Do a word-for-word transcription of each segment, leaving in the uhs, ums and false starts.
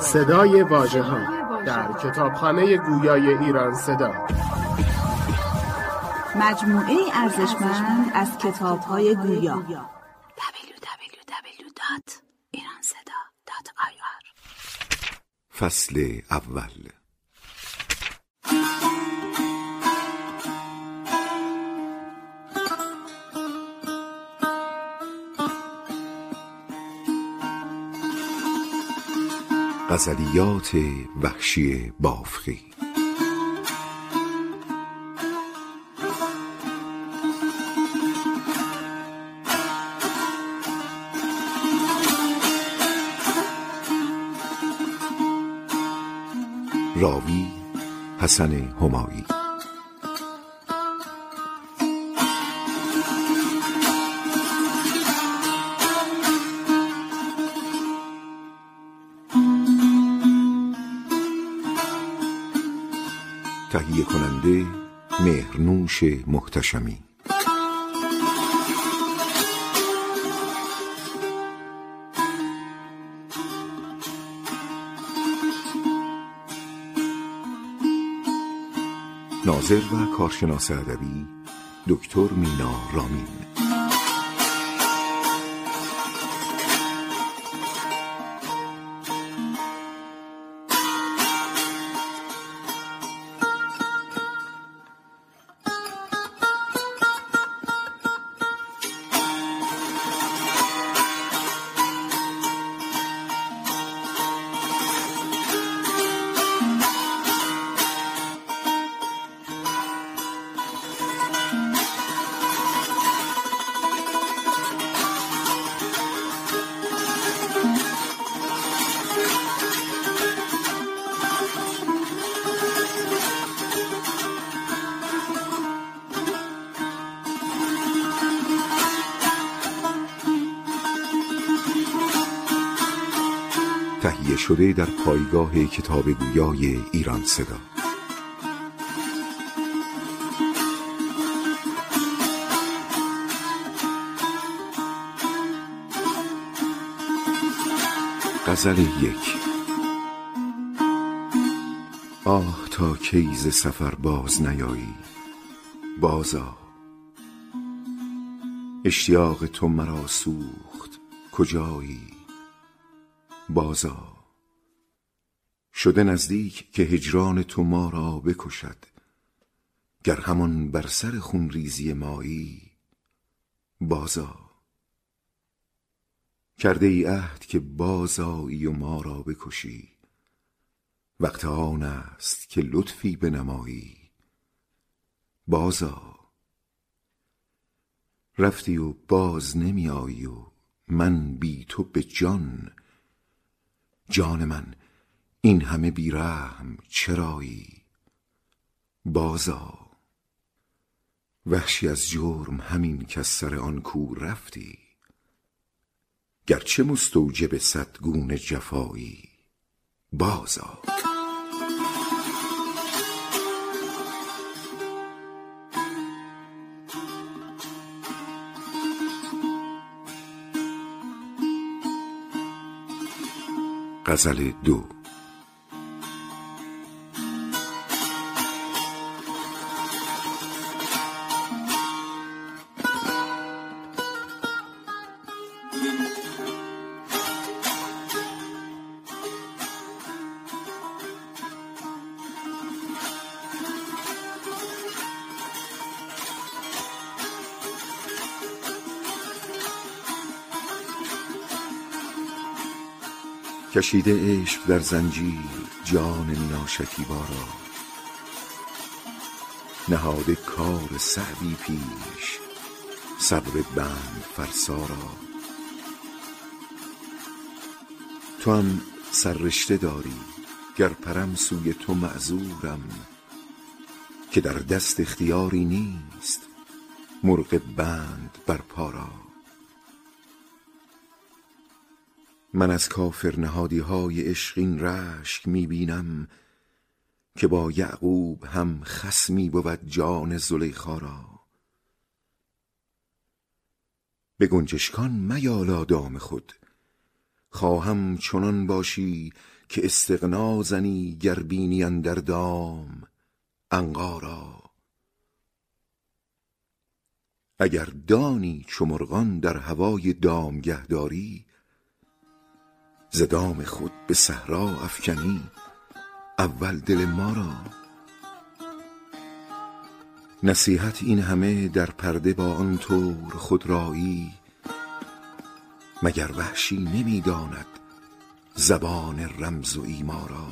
صدای واژه‌ها در کتابخانه گویای ایران صدا، مجموعه ارزشمند از کتاب‌های گویا. دبلیو دبلیو دبلیو دات ایران صدا دات آی آر. فصل اول. غزلیات وحشی بافقی. راوی حسن همایی. تهیه کننده مهرنوش محتشمی. ناظر و کارشناس ادبی دکتر مینا رامین. تهیه شده در پایگاه کتاب گویای ایران صدا. غزل یک. آه تا کی ز سفر باز نیایی بازا، اشتیاق تو مرا سوخت کجایی بازا، شده نزدیک که هجران تو ما را بکشد، گر همان بر سر خون ریزی مایی بازا، کرده ای عهد که بازایی و ما را بکشی، وقت آن است که لطفی بنمایی بازا، رفتی و باز نمی آیی و من بی تو به جان، جان من این همه بیرحم چرایی بازا، وحشی از جرم همین کس سر آن کو رفتی، گرچه مستوجب صد گونه جفایی بازا. غزل دو. کشیده عشق در زنجیر جان ناشکیبا را، نهاده کار صعبی پیش صبر بند فرسا را، تو هم سررشته داری گر پرم سوی تو معذورم، که در دست اختیاری نیست مرغ بند بر پا را، من از کافر نهادی های عشق این رشک می بینم، که با یعقوب هم خصمی بود جان زلیخا را، به گنجشکان میالا دام خود، خواهم چنان باشی که استغنا زنی گربینی اندر دام عنقا. اگر دانی چو مرغان در هوای دام گهداری، ز دام خود به صحرا افکنی اول دل ما را. نصیحت این همه در پرده با آن طور خود رایی، مگر وحشی نمی داند زبان رمز و ایما را.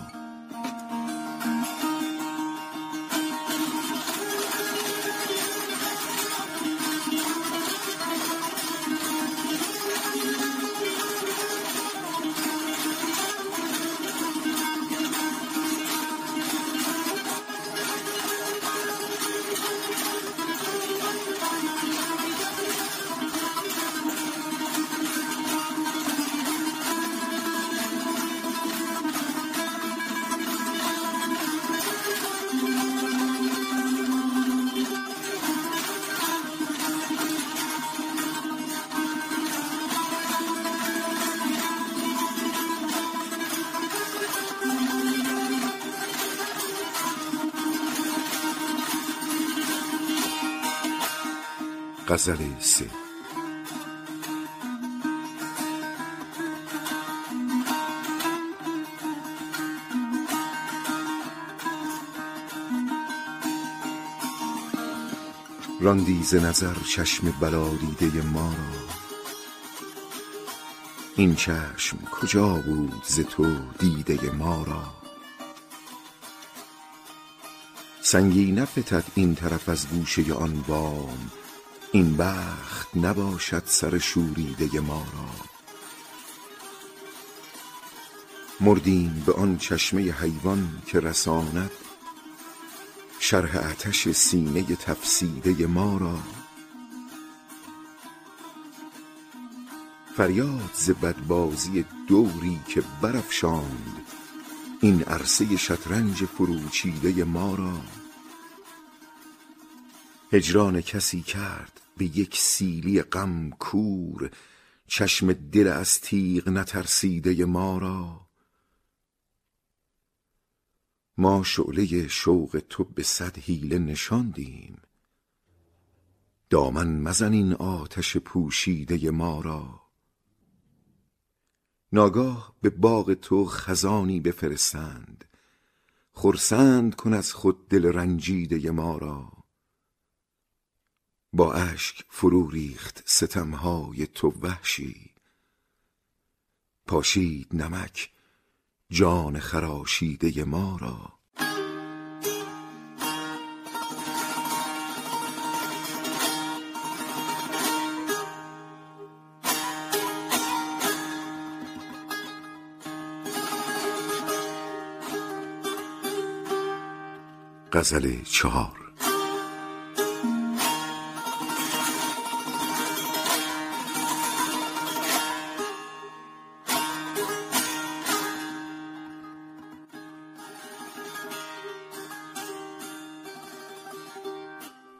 غزل سه. راندی ز نظر چشم بلا دیده ما را، این چشم کجا بود ز تو دیده ما را؟ سنگی نفتد این طرف از گوشه آن بام، این بخت نباشد سر شوریده ما را. مردیم به آن چشمه حیوان که رساند شرح آتش سینه تفسیده ما را. فریاد ز بدبازی دوری که برافشاند این عرصه شطرنج فروچیده ما را. هجران کسی کرد به یک سیلی غم کور، چشم دل از تیغ نترسیده ما را. ما شعله شوق تو به صد حیله نشاندیم، دامن مزن این آتش پوشیده ما را. ناگاه به باغ تو خزانی بفرستند، خرسند کن از خود دل رنجیده ما را. با اشک فرو ریخت ستمهای تو وحشی، پاشید نمک جان خراشیده ما را. غزل چهار.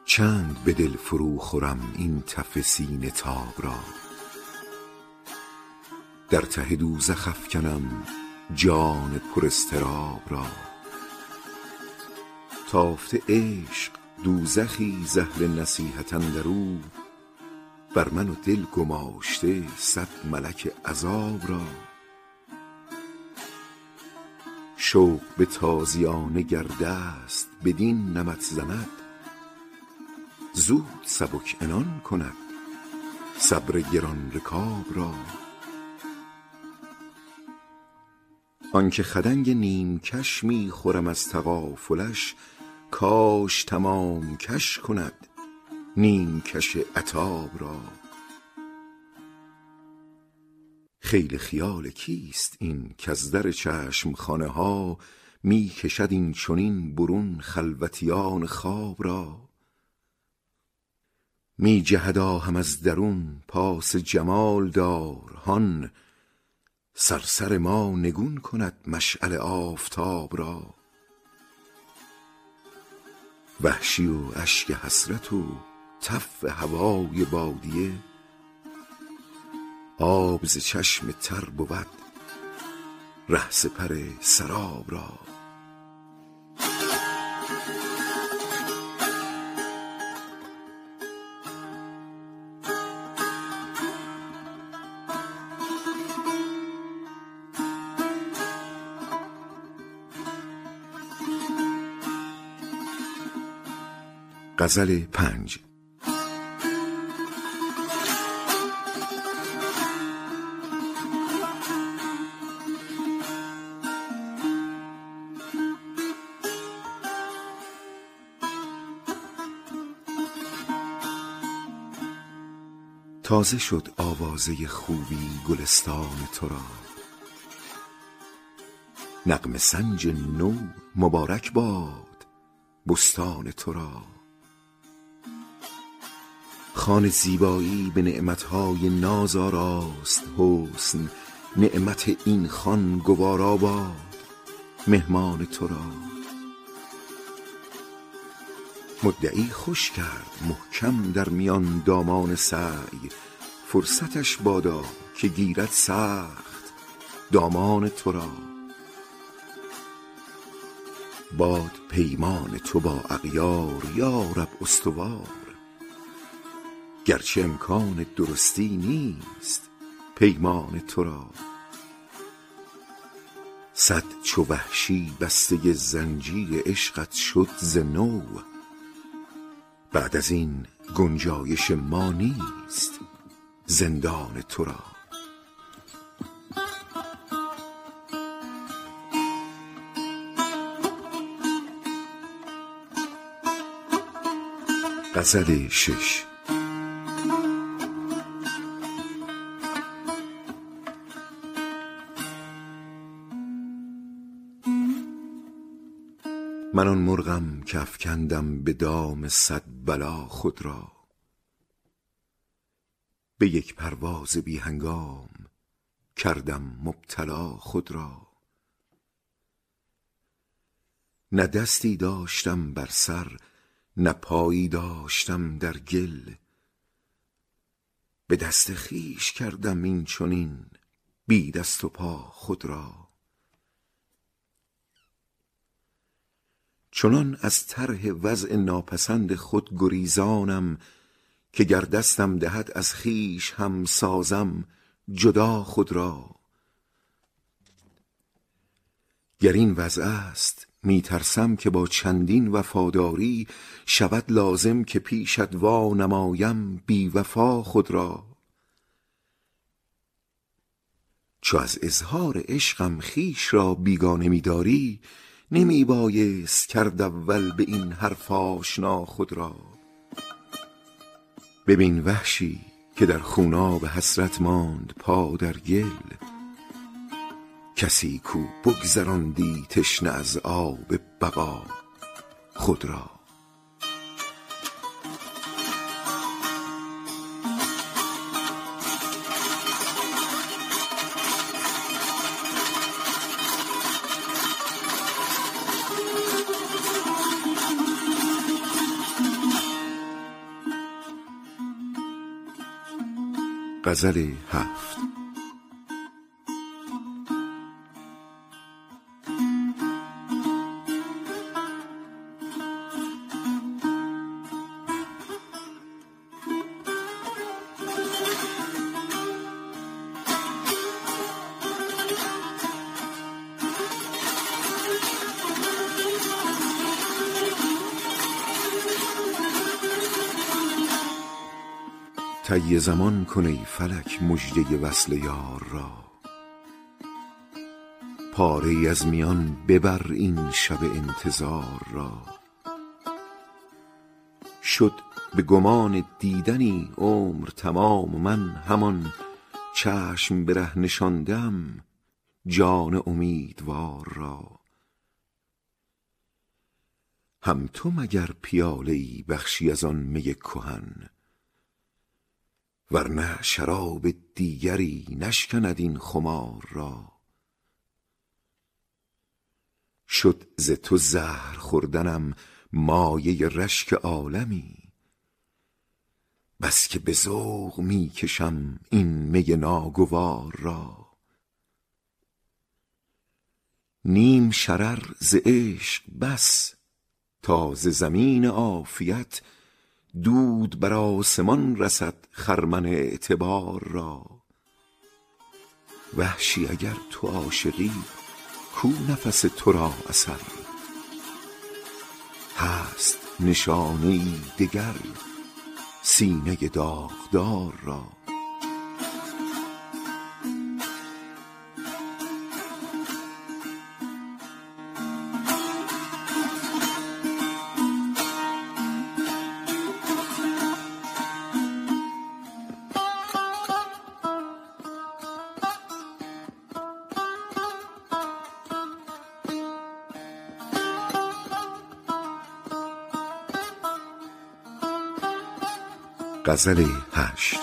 چند به دل فرو خورم این تف سینه تاب را، در ته دوزخ افکنم جان پر اضطراب را. تافته عشق دوزخی زهر نصیحت اندر او، بر من و دل گماشته صد ملک عذاب را. شوق به تازیانه گرده است بدین نمط زند، زود سبک عنان کند صبر گران رکاب را. آنکه خدنگ نیم کش می خورم از تغافلش، کاش تمام کش کند نیم کش عتاب را. خیل خیال کیست این کز در چشم خانه ها، می کشد این چنین برون خلوتیان خواب را. می جهدا هم از درون پاس جمال دار، هان سرسر ما نگون کند مشعل آفتاب را. وحشی و اشک حسرت و تف هوای بادیه آب ز چشم تر بود ره سپر سراب را. غزل پنج. تازه شد آوازه خوبی گلستان تو را، نغمه سنج نو مبارک باد بستان تو را. خان زیبایی به نعمتهای ناز آراست حسن، نعمت این خان گوارا باد مهمان تو را. مدعی خوش کرد محکم در میان دامان سعی، فرصتش بادا که گیرد سخت دامان تو را. باد پیمان تو با اغیار یا رب استوار، گرچه امکان درستی نیست پیمان تو را. صد چو وحشی بسته زنجیر عشقت شد ز نو، بعد از این گنجایش ما نیست زندان تو را. غزل شش. من آن مرغم که افکندم به دام صد بلا خود را، به یک پرواز بی هنگام کردم مبتلا خود را. نه دستی داشتم بر سر، نه پایی داشتم در گل، به دست خویش کردم این چنین بی دست و پا خود را. چنان از طرح وضع ناپسند خود گریزانم که گر دستم دهد از خیش هم سازم جدا خود را. گر این وضع است می ترسم که با چندین وفاداری شود لازم که پیشت وا نمایم بی وفا خود را. چو از اظهار عشقم خیش را بیگانه می داری، نمی بایست کرد اول به این حرف آشنا خود را. ببین وحشی که در خوناب حسرت ماند پا در گل، کسی کو بگذراندی تشنه از آب بقا خود را. غزل هفت. طی زمان کن ای فلک مژده وصل یار را، پاره ای از میان ببر این شب انتظار را. شد به گمان دیدنی عمر تمام، من همان چشم بره نشاندم جان امیدوار را. هم تو مگر پیاله ای بخشی از آن می کهن، ورنه شراب دیگری نشکند این خمار را. شد ز تو زهر خوردنم مایه رشک عالمی، بس که به ذوق می کشم این می ناگوار را. نیم شرر ز عشق بس تا ز زمین عافیت، دود بر آسمان رسد خرمن اعتبار را. وحشی اگر تو عاشقی کو نفس تو را اثر، هست نشانه ای دگر سینه داغدار را. غزل هشت.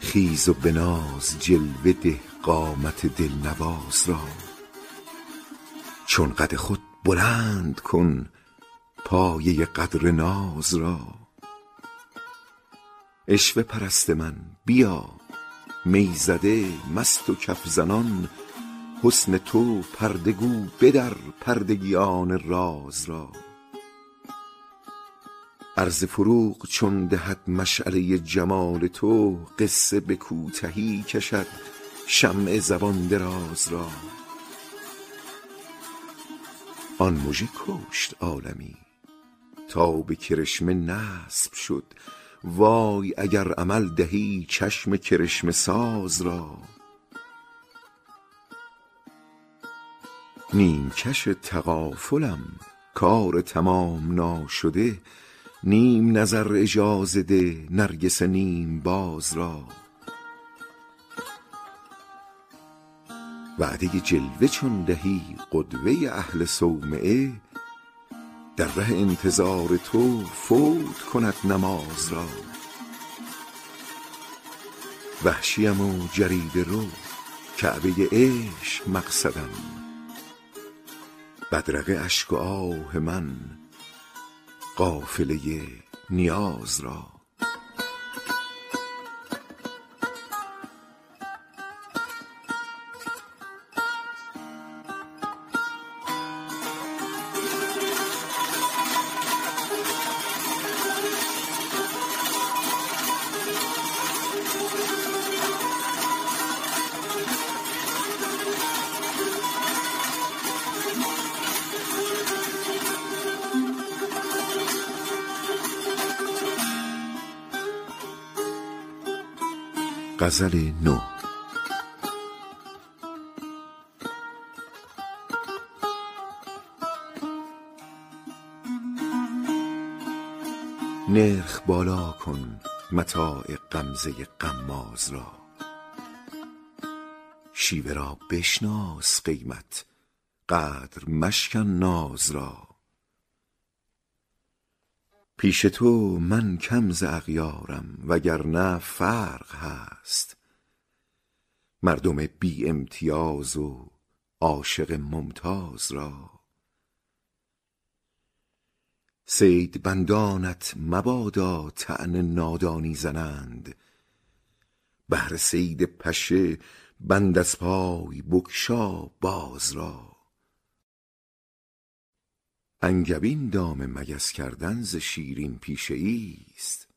خیز و بناز جلوه ده قامت دلنواز را، چون قد خود بلند کن پایه قدر ناز را. عشوه پرست من بیا می زده مست و کف زنان، حسن تو پردگو بدر پردگیان راز را. عرض فروغ چون دهد مشعله جمال تو، قصه به کوتهی کشد شمع زبان دراز را. آن مژه کشت عالمی تا به کرشمه نصب شد، وای اگر عمل دهی چشم کرشمه ساز را. نیمکش تغافلم کار تمام ناشده، نیم نظر اجازه ده نرگس نیم باز را. وعده جلوه چون دهی قدوه اهل صومعه، در ره انتظار تو فوت کند نماز را. وحشیم و جریده رو کعبه عشق مقصدم، بدرقه اشک و آه من قافله نیاز را. غزل نه. نرخ بالا کن متاع غمزه غماز را، شیوه را بشناس قیمت قدر مشکن ناز را. پیش تو من کم ز اغیارم وگرنه فرق هست، مردم بی امتیاز و عاشق ممتاز را. صید بندانت مبادا طعن نادانی زنند، بهر صید پشه بند از پای بکشا باز را. انگبین دام مگس کردن ز شیرین پیشه ایست،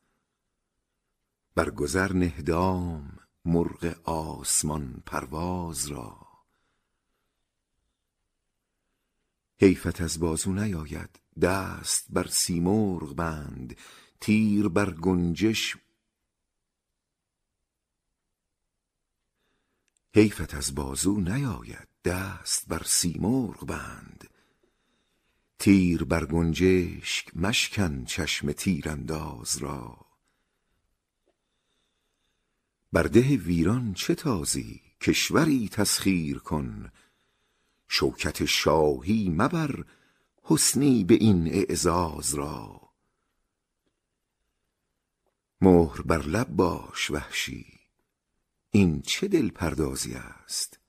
بر گذر نهدام مرغ آسمان پرواز را. حیفت از بازو نیاید دست بر سیمرغ بند، تیر بر گنجش حیفت از بازو نیاید دست بر سیمرغ بند، تیر بر گنجشک مشکن چشم تیرانداز را. بر ده ویران چه تازی کشوری تسخیر کن، شوکت شاهی مبر حسنی به این اعزاز را. مهر بر لب باش وحشی، این چه دل پردازی است؟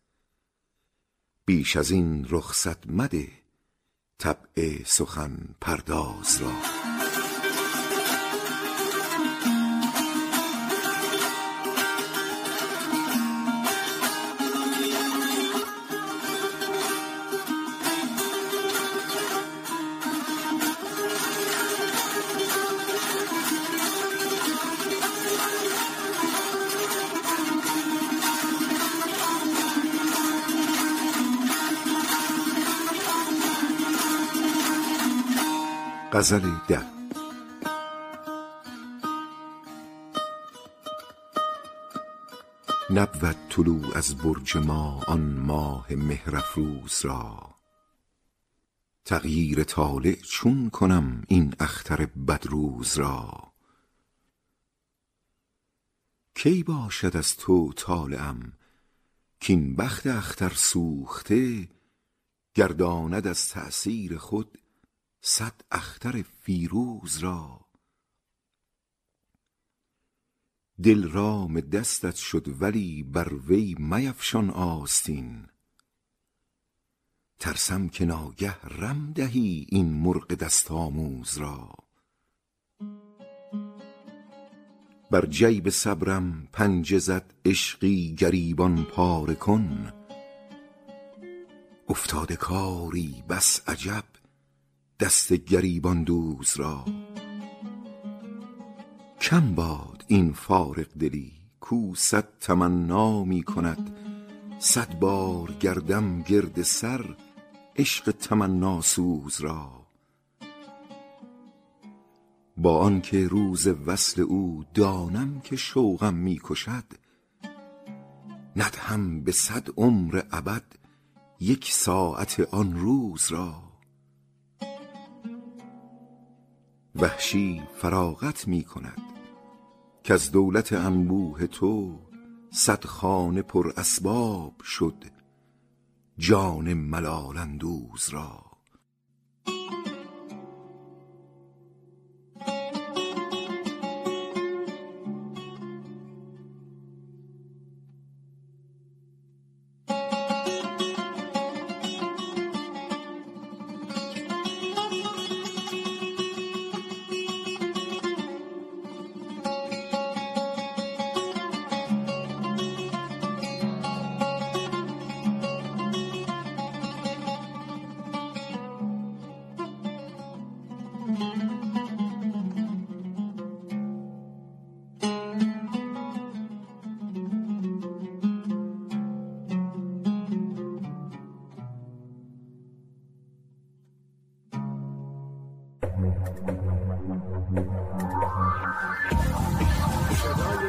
بیش از این رخصت مده طبع سخن پرداز را. غزل ده. نبود طلوع از برج ما آن ماه مهرافروز را، تغییر طالع چون کنم این اختر بدروز را؟ کی باشد از تو طالعم کین بخت اختر سوخته، گرداند از تأثیر خود صد اختر فیروز را. دل رام دستت شد ولی بر وی میفشان آستین، ترسم که ناگه رم دهی این مرغ دست آموز را. بر جیب صبرم پنجه زد عشقی گریبان پاره کن، افتاده کاری بس عجب دست گریبان دوز را. کم باد این فارق دلی کو صد تمنا می کند، صد بار گردم گرد سر عشق تمنا سوز را. با آن که روز وصل او دانم که شوقم می کشد، ندهم به صد عمر ابد یک ساعت آن روز را. وحشی فراغت می کند که از دولت انبوه تو صد خانه پر اسباب شد جان ملال اندوز را.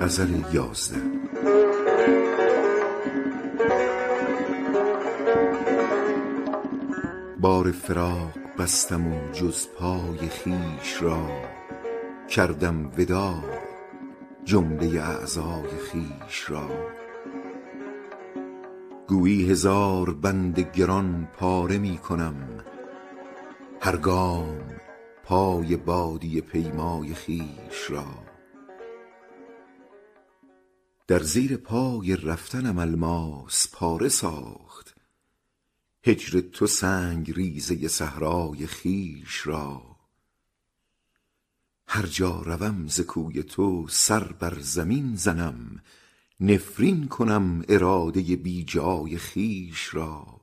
غزل یازده. بار فراق بستم و جز پای خیش را کردم وداع جمله اعضای خیش را. گویی هزار بند گران پاره می کنم هر گام پای بادی پیمای خیش را. در زیر پای رفتنم الماس پاره ساخت هجر تو سنگ ریزه صحرای خیش را. هر جا روم ز کوی تو سر بر زمین زنم نفرین کنم اراده بی جای خیش را.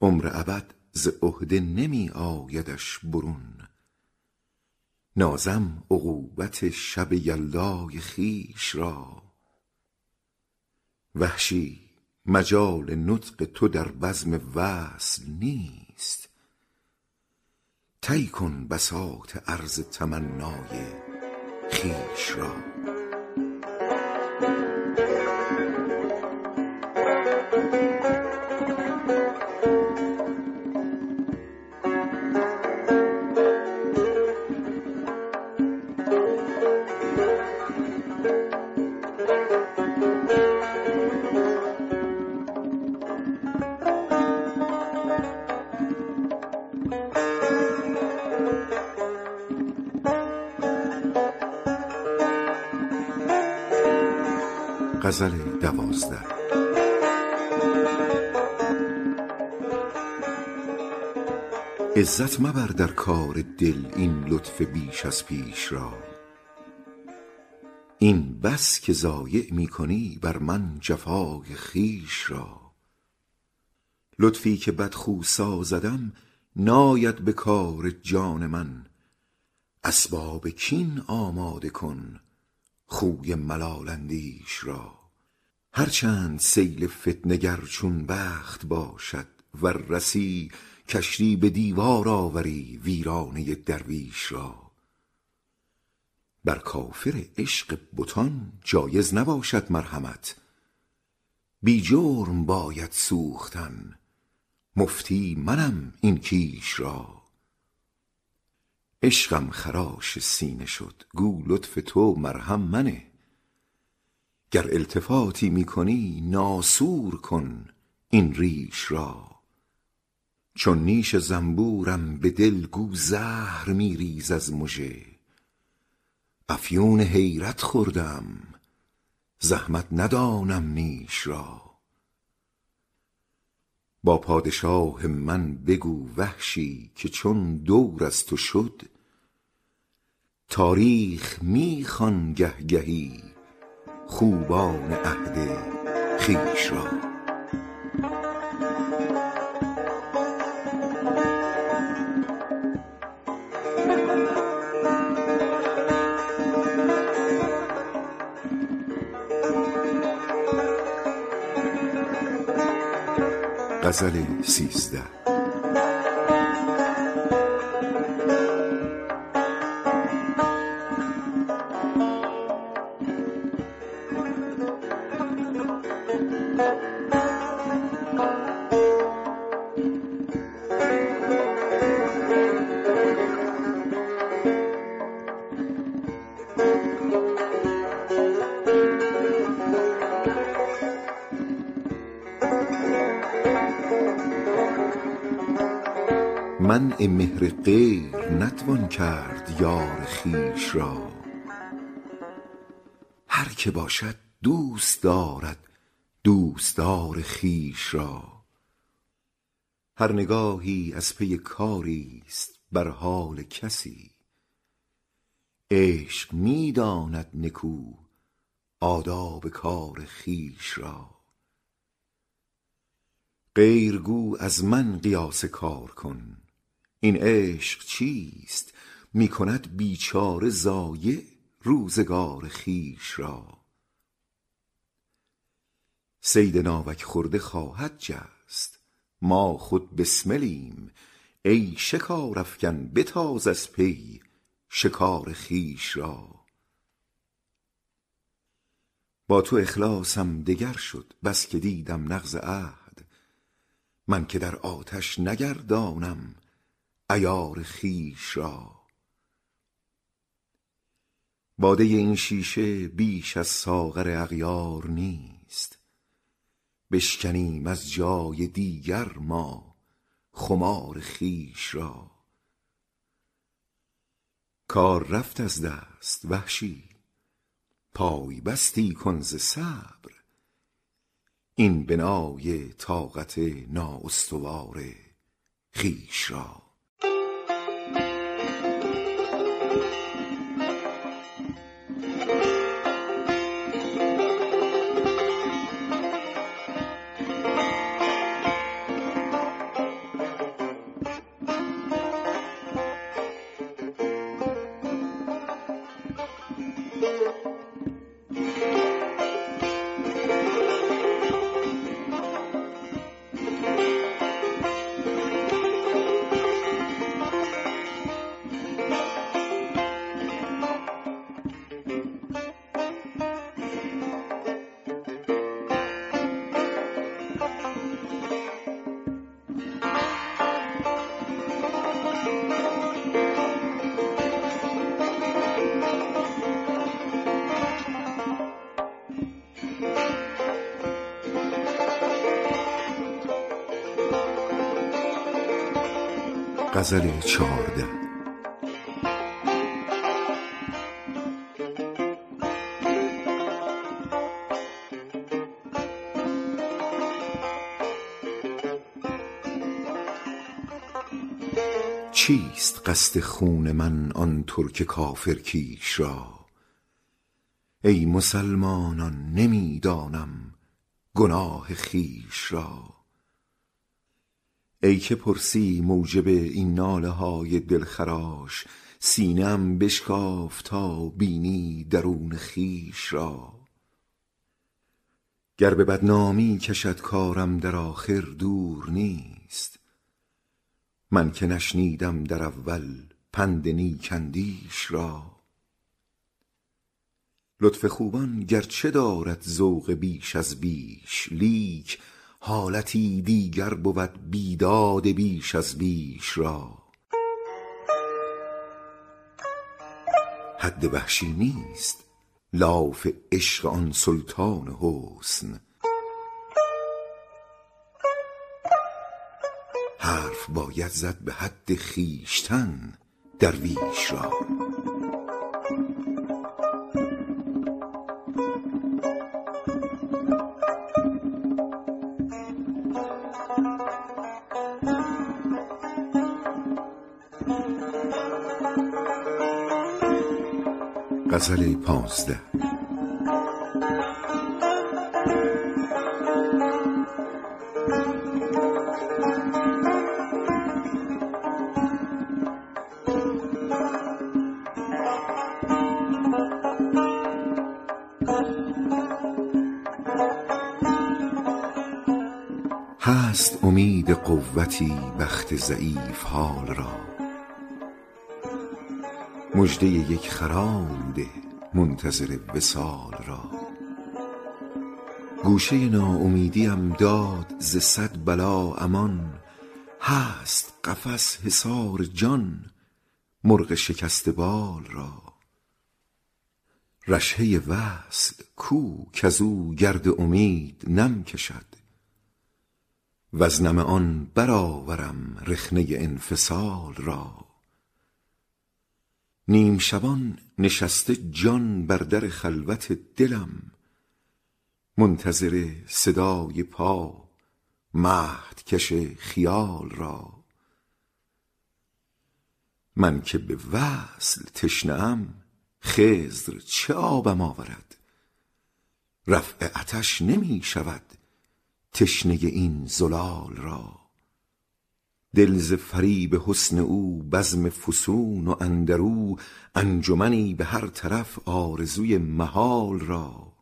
عمر ابد ز عهده نمی آیدش برون نازم عقوبت شب یلدای خیش را. وحشی مجال نطق تو در بزم وصل نیست طی کن بساط عرض تمنای خیش را. غزل دوازده. عزت مبر در کار دل این لطف بیش از پیش را. این بس که ضایع می کنی بر من جفای خیش را. لطفی که بدخو سازدم ناید به کار جان من اسباب کین آماده کن خوی ملال اندیش را. هرچند سیل فتنگر چون بخت باشد و رسی کشتی به دیوار آوری ویرانه درویش را. بر کافر عشق بتان جایز نباشد مرحمت بی جرم باید سوختن مفتی منم این کیش را. عشقم خراش سینه شد گو لطف تو مرهم منه گر التفاتی می کنی ناسور کن این ریش را. چون نیش زنبورم به دل گو زهر می ریز از مژه افیون حیرت خوردم زحمت ندانم نیش را. با پادشاه من بگو وحشی که چون دور از تو شد تاریخ می خوان گه گهی خوبان عهد خویش را. غزل سیزده. منع مهر غیر نتوان کرد یار خیش را. هر که باشد دوست دارد دوستدار خیش را. هر نگاهی از پی کاری است بر حال کسی عشق می داند نکو آداب کار خیش را. غیرگو از من قیاس کار کن این عشق چیست می کند بیچاره ضایع روزگار خیش را. صید ناوک خورده خواهد جست ما خود بسملیم ای شکار افکن بتاز از پی شکار خیش را. با تو اخلاصم دگر شد بس که دیدم نقض عهد من که در آتش نگردانم عیار خویش را. باده این شیشه بیش از ساغر اغیار نیست، بشکنیم از جای دیگر ما خمار خویش را. کار رفت از دست وحشی، پای بستی کن ز صبر، این بنای طاقت نااستوار خویش را. غزل چهارده. چیست قصد خون من آن ترک کافر کیش را؟ ای مسلمانان نمی دانم گناه خیش را. ای که پرسی موجب این ناله های دلخراش، سینم بشکاف تا بینی درون خیش را. گر به بدنامی کشد کارم در آخر دور نیست، من که نشنیدم در اول پند نیک‌اندیش را. لطف خوبان گرچه دارد ذوق بیش از بیش، لیک حالتی دیگر بود بیداد بیش از بیش را. حد وحشی نیست لاف عشق آن سلطان حسن، حرف باید زد به حد خیشتن درویش را. غزل پانزده. هست امید قوتی بخت ضعیف حال را، مژده یک خرام ده منتظر وصال را. گوشه ناامیدیم داد ز صد بلا امان، هست قفس حصار جان مرغ شکست بال را. رشحه وصل کو کزو گرد امید نم کشد، وز نم آن برآورم رخنه انفصال را. نیم شبان نشسته جان بر در خلوت دلم، منتظر صدای پا مهدکش خیال را. من که به وصل تشنه‌ام خضر چه آبم آورد، رفع آتش نمی شود تشنه این زلال را. دل ز فریب حسن او بزم فسون و اندرو، انجمنی به هر طرف آرزوی محال را.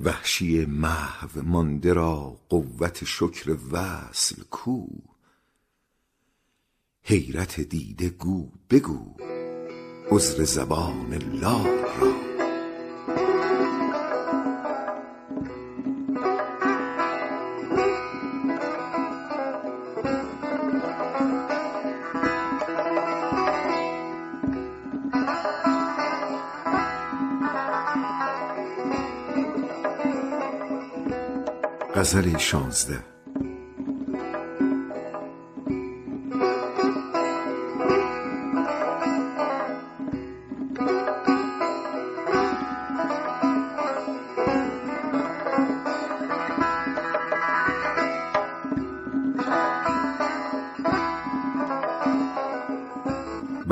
وحشی محو مانده را قوت شکر وصل کو، حیرت دیده گو بگو عذر زبان لال را. غزل شانزده. بر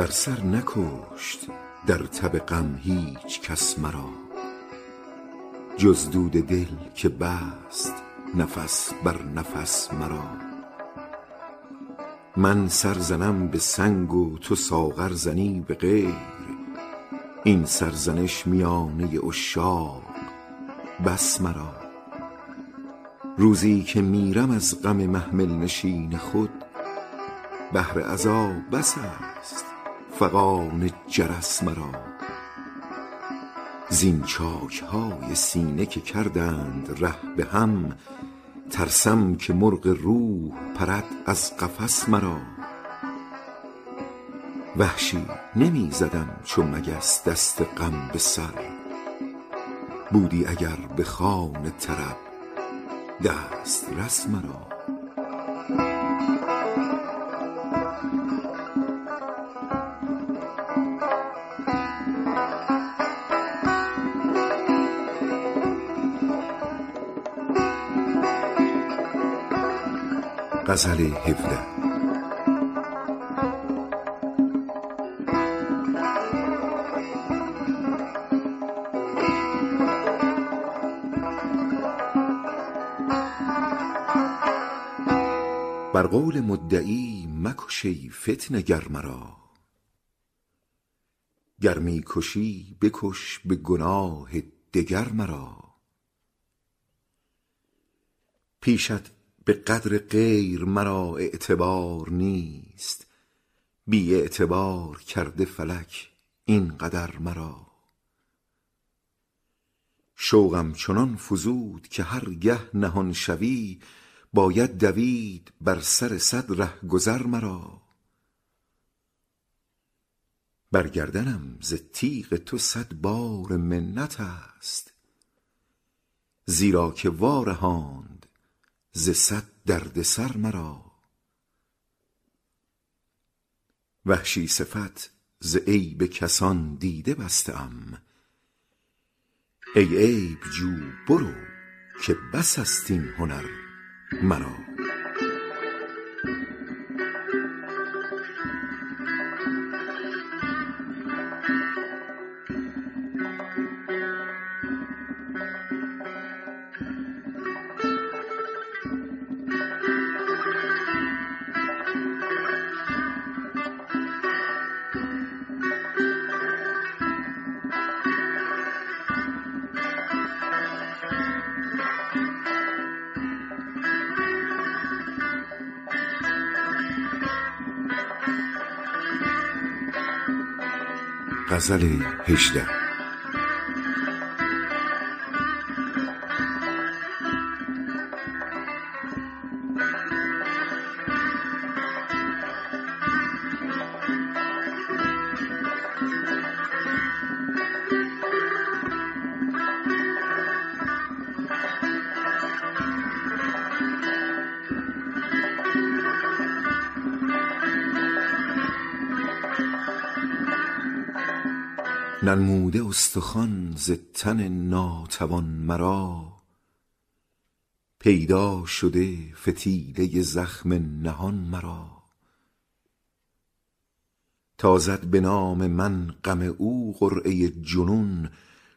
سر نکشت در تب غم هیچ کس مرا، جز دود دل که بست نفس بر نفس مرا. من سر زنم به سنگ و تو ساغر زنی به غیر، این سرزنش میانه عشاق بس مرا. روزی که میرم از غم محمل نشین خود، بهر عزا بس است فغان جرس مرا. زین چاک های سینه که کردند ره به هم، ترسم که مرغ روح پرد از قفس مرا. وحشی نمی زدم چون مگس دست غم به سر، بودی اگر به خوان طرب دست رس مرا. غزل هفده. بر قول مدعی مکش ای فتنه گر مرا، گر میکشی بکش به گناه دگر مرا. پیشت به قدر غیر مرا اعتبار نیست، بی اعتبار کرده فلک این قدر مرا. شوقم چنان فزود که هر گه نهان شوی، باید دوید بر سر صد ره گذر مرا. بر گردنم ز تیغ تو صد بار منت است، زیرا که وارهاند ز صد درد سر مرا. وحشی صفت ز عیب کسان دیده بستم، ای عیب جو برو که بس است این هنر مرا. غزل هجده. ننموده استخوان ز تن ناتوان مرا، پیدا شده فتیله زخم نهان مرا. تا زد به نام من غم او قرعه جنون،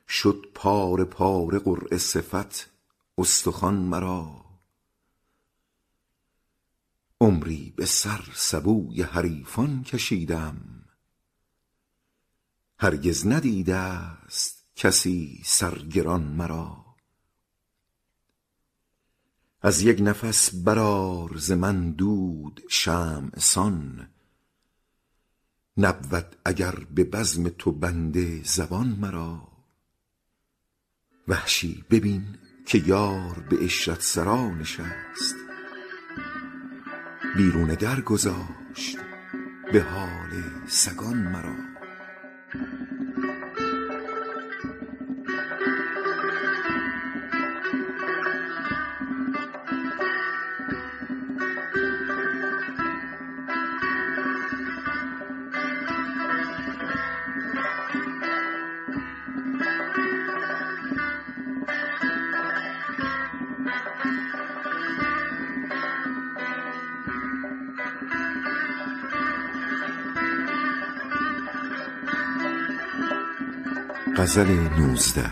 شد پاره پاره قرعه صفت استخوان مرا. عمری به سر سبوی حریفان کشیدم، هرگز ندیده است کسی سرگران مرا. از یک نفس برآر ز من دود شمع سان، نبود اگر به بزم تو بنده زبان مرا. وحشی ببین که یار به عشرت سرا نشست، بیرون در گذاشت به حال سگان مرا. غزل نوزده.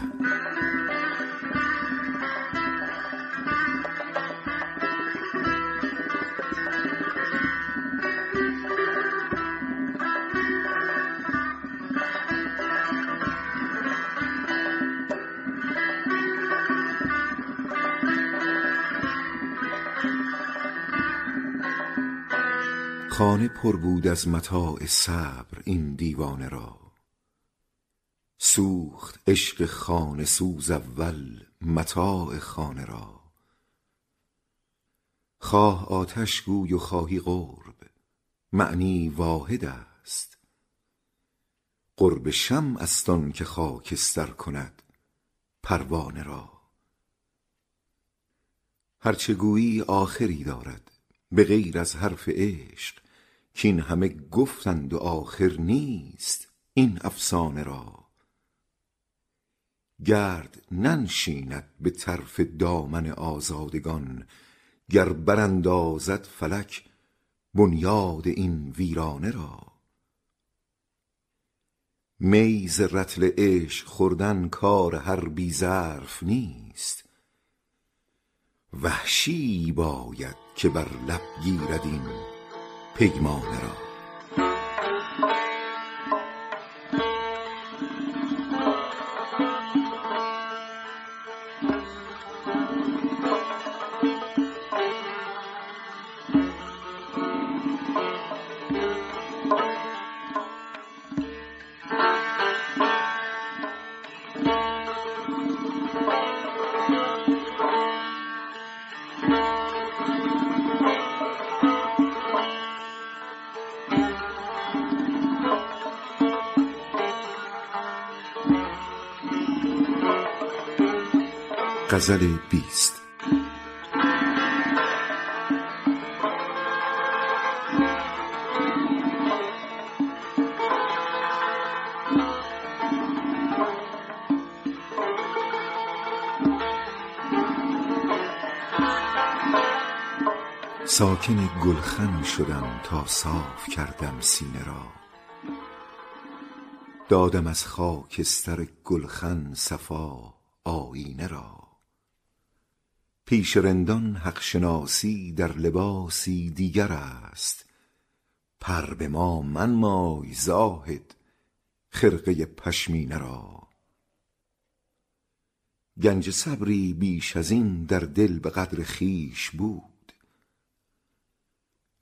خانه پر بود از متاع صبر این دیوانه را، سوخت عشق خانه سوز اول متاع خانه را. خواه آتش گوی و خواهی قرب، معنی واحد است. قرب شمع است آن که خاکستر کند پروانه را. هرچه گویی آخری دارد به غیر از حرف عشق، کین همه گفتند و آخر نیست این افسانه را. گرد ننشیند به طرف دامن آزادگان، گر براندازد فلک بنیاد این ویرانه را. می ز رطل عشق خوردن کار هر بی‌ظرف نیست، وحشی باید که بر لب گیرد این پیمانه را. غزل بیست. ساکن گلخن شدم تا صاف کردم سینه را، دادم از خاکستر گلخن صفا آینه را. پیش رندان حق شناسی در لباسی دیگر است، پر به ما منمای زاهد خرقه پشمینه را. گنج صبری بیش از این در دل به قدر خویش بود،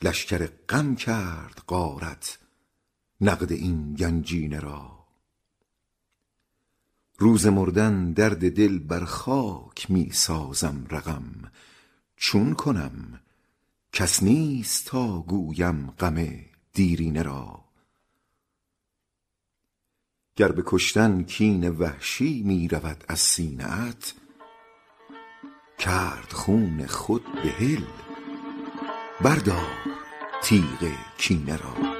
لشکر غم کرد غارت نقد این گنجینه را. روز مردن درد دل بر خاک می سازم رقم، چون کنم کس نیست تا گویم غم دیرینه را. گر به کشتن کین وحشی می رود از سینه‌ات، کرد خون خود بهل بردار تیغ کینه را.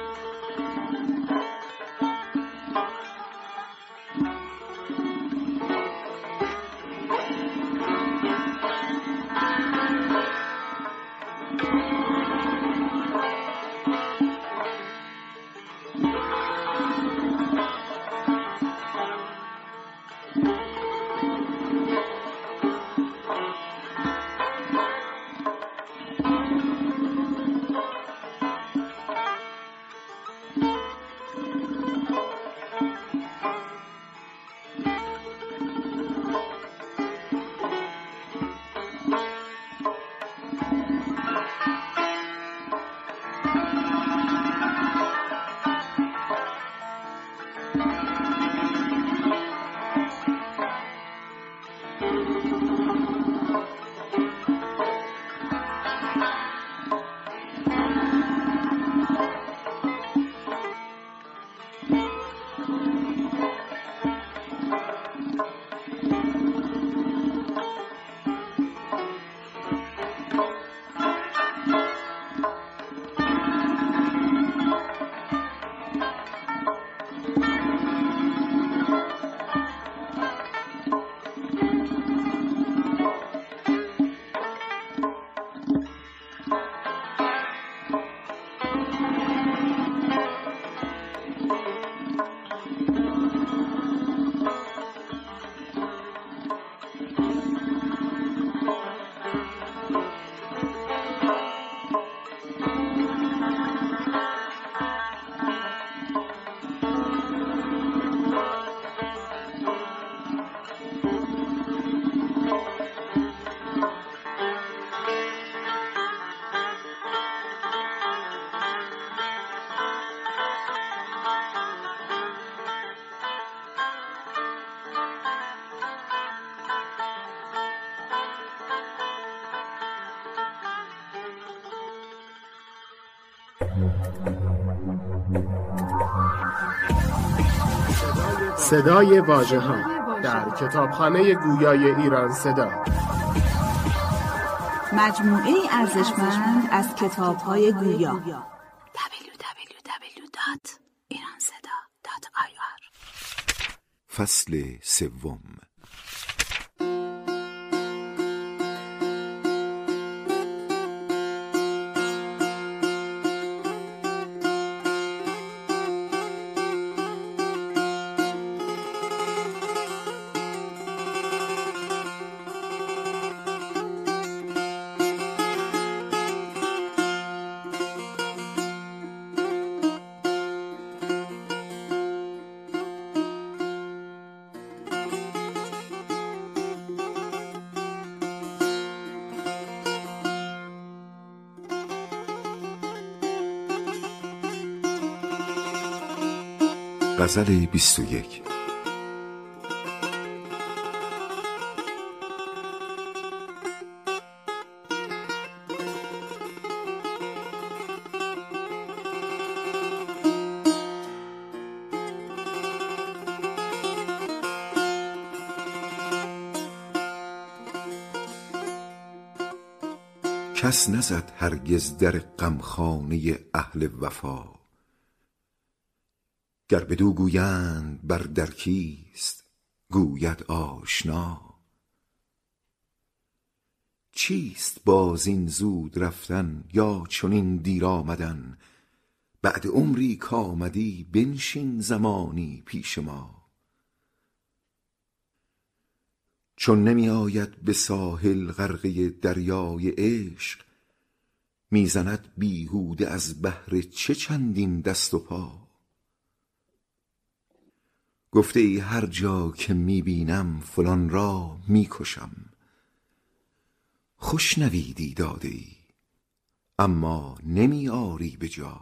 صدای واژه‌ها در کتابخانه گویای ایران صدا، مجموعه ارزشمند از کتاب‌های گویا. دبلیو دبلیو دبلیو دات ایران صدا دات آی آر. فصل سوم. غزل بیست و یک. کس نزد هرگز در غمخانه اهل وفا، گر بدو گویند بر در کیست گوید آشنا. چیست باز این زود رفتن یا چنین دیر آمدن؟ بعد عمری کآمدی بنشین زمانی پیش ما. چون نمی آید به ساحل غرقه دریای عشق، میزند بیهوده از بحر چه چندین دست و پا. گفته ای هر جا که میبینم فلان را میکشم، خوش نویدی داده ای اما نمی آری به جا.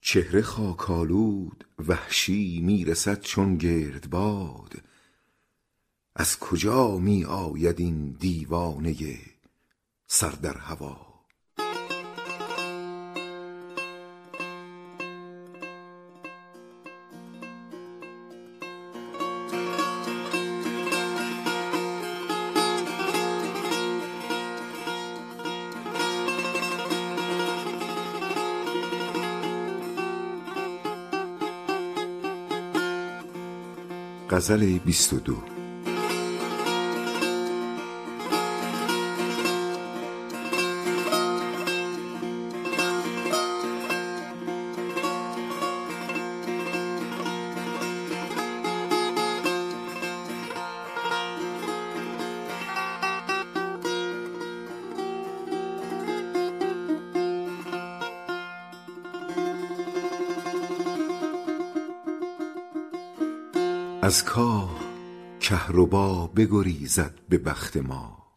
چهره خاکالود وحشی میرسد چون گردباد، از کجا می آید این دیوانه سر در هوا. غزل بیست و دو. از کاه کهربا بگریزد به بخت ما،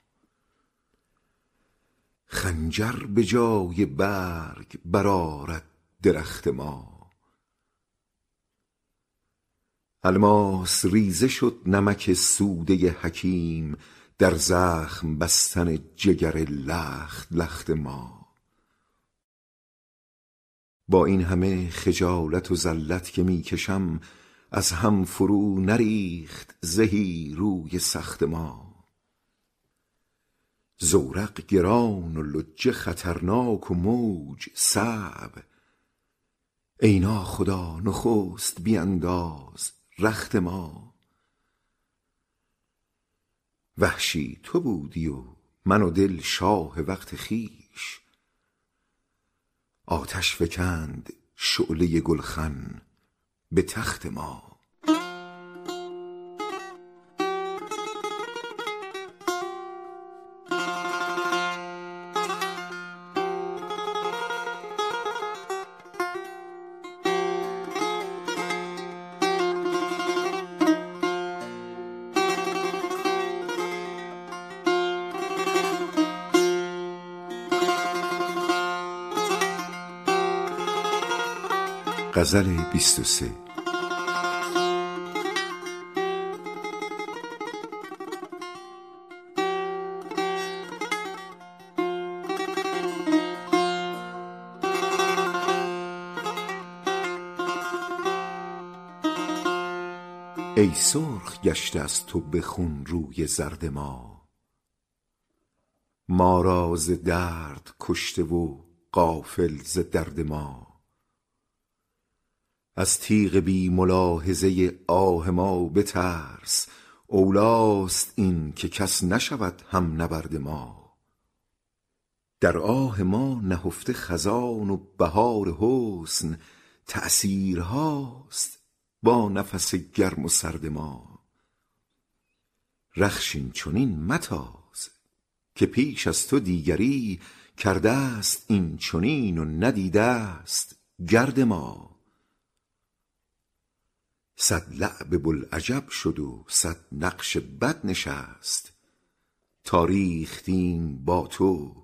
خنجر به جای برگ برآرد درخت ما. الماس ریزه شد نمک سوده حکیم، در زخم بستن جگر لخت لخت ما. با این همه خجالت و ذلت که میکشم، از هم فرو نریخت زهی روی سخت ما. زورق گران و لجه خطرناک و موج صعب، ای ناخدا نخست بینداز رخت ما. وحشی تو بودی و من و دل شاه وقت خیش، آتش فکند شعله گلخن به تخت ما. غزل بیست و سه. ای سرخ گشته از تو به خون روی زرد ما، ما را ز درد کشته و غافل ز درد ما. از تیغ بی ملاحظه آه ما بترس، اولاست این که کس نشود هم نبرد ما. در آه ما نهفته خزان و بهار حسن، تأثیر هاست با نفس گرم و سرد ما. رخشین چنین متاز که پیش از تو دیگری، کرده است این چنین و ندیده است گرد ما. صد لعب بلعجب شد و صد نقش بد نشست، تاریختیم با تو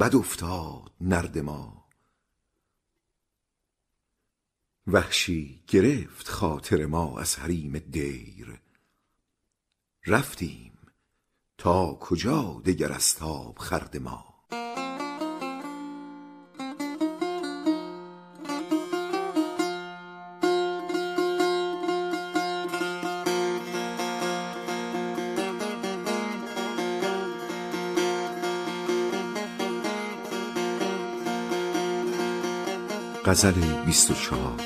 بد افتاد نرد ما. وحشی گرفت خاطر ما از حریم دیر، رفتیم تا کجا دگر از تاب خرد ما. غزل بیست و چهار.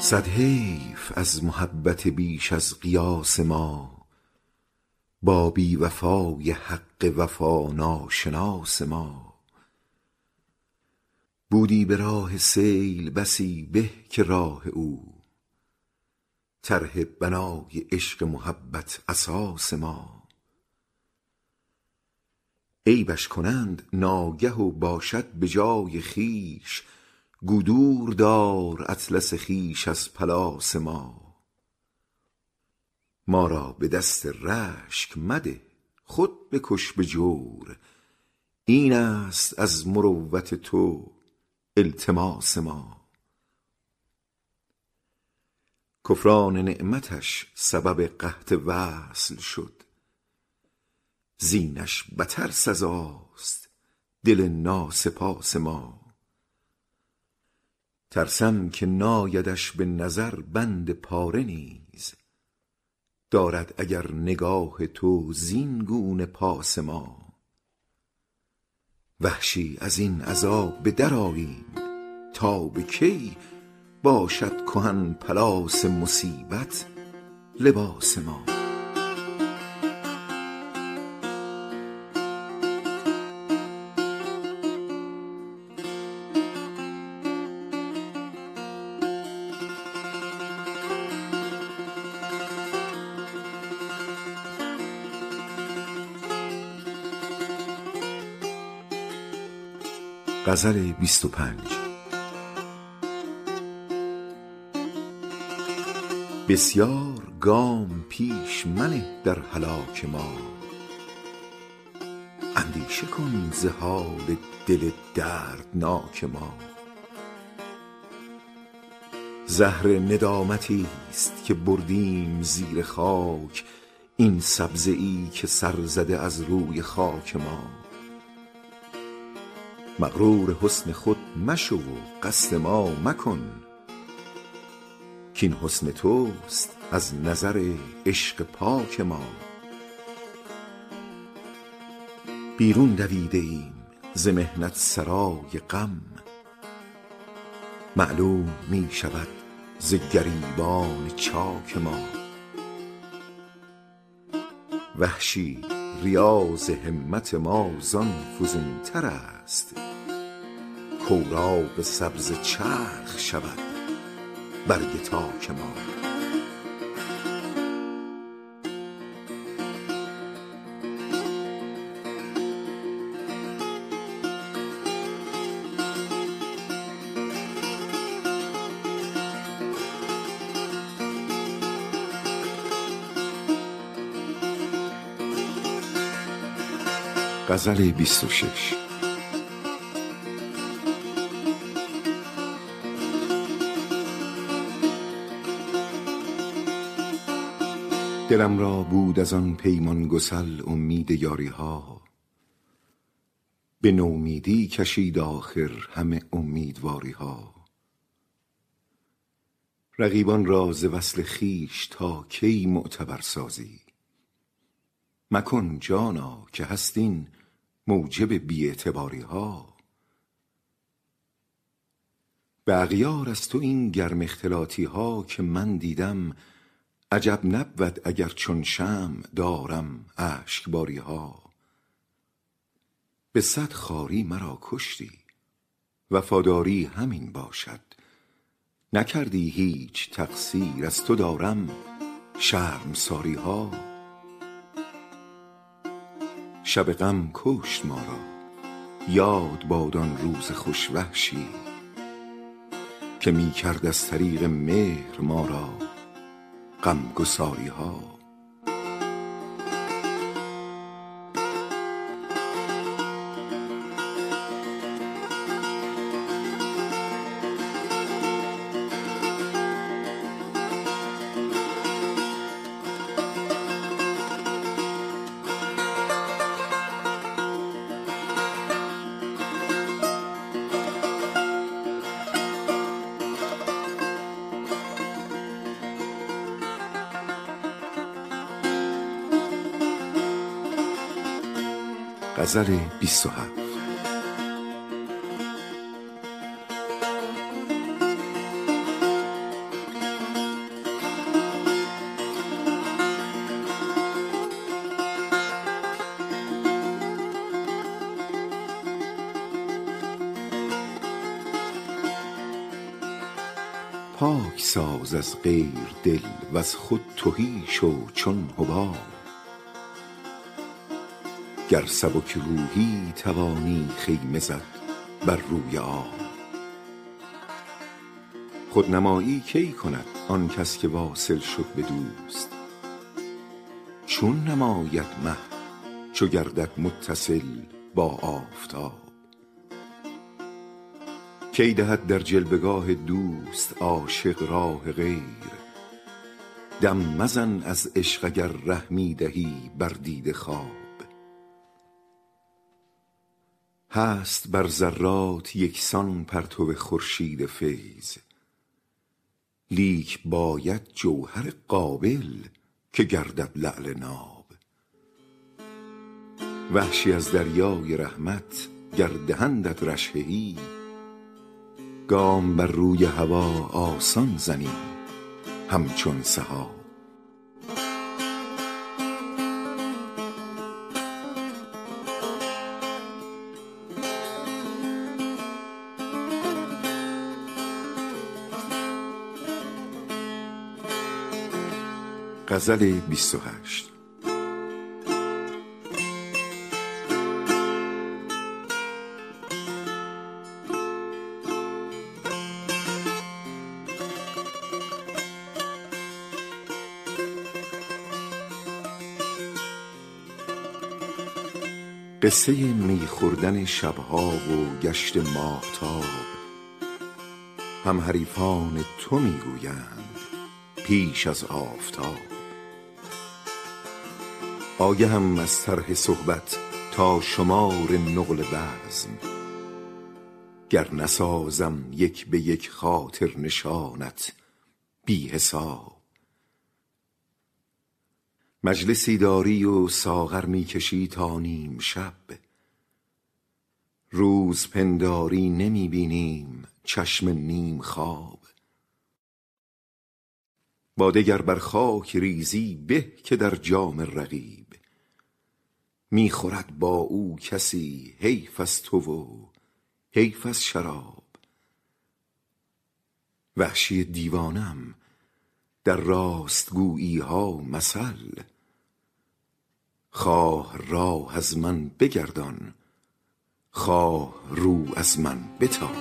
صد حیف از محبت بیش از قیاس ما، با بی وفای حق وفا ناشناس ما. بودی به راه سیل بسی به که راه او، طرح بنای عشق محبت اساس ما. عیبش کنند ناگه و باشد به جای خیش، گودور دار اطلس خیش از پلاس ما. ما را به دست رشک مده خود بکش به جور، این است از مروت تو التماس ما. کفران نعمتش سبب قحط وصل شد، زینش بتر سزاست دل ناسپاس ما. ترسم که نایدش به نظر بند پاره نیز، دارد اگر نگاه تو زین گونه پاس ما. وحشی از این عذاب به در آییم تا به کی، باشد کهن پلاس مصیبت لباس ما. غزل بیست و پنج. بسیار گام پیش منه در هلاک ما، اندیشه کن ز حال دل دردناک ما. زهر ندامتی است که بردیم زیر خاک، این سبزه‌ای که سرزده از روی خاک ما. مغرور حسن خود مشو و قصد ما مکن، کین حسن توست از نظر عشق پاک ما. بیرون دویده ایم ز محنت سرای غم، معلوم می شود ز گریبان چاک ما. وحشی ریاض همت ما زان فزون تر است، کوراق سبز چرخ شود برگ تاک ما. غزل بیست و شش. دلم را بود از آن پیمان گسل امید یاری ها، به نومیدی کشید آخر همه امیدواری ها. رقیبان را ز وصل خویش تا کی معتبر سازی، مکن جانا که هست این موجب بی‌اعتباری ها. به اغیار از تو این گرم اختلاطی ها که من دیدم، عجب نبود اگر چون شمع دارم اشکباری ها. به صد خواری مرا کشتی، وفاداری همین باشد، نکردی هیچ تقصیر از تو دارم شرمساری ها. شب غم کشت ما را، یاد باد آن روز خوش وحشی، که می کرد از طریق مهر ما را غمگساری ها. غزل بیست و هفت. پاک ساز از غیر دل و از خود تهی شو چون حباب، گر سبک روحی توانی خیمه زد بر روی آب. خودنمایی کی کند آن کس که واصل شد به دوست، چون نماید مه چو گردد متصل با آفتاب. کی دهد در جلوه‌گاه دوست عاشق راه غیر، دم مزن از عشق اگر ره می دهی بر دیده خواب. هست بر ذرات یکسان پرتو خورشید فیض، لیک باید جوهر قابل که گردد لعل ناب. وحشی از دریای رحمت گر دهندت رشحه‌ای، گام بر روی هوا آسان زنی همچون سحاب. غزل بیست و هشت. قصه می خوردن شبها و گشت ماهتاب، هم حریفان تو می گویند پیش از آفتاب. آگه هم از طرح صحبت تا شمار نقل بزم، گر نسازم یک به یک خاطر نشانت بی حساب. مجلسی داری و ساغر می کشی تا نیم شب، روز پنداری نمی بینیم چشم نیم خواب. باده گر بر خاک ریزی به که در جام رقیب، میخورد با او کسی حیف از تو و حیف از شراب. وحشی دیوانم در راستگویی ها مثل، خواه راه از من بگردان خواه رو از من بتاب.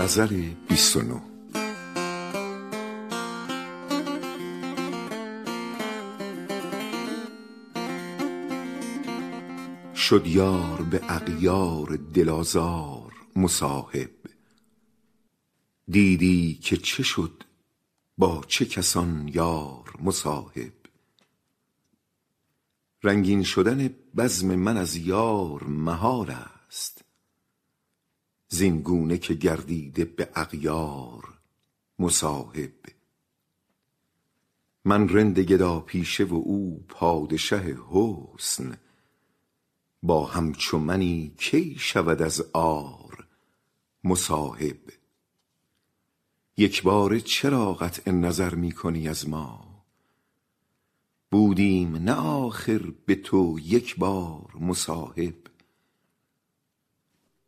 غزل بیست و نه. شد یار به اغیار دلازار مصاحب، دیدی که چه شد با چه کسان یار مصاحب. رنگین شدن بزم من از یار محال است، زینگونه که گردیده به اغیار مصاحب. من رند گدا پیشه و او پادشه حسن، با همچو منی کی شود از عار مصاحب. یک باره چرا قطع نظر می کنی از ما، بودیم نه آخر به تو یک بار مصاحب.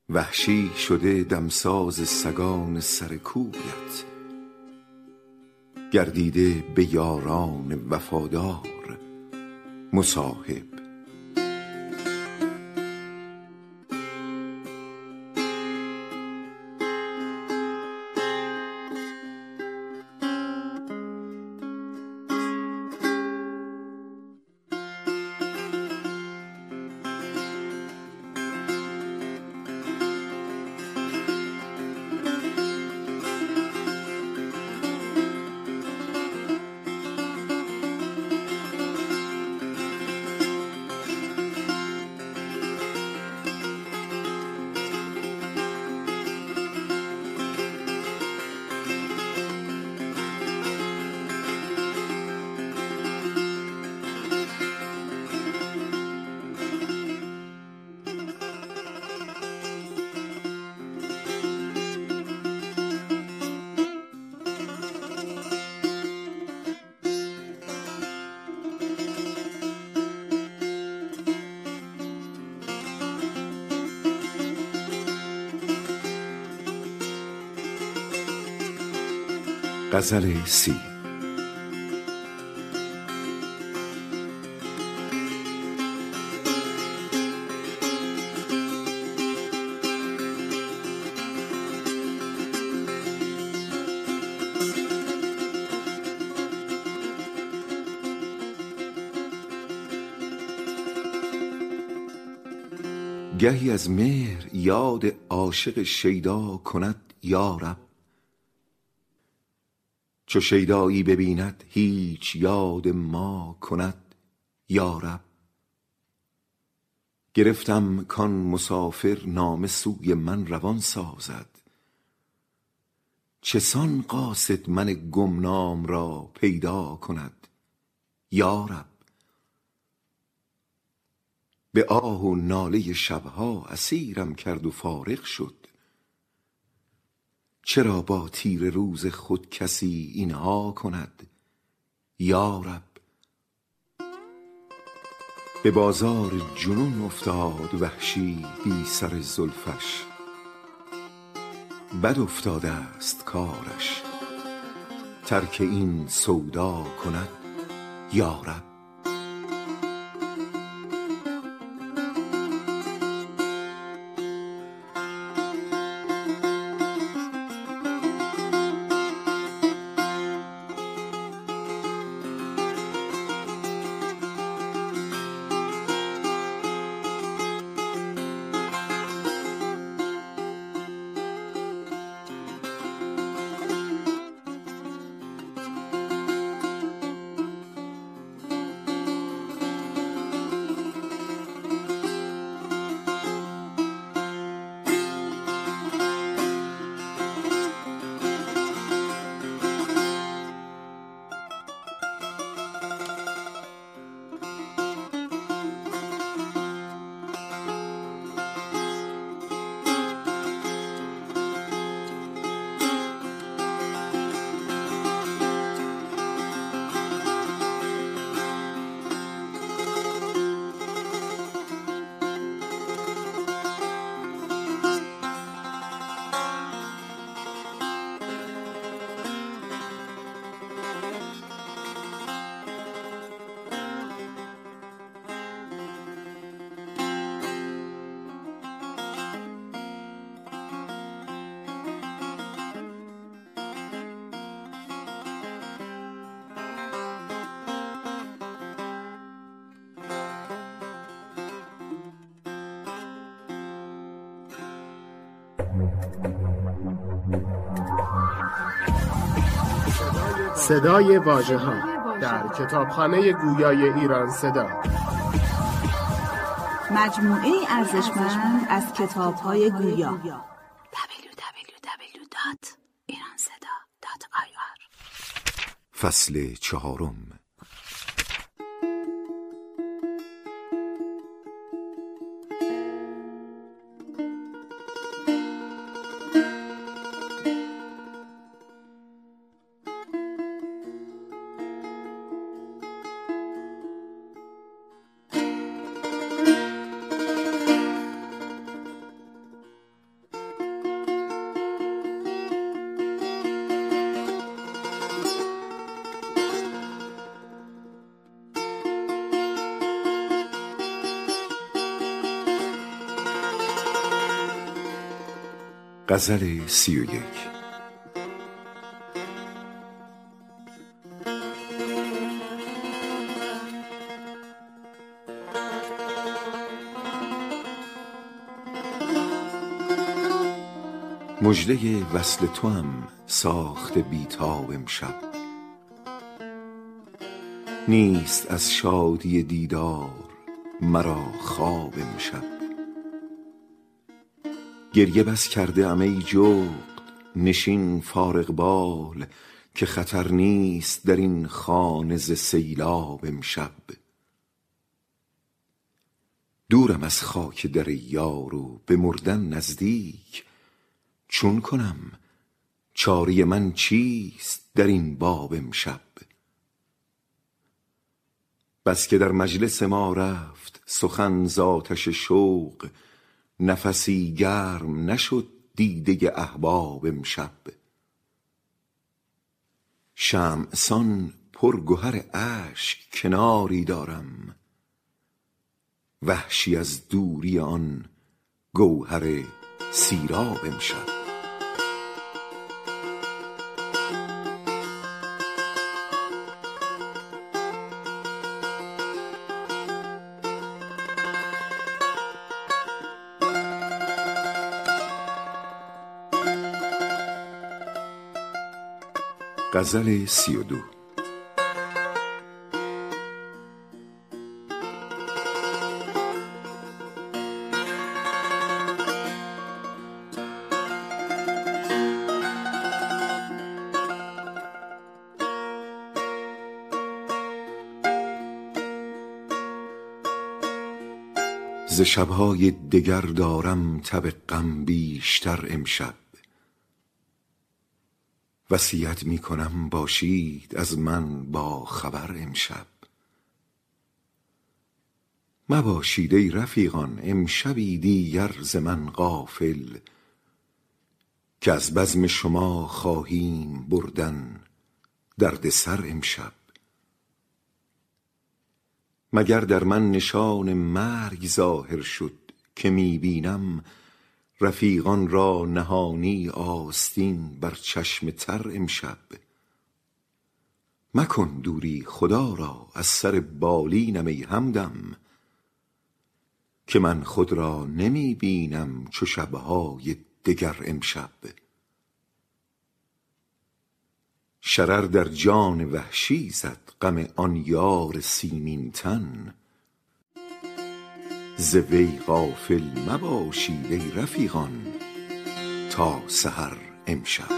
وحشی شده دمساز سگان سرکویت، گردیده به یاران وفادار مصاحب. غزل سی. گهی از مهر یاد عاشق شیدا کند یارب، چو شیدایی ببیند هیچ یاد ما کند یارب. گرفتم کان مسافر نام سوی من روان سازد، چسان قاصد من گمنام را پیدا کند یارب. به آه و ناله شبها اسیرم کرد و فارغ شد، چرا با تیر روز خود کسی اینها کند یارب. به بازار جنون افتاد وحشی بی سر زلفش، بد افتاده است کارش ترک این سودا کند یارب. صدای واژه‌ها در کتابخانه گویای ایران صدا، مجموعه ارزشمند از کتاب‌های گویا. دبلیو دبلیو دبلیو دات ایران صدا دات آی آر. فصل چهارم. غزل سی و یک. مژده وصل تو هم ساخت بیتاب امشب، نیست از شادی دیدار مرا خواب امشب. گریه بس کرده ام ای جغد نشین فارغ بال، که خطر نیست در این خانه ز سیلاب امشب. دورم از خاک در یار و به مردن نزدیک، چون کنم چاری من چیست در این باب امشب. بس که در مجلس ما رفت سخن ز آتش شوق، نفسی گرم نشد دیده احباب امشب. شمع سان پر گوهر اشک کناری دارم، وحشی از دوری آن گوهر سیراب امشب. غزل سی و دو. ز شبهای دگر دارم تب غم بیشتر امشب، وصیت می کنم باشید از من با خبر امشب. مباشید ای رفیقان امشبی دیگر ز من غافل، که از بزم شما خواهیم بردن دردسر امشب. مگر در من نشان مرگ ظاهر شد، که می بینم رفیقان را نهانی آستین بر چشم تر امشب. مکن دوری خدا را از سر بالینم ای همدم، که من خود را نمی بینم چو شبهای دگر امشب. شرر در جان وحشی زد غم آن یار سیمین تن، ز وی غافل مباشید ای رفیقان تا سحر امشب.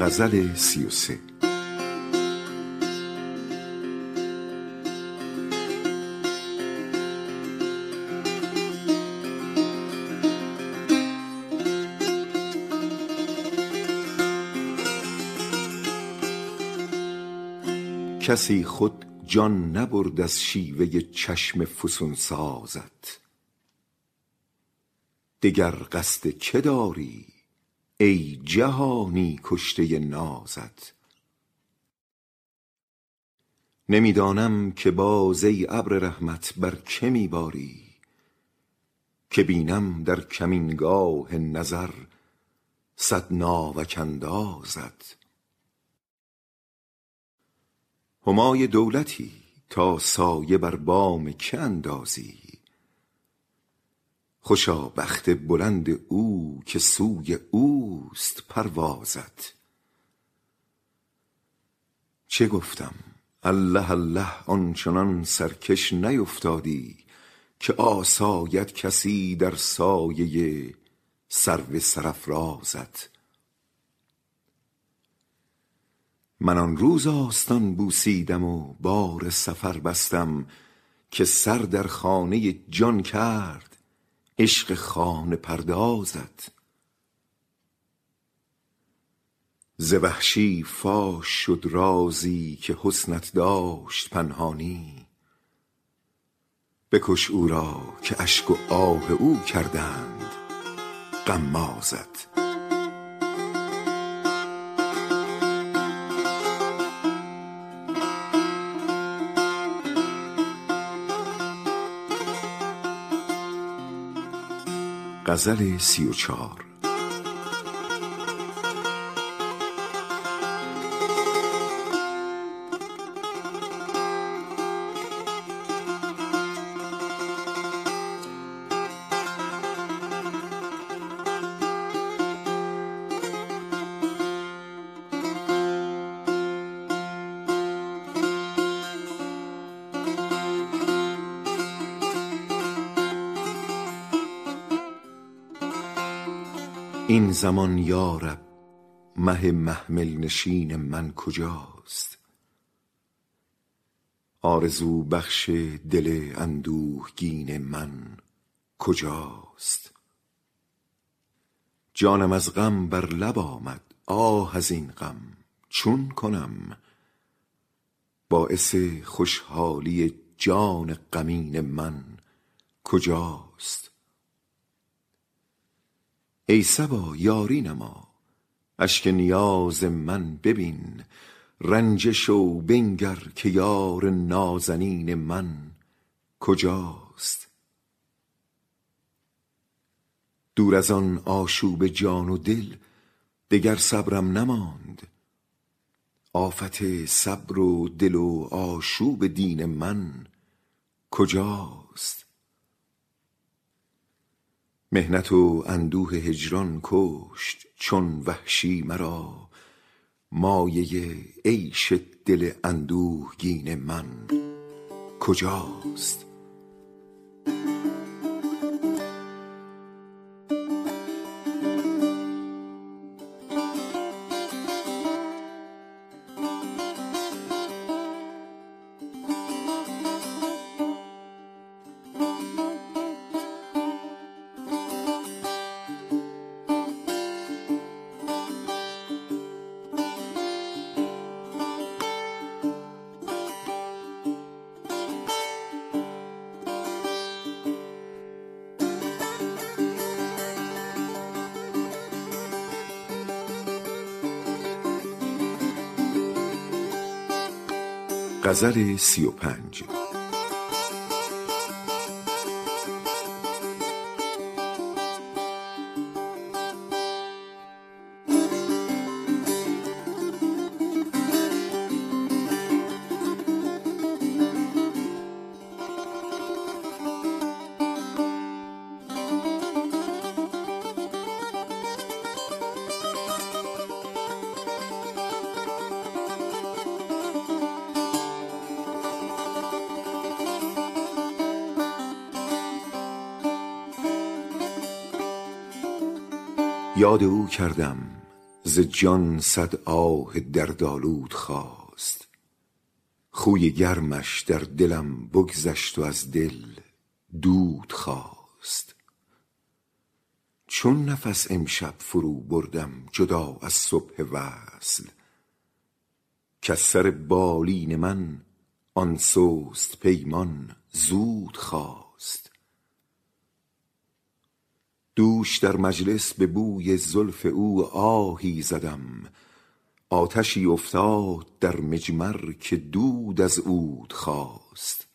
غزل سی و سه. کسی خود جان نبرد از شیوه چشم فسون سازت، دگر قصد که داری ای جهانی کشته نازت. نمیدانم که باز ای ابر رحمت بر که میباری، که بینم در کمینگاه نظر صد ناوک اندازت. همای دولتی تا سایه بر بام که اندازی، خوشا بخت بلند او که سوی اوست پروازت. چه گفتم الله الله آنچنان سرکش نیفتادی، که آساید کسی در سایه سرو سرافرازت. من آن روز آستان بوسیدم و بار سفر بستم، که سر در خانه جان کرد عشق خانه پردازت. ز وحشی فاش شد رازی که حسنت داشت پنهانی، بکش او را که اشک و آه او کردند غمازت. غزل سی و چار. این زمان یارب مه محمل نشین من کجاست، آرزو بخش دل اندوهگین من کجاست. جانم از غم بر لب آمد، آه از این غم چون کنم، باعث خوشحالی جان غمین من کجاست. ای صبا یاری نما، اشک نیاز من ببین، رنجش و بنگر که یار نازنین من کجاست. دور از آن آشوب جان و دل دگر صبرم نماند، آفت صبر و دل و آشوب دین من کجاست. مهنت و اندوه هجران کشت چون وحشی مرا، مایه عیش دل اندوهگین من کجاست. غزل سی و پنج. یاد او کردم ز جان صد آه دردآلود خواست، خوی گرمش در دلم بگذشت و از دل دود خواست. چون نفس امشب فرو بردم جدا از صبح وصل، کز سر بالین من آن سست پیمان زود خواست. دوش در مجلس به بوی زلف او آهی زدم، آتشی افتاد در مجمر که دود از عود خواست.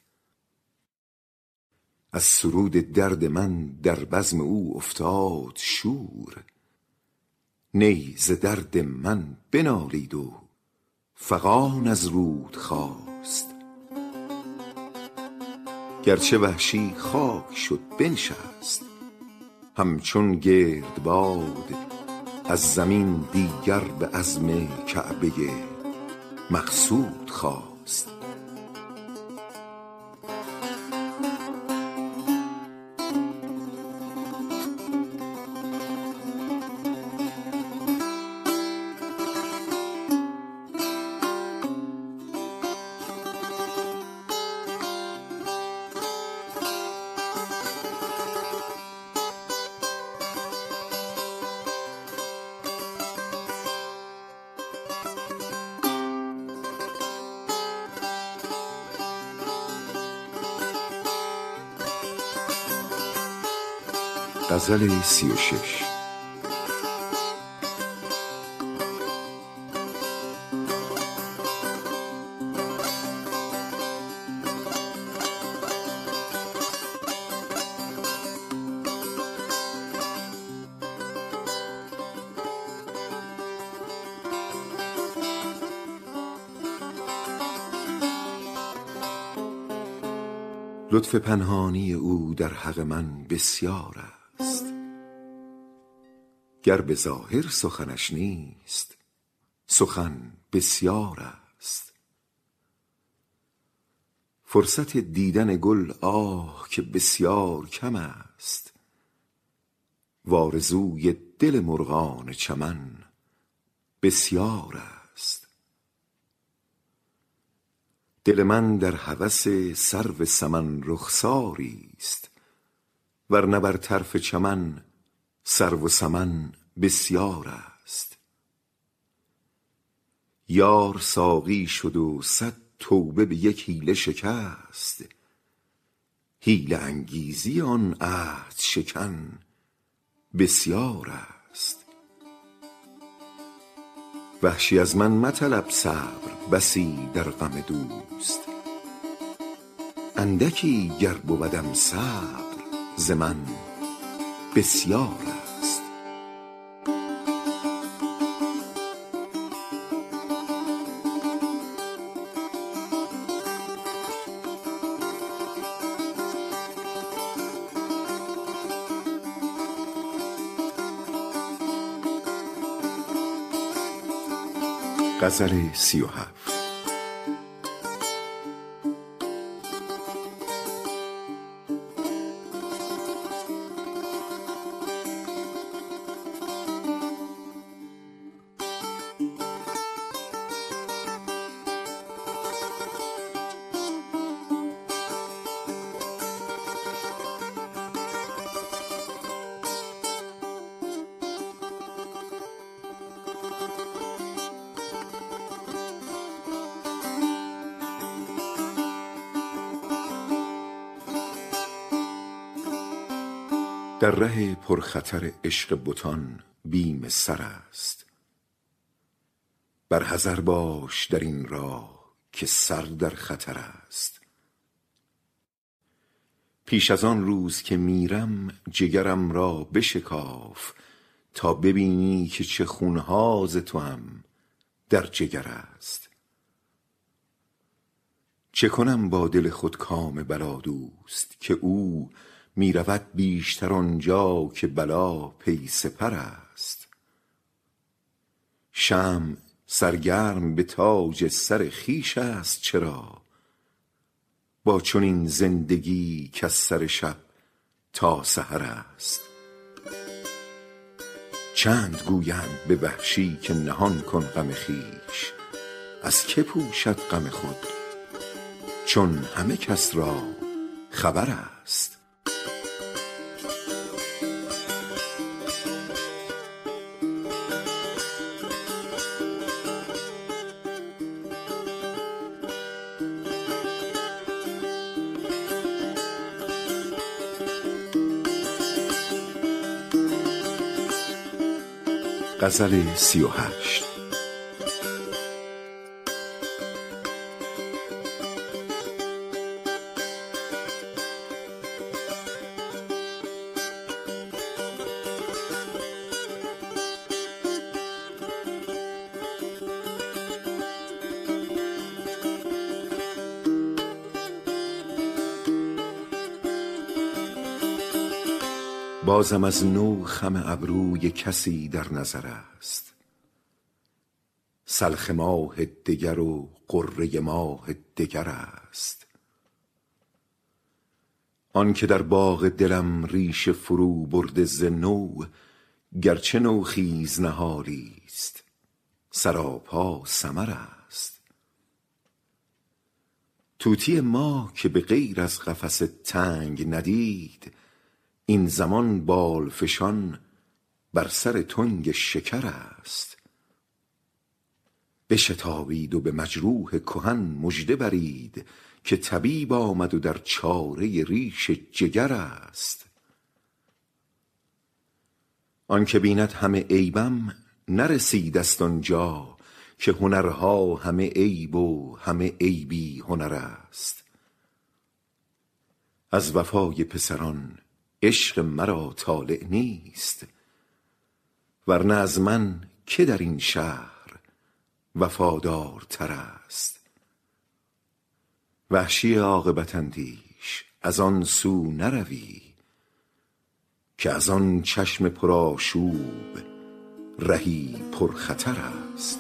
از سرود درد من در بزم او افتاد شور، نی ز درد من بنالید و فغان از رود خواست. گرچه وحشی خاک شد بنشست، همچون گردباد از زمین دیگر به عزم کعبه مقصود خواست. غزل سی و شش. لطف پنهانی او در حق من بسیار است، گر به ظاهر سخنش نیست سخن بسیار است. فرصت دیدن گل آه که بسیار کم است، وارزوی دل مرغان چمن بسیار است. دل من در هوس سرو سمن رخساری است، ورنه بر طرف چمن سرو و سمن بسیار است. یار ساقی شد و صد توبه به یک حیله شکست، حیله انگیزی آن عهد شکن بسیار است. وحشی از من مطلب صبر بسی در غم دوست، اندکی گر بودم صبر ز من بسیار است. غزل سی و هفت. در ره پرخطر عشق بتان بیم سر است، بر حذر باش در این راه که سر در خطر است. پیش از آن روز که میرم جگرم را بشکاف، تا ببینی که چه خونها ز تو هم در جگر است. چه کنم با دل خود کام بلا دوست، که او می رود بیشتر آنجا که بلا پی سپر است. شمع سرگرم به تاج سر خویش است، چرا با چنین زندگی که از سر شب تا سحر است. چند گویند به وحشی که نهان کن غم خویش، از که پوشد غم خود چون همه کس را خبر است. غزل سی و هشت. بازم از نو خم ابروی کسی در نظر است، سلخ ماه دگر و قره ماه دگر است. آن که در باغ دلم ریش فرو برده ز نو، گرچه نو خیز نهالی است، سراپا ثمر است. طوطی ما که به غیر از قفس تنگ ندید، این زمان بال فشان بر سر تنگ شکر است. بشتابید و به مجروح کهن مژده برید، که طبیب آمد و در چاره ریش جگر است. آن که بیند همه عیبم نرسید است آنجا، که هنرها همه عیب و همه عیبی هنر است. از وفای پسران عشق مرا طالع نیست، ورنه از من که در این شهر وفادار تر است. وحشی عاقبت اندیش از آن سو نروی، که از آن چشم پرآشوب رهی پرخطر است.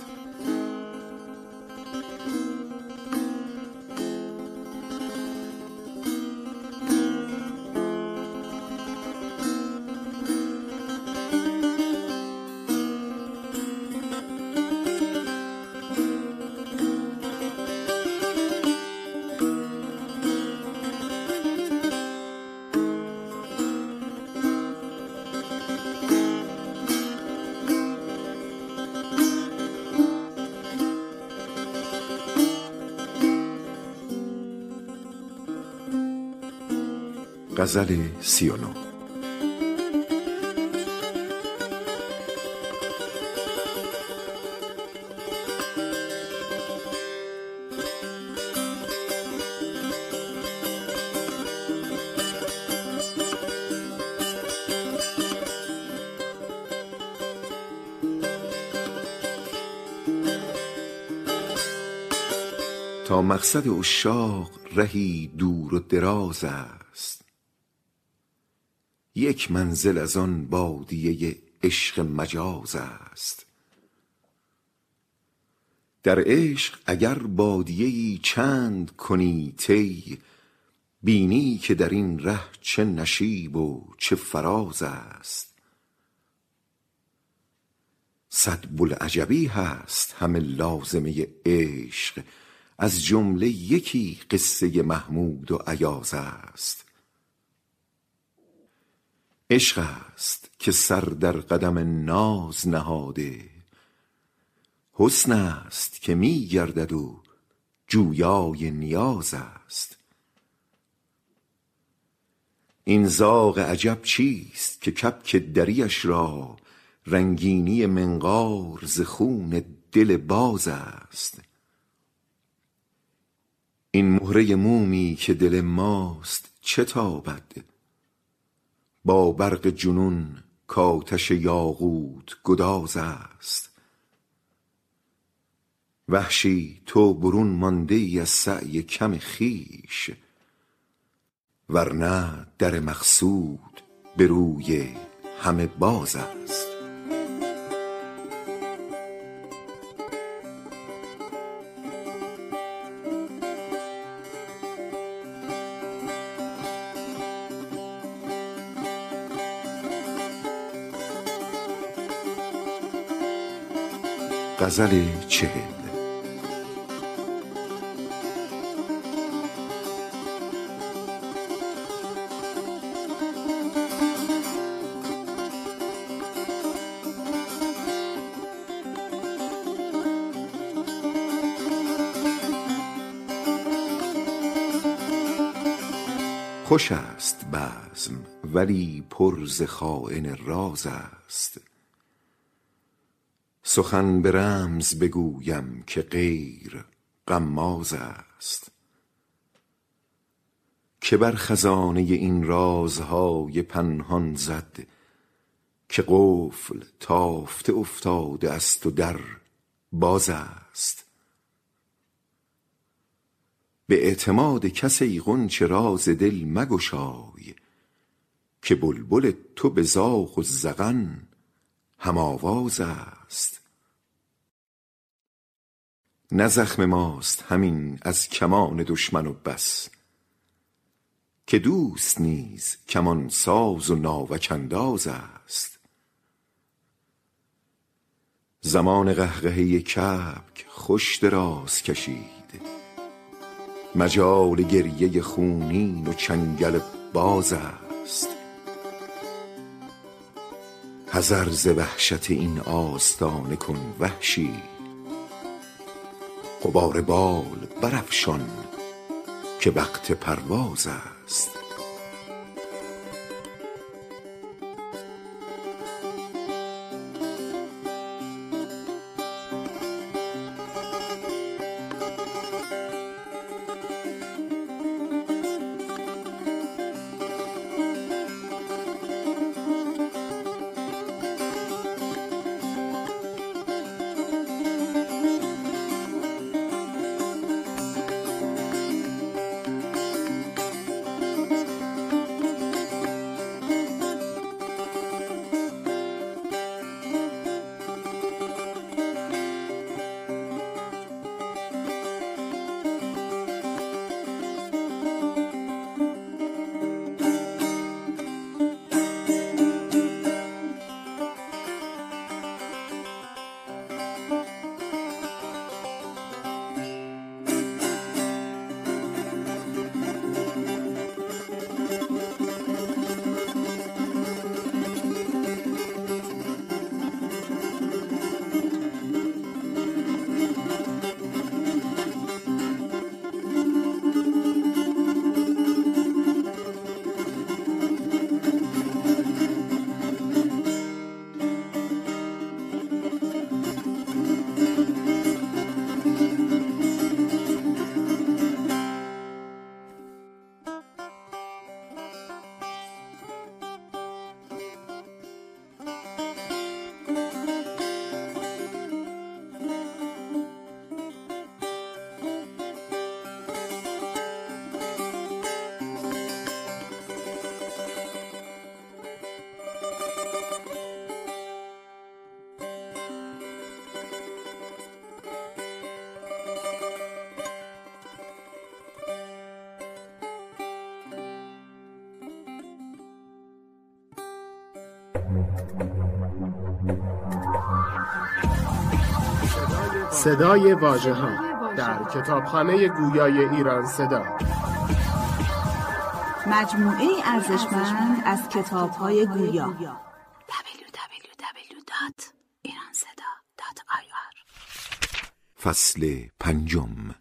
غزل سی و نه. تا مقصد عشاق رهی دور و دراز است، یک منزل از آن بادیه عشق مجاز است. در عشق اگر بادیه‌ای چند کنی طی، بینی که در این ره چه نشیب و چه فراز است. صد بوالعجبی هست همه لازمه عشق، از جمله یکی قصه محمود و ایاز است. عشق است که سر در قدم ناز نهاده، حسن است که می گردد و جویای نیاز است. این زاغ عجب چیست که کبک دریش را رنگینی منقار ز خون دل باز است. این مهره مومی که دل ماست چه تابد، با برق جنون کاتش یاقوت گداز است. وحشی تو برون مانده ای از سعی کم خیش، ورنه در مقصود به روی همه باز است. غزل چهل. خوش است بزم ولی پر ز خائن راز است، سخن به رمز بگویم که غیر غماز است، که بر خزانه این رازهای پنهان زد، که قفل تافته افتاده است و در باز است. به اعتماد کسی غنچه راز دل مگشای، که بلبل تو به زاغ و زغن هم آواز است. نه زخم ماست همین از کمان دشمن و بس، که دوست نیز کمان ساز و ناوک انداز است. زمان قهقهه کبک خوش دراز کشید، مجال گریه خونین و چنگل باز است. حذر ز وحشت این آستانه کن وحشی، غبار بال برافشان که وقت پرواز است. صدای واژه‌ها در کتابخانه گویای ایران صدا، مجموعه ارزشمند از کتاب‌های گویا. دبلیو دبلیو دبلیو دات ایران صدا دات آی آر فصل پنجم.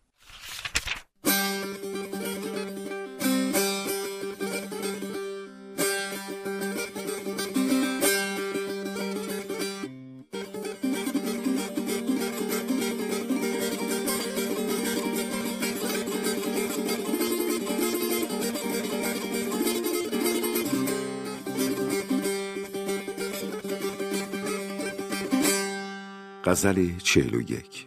غزل چهل و یک.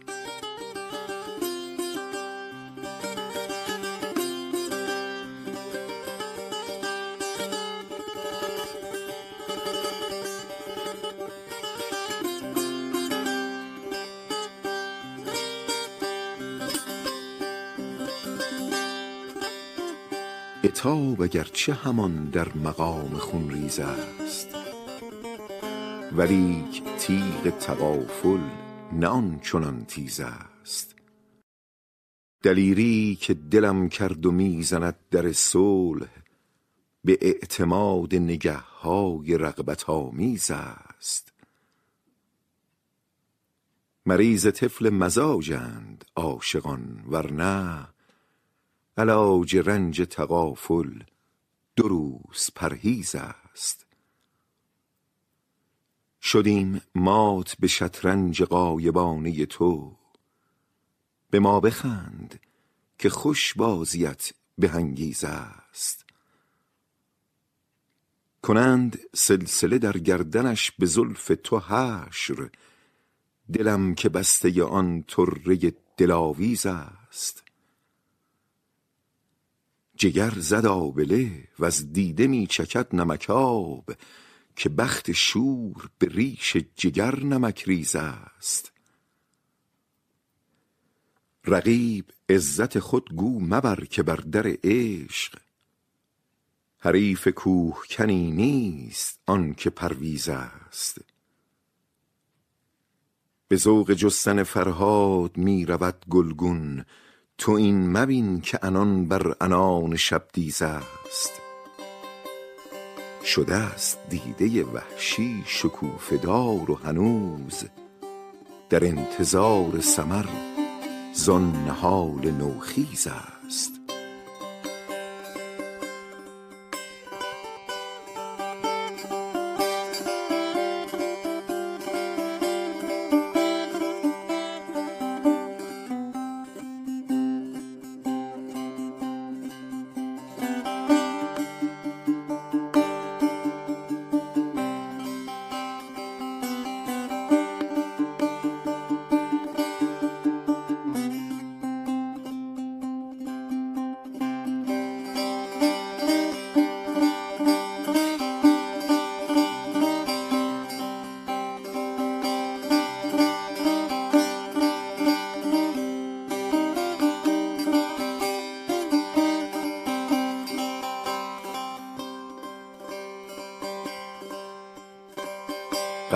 عتاب اگرچه همان در مقام خون ریز است، ولیک تیغ تغافل نه آنچنان تیز است. دلیری که دلم کرد و میزند در صلح، به اعتماد نگه‌های رغبت آمیز است. مریض طفل مزاجند عاشقان، ورنه علاج رنج تغافل دو روز پرهیز است. شدیم مات به شطرنج غایبانه تو، به ما بخند که خوش بازیت بهنگیز است. کنند سلسله در گردنش به زلف تو حشر، دلم که بسته آن طره دلاویز است. جگر زد آبله و از دیده می چکد نمکاب، که بخت شور به ریش جگر نمکریز است. رقیب عزت خود گو مبر که بر در عشق، حریف کوه کنی نیست آن که پرویز است. به ذوق جستن فرهاد می رود گلگون، تو این مبین که انان بر انان شبدیز است. شده است دیده وحشی شکوفه دار و هنوز، در انتظار ثمر زان نهال نوخیز است.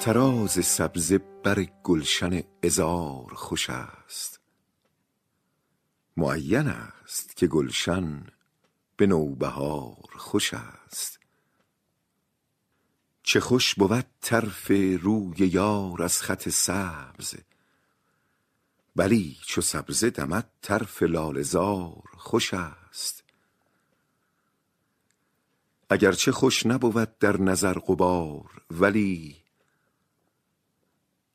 تراز سبزه بر گلشن عذار خوش است، معین است که گلشن به نوبهار خوش است. چه خوش بود طرف روی یار از خط سبز، بلی چو سبزه دمد طرف لاله‌زار خوش است. اگرچه خوش نبود در نظر غبار، ولی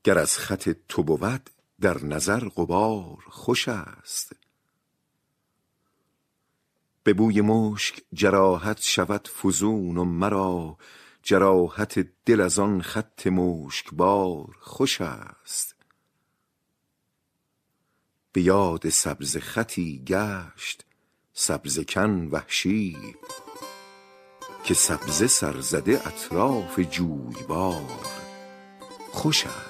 گر از خط تو بود در نظر غبار خوش است. به بوی مشک جراحت شود فزون و مرا، جراحت دل از آن خط مشکبار خوش است. به یاد سبز خطی گشت سبزکن وحشی، که سبزه سرزده اطراف جویبار خوش است.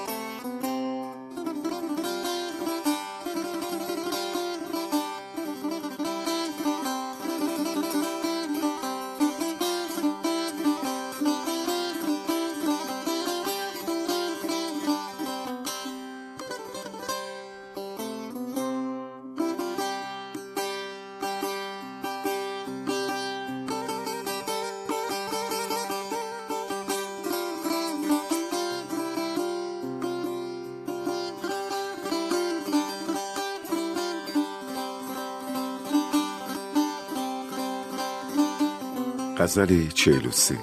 غزل چهل و سه.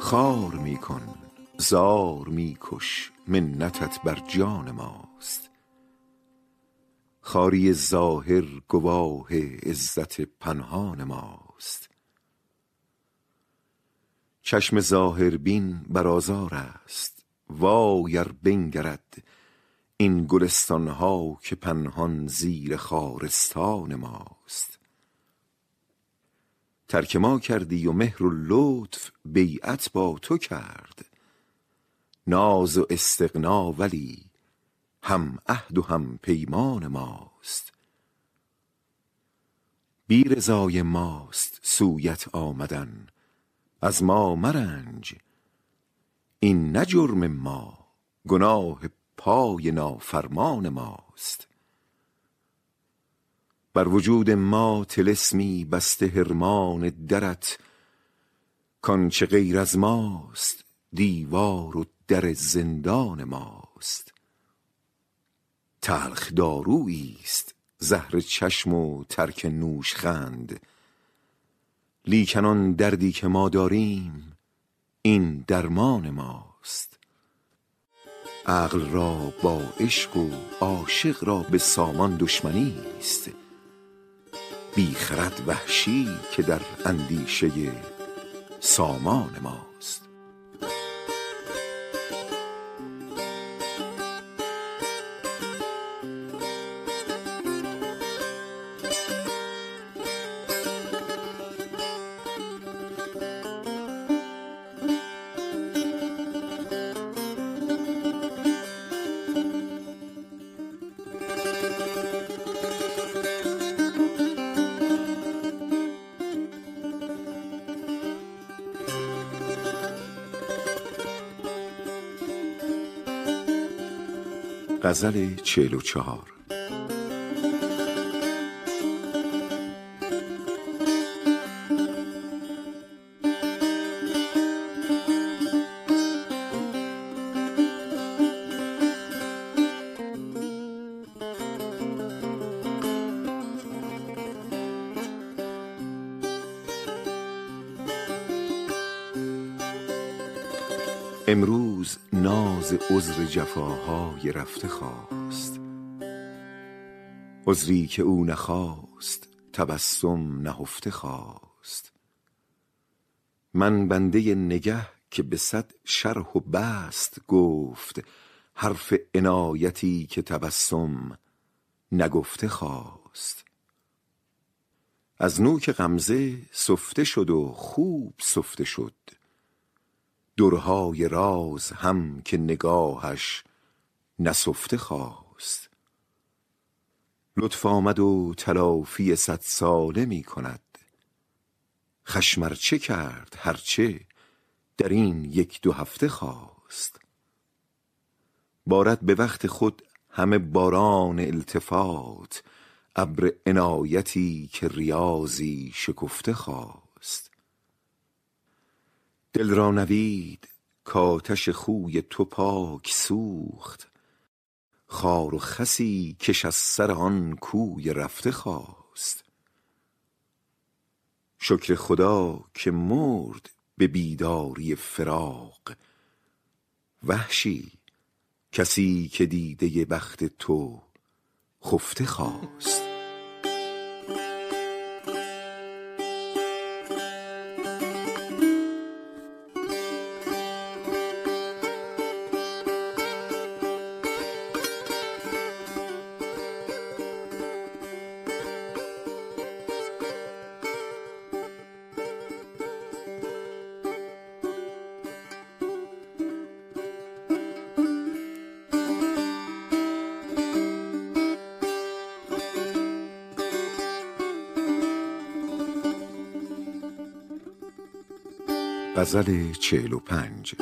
خار می کن زار می کش منتت بر جان ماست، خاری ظاهر گواه عزت پنهان ماست. چشم ظاهر بین بر آزار است، وای ار بنگرد این گلستانها که پنهان زیر خارستان ماست. ترک ما کردی و مهر و لطف بیعت با تو کرد، ناز و استغنا ولی هم عهد و هم پیمان ماست. بی رضای ماست سویت آمدن، از ما مرنج، این نه جرم ما، گناه پای نافرمان ماست. بر وجود ما طلسمی بسته حرمان درت، کانچه غیر از ماست دیوار و در زندان ماست. تلخ دارویی است زهر چشم و ترک نوشخند، لیکن آن دردی که ما داریم این درمان ماست. عقل را با عشق و عاشق را به سامان دشمنی است، بی خرد وحشی که در اندیشه سامان ماست. غزل چهل و چهار. امروز ناز عذر جفاهای رفته خواست، عذری که او نخواست تبسم نهفته خواست. من بنده نگه که به صد شرح و بست گفت، حرف عنایتی که تبسم نگفته خواست. از نوک غمزه سفته شد و خوب سفته شد، درهای راز هم که نگاهش نسفته خواست. لطف آمد و تلافی صد ساله می کند، خشمرچه کرد هرچه در این یک دو هفته خواست. بارد به وقت خود همه باران التفات، ابر عنایتی که ریاضی شکفته خواست. دل را نوید کاتش خوی تو پاک سوخت، خار و خسی کش از سر آن کوی رفته خواست. شکر خدا که مرد به بیداری فراق، وحشی کسی که دیده بخت تو خفته خواست. غزل چهل و پنج.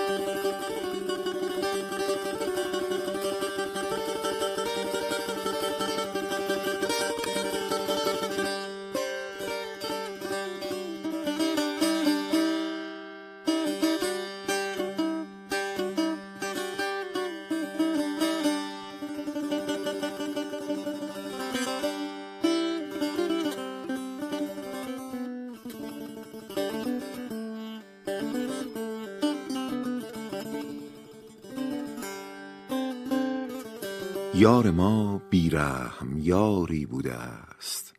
یار ما بیرحم یاری بوده است،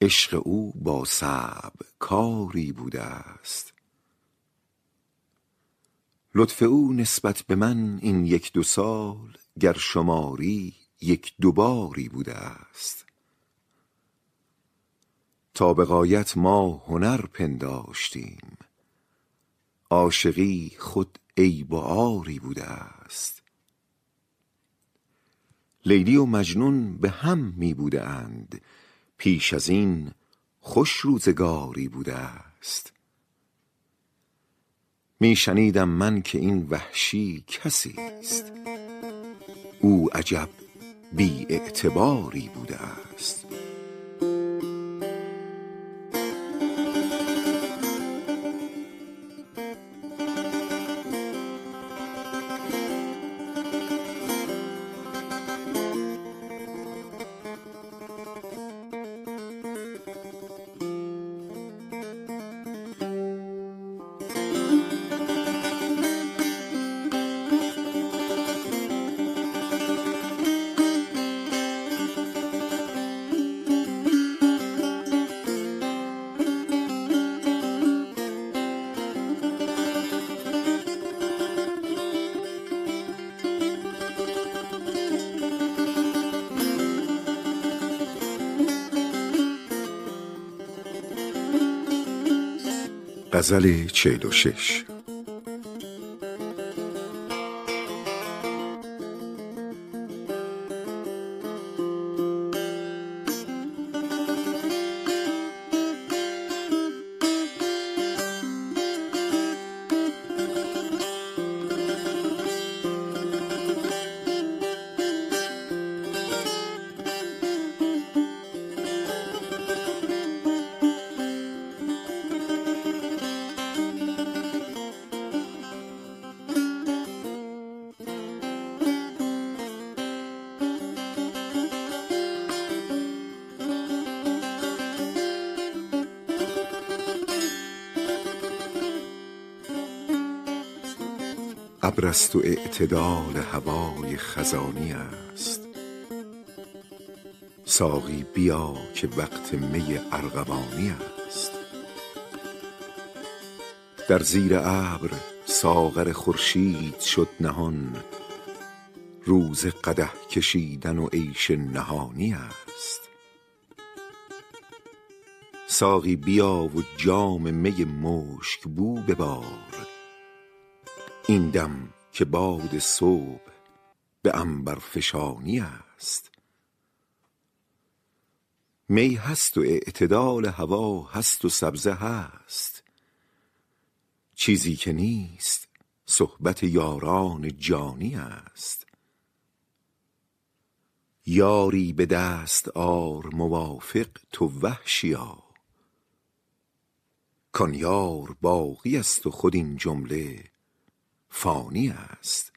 عشق او با صعب کاری بوده است. لطف او نسبت به من این یک دو سال گر شماری یک دوباری بوده است. تا به غایت ما هنر پنداشتیم، عاشقی خود عیب و عاری بوده است. لیلی و مجنون به هم می بوده اند، پیش از این خوش روزگاری بوده است. می شنیدم من که این وحشی کسی است، او عجب بی اعتباری بوده است. غزل چهل و شش. ابرست و اعتدال هوای خزانی است، ساقی بیا که وقت می ارغوانی است. در زیر ابر ساغر خورشید شد نهان، روز قدح کشیدن و عیش نهانی است. ساقی بیا و جام می مشک بو ببار، این دم که باد صبح به عنبر فشانی است. می هست و اعتدال هوا هست و سبزه هست، چیزی که نیست صحبت یاران جانی است. یاری به دست آر موافق تو وحشیا، کان یار باقی است و خود این جمله فانی است.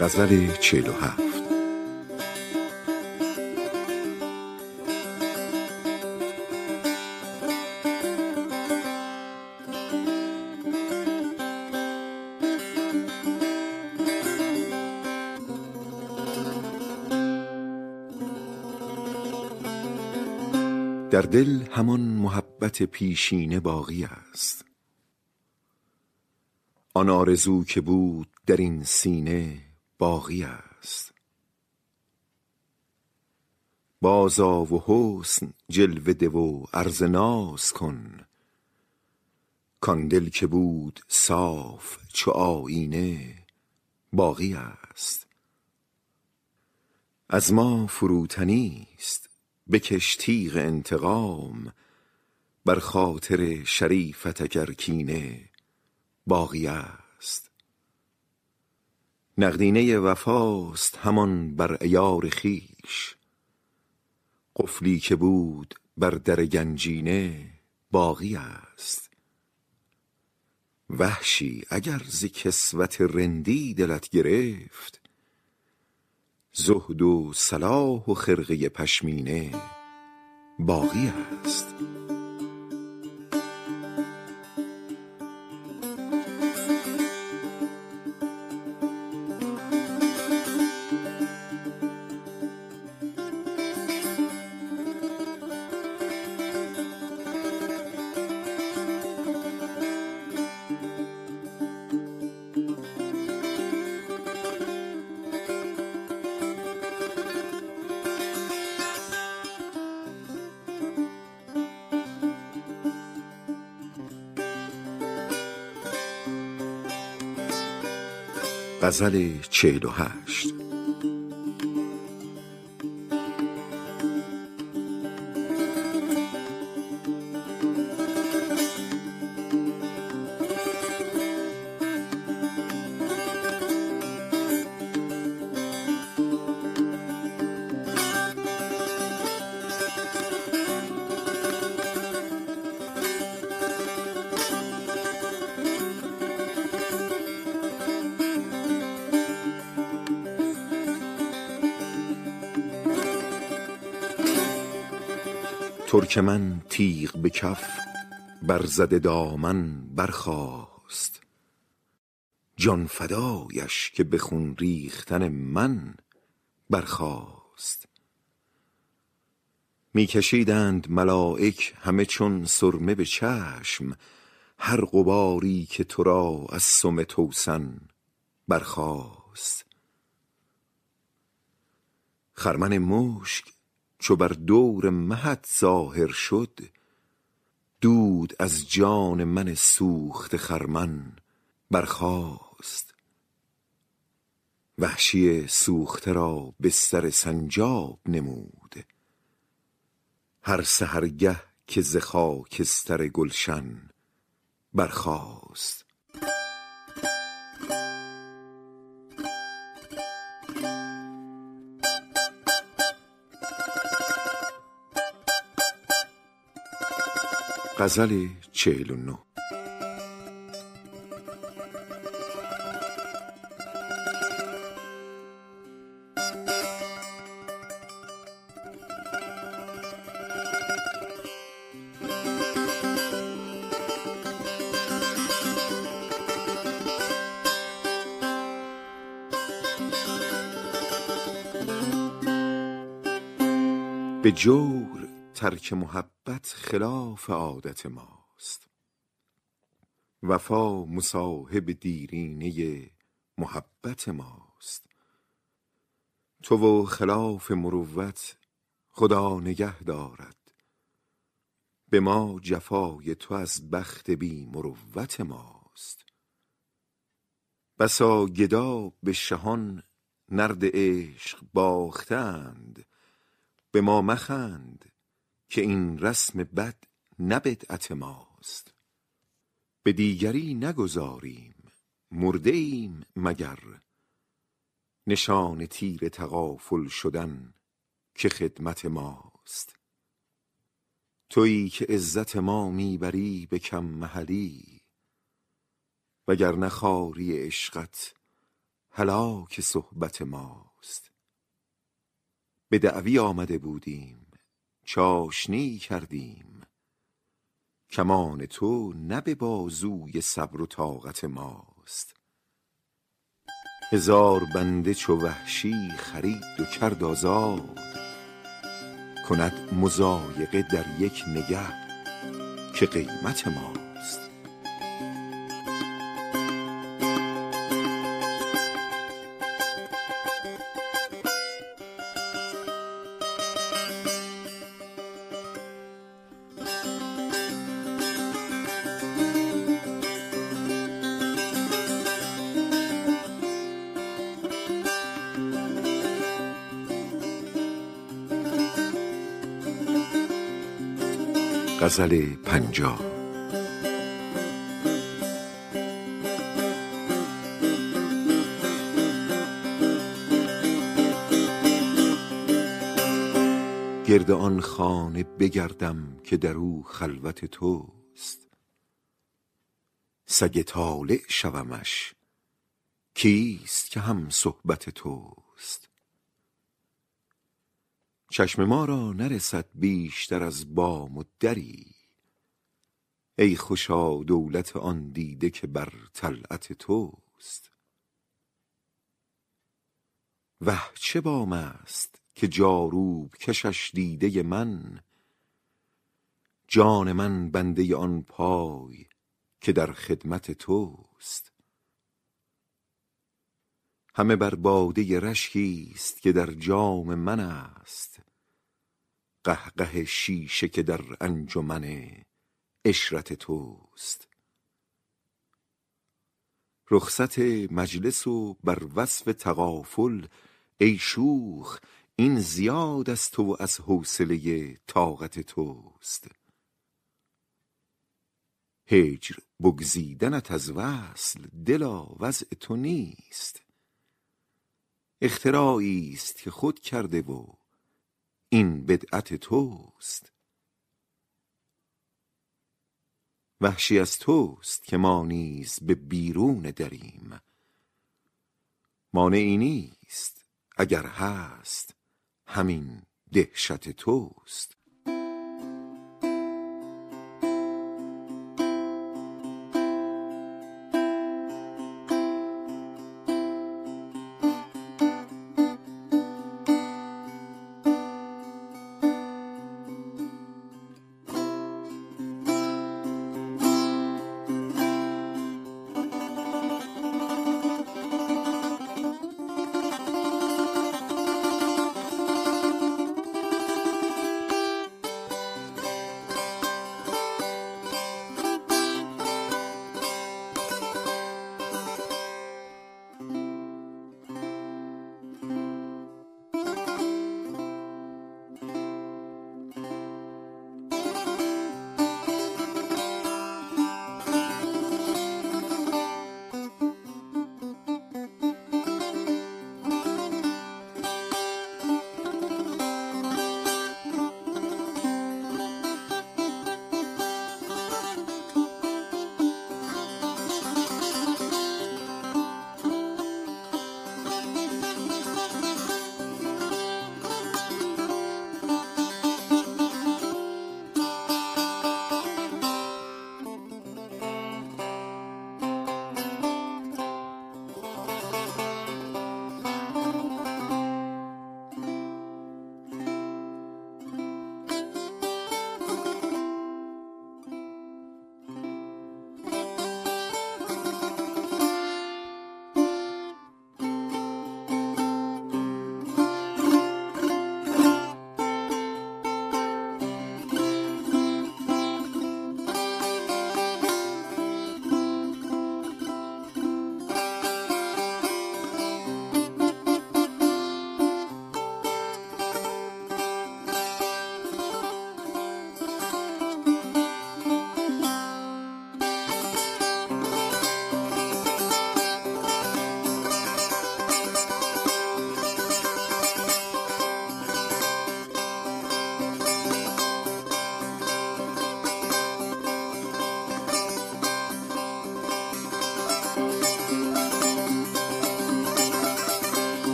غزل چهل و هفت. در دل همان محبت پیشینه باقی است، آن آرزو که بود در این سینه باقی است. بازآ و حسن جلوه ده و عرض ناز کن، کان دل که بود صاف چو آینه باقی است. از ما فروتنی است بکش تیغ انتقام، بر خاطر شریفت اگر کینه باقی است. نقدینه وفاست همان بر عیار خویش، قفلی که بود بر در گنجینه باقی است. وحشی اگر ز کسوت رندی دلت گرفت، زهد و صلاح و خرقه پشمینه باقی است. غزل چهل و هشت. ترکمن تیغ به کف برزده دامن برخاست، جان فدایش که به خون ریختن من برخاست. میکشیدند ملائک همه چون سرمه به چشم، هر غباری که تو را از سم توسن برخاست. خرمن مشک چو بر دور مهت ظاهر شد، دود از جان من سوخت خرمن برخاست. وحشی سوخته را بستر سنجاب نمود، هر سحرگه که ز خاکستر گلشن برخاست. غزل چهل و نه. به جور ترک محبت خلاف عادت ماست، وفا مصاحب دیرینه محبت ماست. تو و خلاف مروت خدا نگه دارد، به ما جفای تو از بخت بی مروت ماست. بسا گدا به شهان نرد عشق باختند، به ما مخند که این رسم بد نه بدعت ماست. به دیگری نگذاریم مرده ایم مگر، نشان تیر تغافل شدن که خدمت ماست. تویی که عزت ما میبری به کم محلی، وگرنه خواری عشقت هلاک صحبت ماست. به دعوی آمده بودیم چاشنی کردیم، کمان تو نه به بازوی صبر و طاقت ماست. هزار بنده چو وحشی خرید و کرد آزاد، کند مزایقه در یک نگه که قیمت ماست. غزل پنجاه. گرد آن خانه بگردم که در او خلوت توست، سگ طالع شومش کیست که هم صحبت توست. چشم ما را نرسد بیشتر از بام و دری، ای خوشا دولت آن دیده که بر طلعت توست. وه چه بام است که جاروب کشش دیده من، جان من بنده آن پای که در خدمت توست. همه بر باده رشکی است که در جام من است، قهقه شیشه که در انجمن اشرت توست. رخصت مجلس و بر وصف تغافل ای شوخ، این زیاد از تو و از حوصله طاقت توست. هجر بگزیدنت از وصل دلا وضع تو نیست، اختراعی است که خود کرده و این بدعت توست. وحشی از توست که ما نیز به بیرون دریم، مانعی نیست اگر هست همین دهشت توست.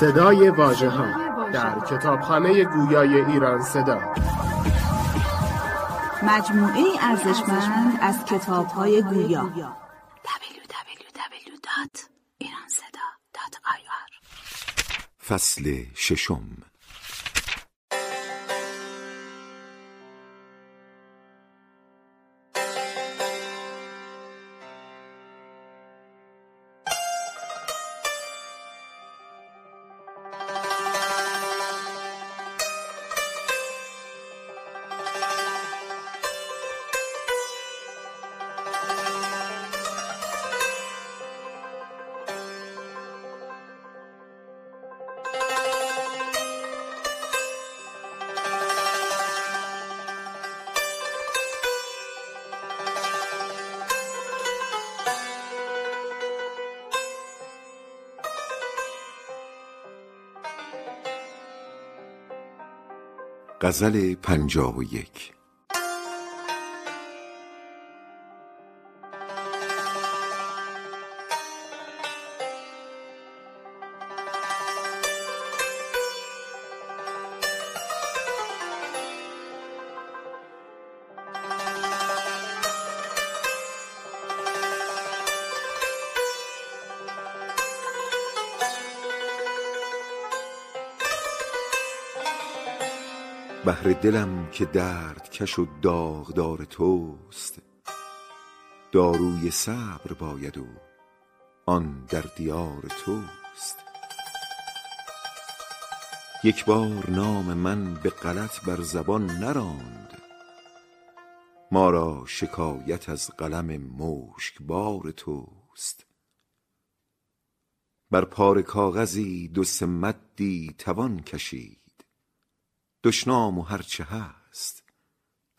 صدای واژه‌ها در کتابخانه گویای ایران صدا، مجموعه ارزشمند از کتاب‌های گویا. دبلیو دبلیو دبلیو دات ایران صدا دات آی آر فصل ششم. غزل پنجاه و یک. بهر دلم که درد کش و داغدار توست، داروی صبر باید و آن در دیار توست. یک بار نام من به غلط بر زبان نراند، ما را شکایت از قلم مشکبار توست. بر پاره کاغذی دو سه مدی توان کشید، دشنام و هرچه هست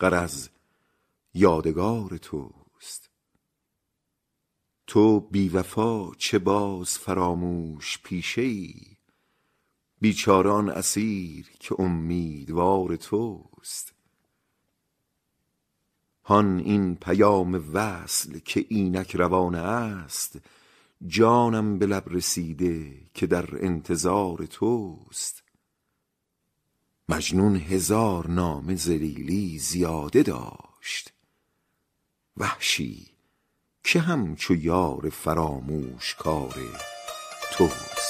غرض یادگار توست. تو بی وفا چه باز فراموش پیشه‌ای، بیچاران اسیر که امیدوار توست. هان این پیام وصل که اینک روانه است، جانم به لب رسیده که در انتظار توست. مجنون هزار نام ذلیلی زیاده داشت، وحشی که همچو یار فراموش کار توست.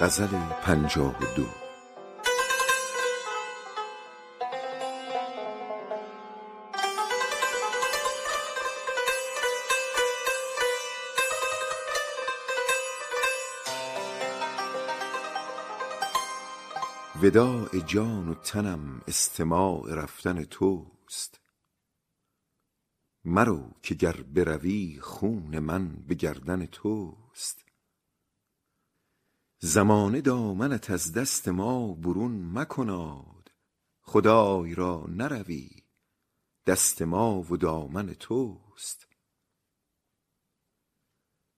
غزل پنجاه و دو. وداع جان و تنم استماع رفتن توست، مرو که گر بروی خون من به گردن توست. زمانه دامنت از دست ما برون مکناد، خدای را نروی دست ما و دامن توست.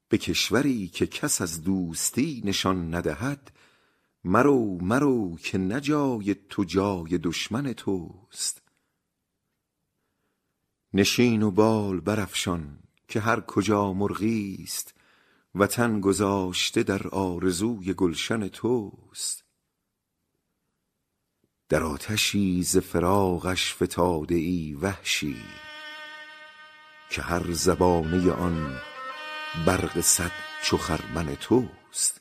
به کشوری که کس از دوستی نشان ندهد، مرو مرو که نه جای تو جای دشمن توست. نشین و بال برافشان که هر کجا مرغی است، وطن گذاشته در آرزوی گلشن توست. در آتشی ز فراقش فتاده ای وحشی، که هر زبانه آن برق صد چو خرمن توست.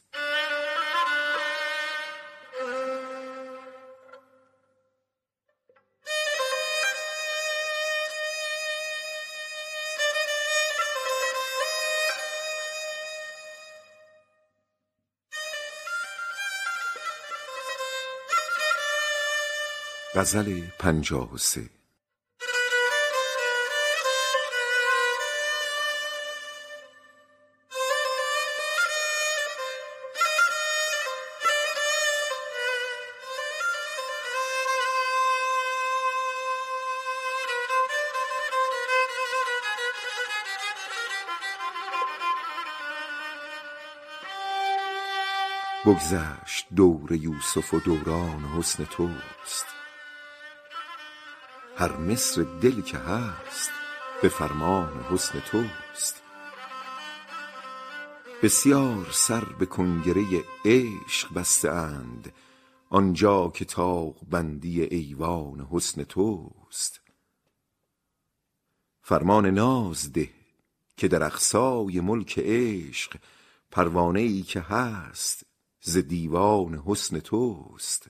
غزل پنجاه و سه. بگذشت دور یوسف و دوران حسن توست، هر مصر دل که هست به فرمان حسن توست. بسیار سر به کنگره عشق بسته اند، آنجا که طاق بندی ایوان حسن توست. فرمان ناز ده که در اقصای ملک عشق، پروانه ای که هست ز دیوان حسن توست.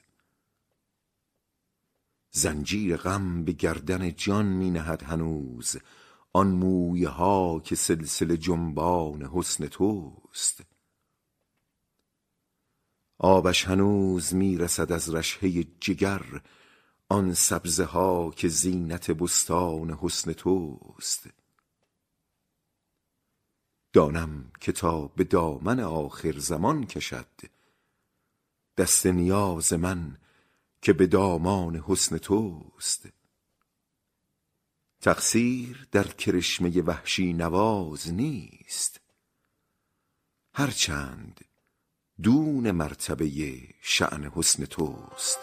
زنجیر غم به گردن جان می نهد هنوز، آن مویه ها که سلسله جنبان حسن توست. آبش هنوز می رسد از رشحه جگر، آن سبزه ها که زینت بستان حسن توست. دانم که تا به دامن آخر زمان کشد، دست نیاز من که به دامان حسن توست. تقصیر در کرشمه وحشی نواز نیست، هرچند دون مرتبه شأن حسن توست.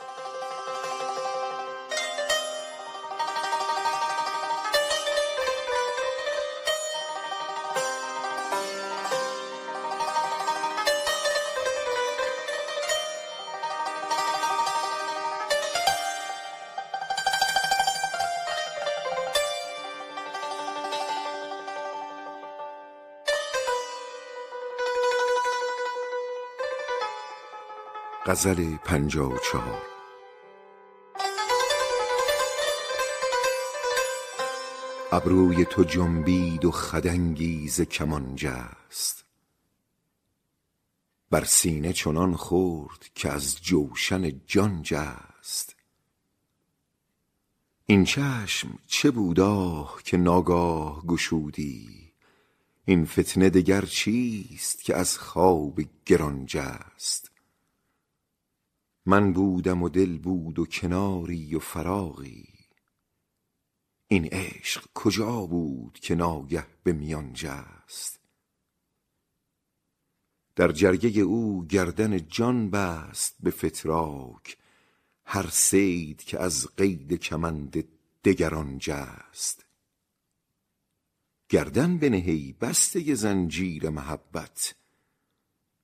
غزل پنجاه و چهار. ابروی تو جنبید و خدنگی ز کمان جست، بر سینه چنان خورد که از جوشن جان جست. این چشم چه بودا که ناگاه گشودی، این فتنه دگر چیست که از خواب گران جست. من بودم و دل بود و کناری و فراغی، این عشق کجا بود که ناگه به میان جست. در جرگه او گردن جان بست به فتراک، هر صید که از قید کمند دگران جست. گردن بنهی بسته زنجیر محبت،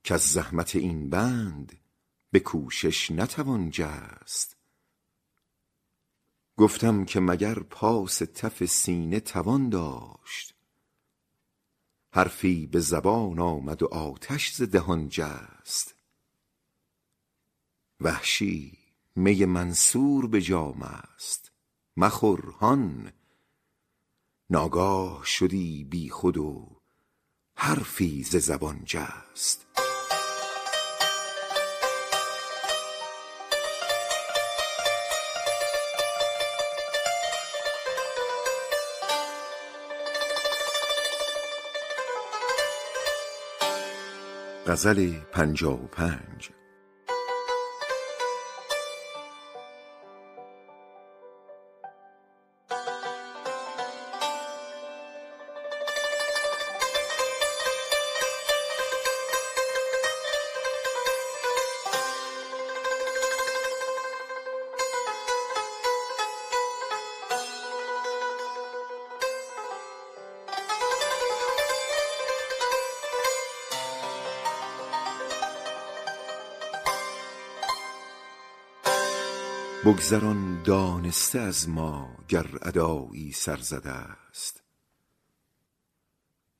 که از زحمت این بند به کوشش نتوان جست. گفتم که مگر پاس تف سینه توان داشت، حرفی به زبان آمد و آتش ز دهان جست. وحشی می منصور به جام است مخور هان، ناگاه شدی بی خود و حرفی ز زبان جست. غزل پنجاه و پنج. بگذران دانسته از ما گر ادایی سرزده است،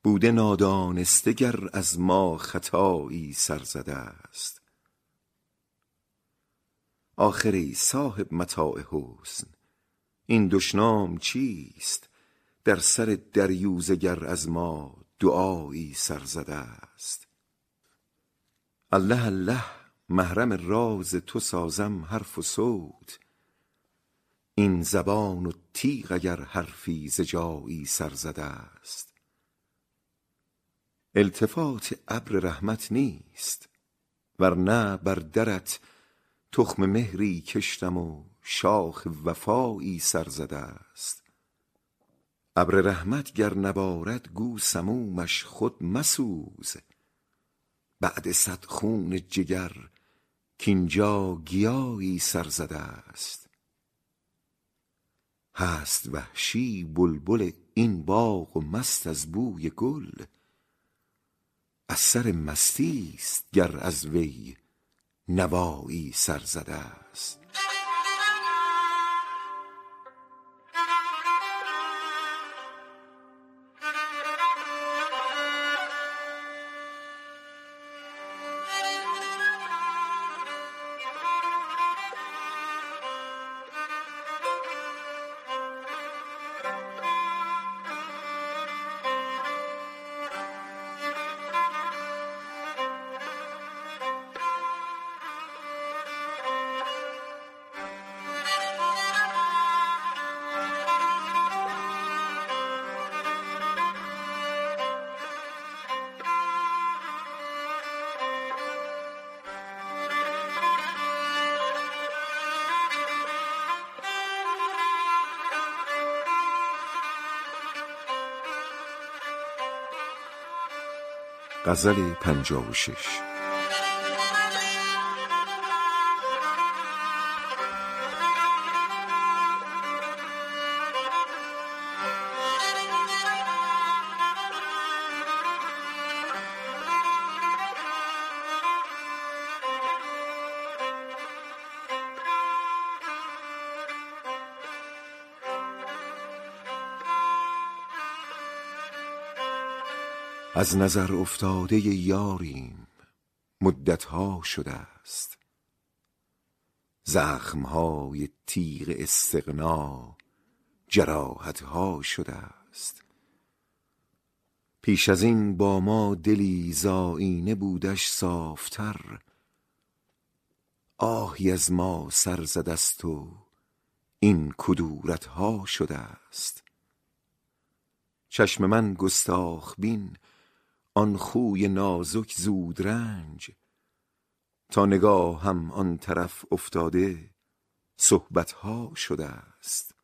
بوده نادانسته گر از ما خطایی سرزده است. آخر ای صاحب متاع حسن این دشنام چیست، در سر دریوزه گر از ما دعایی سرزده است. الله الله محرم راز تو سازم حرف و صوت، این زبان و تیغ اگر حرفی ز جایی سرزده است. التفات ابر رحمت نیست، ورنه بر درت تخم مهری کشتم و شاخ وفایی سرزده است. ابر رحمت گر نبارد گو سمومش خود مسوز، بعد صد خون جگر کینجا گیایی سرزده است. هست وحشی بلبل این باغ و مست از بوی گل، از سر مستی است گر از وی نوایی سرزده است. غزل پنجاه و شش. از نظر افتاده یاریم مدتها شده است، زخمهای تیغ استغنا جراحتها شده است. پیش از این با ما دلی زآیینه بودش صافتر، آهی از ما سر زده است و این کدورتها شده است. چشم من گستاخ بین آن خوی نازک زود رنج، تا نگاه هم آن طرف افتاده صحبتها شده است.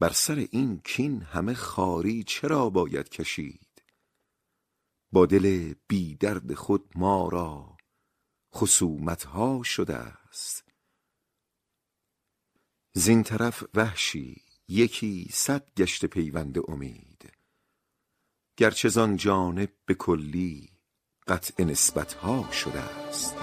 بر سر این کین همه خاری چرا باید کشید؟ با دل بی درد خود ما را خصومتها شده است. زین طرف وحشی یکی صد گشت پیوند امید، گرچه زان جانب به کلی قطع نسبتها شده است.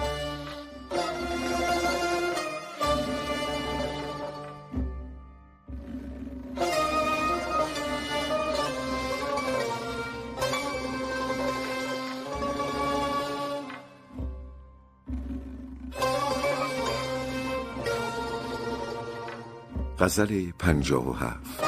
غزل پنجاه و هفت.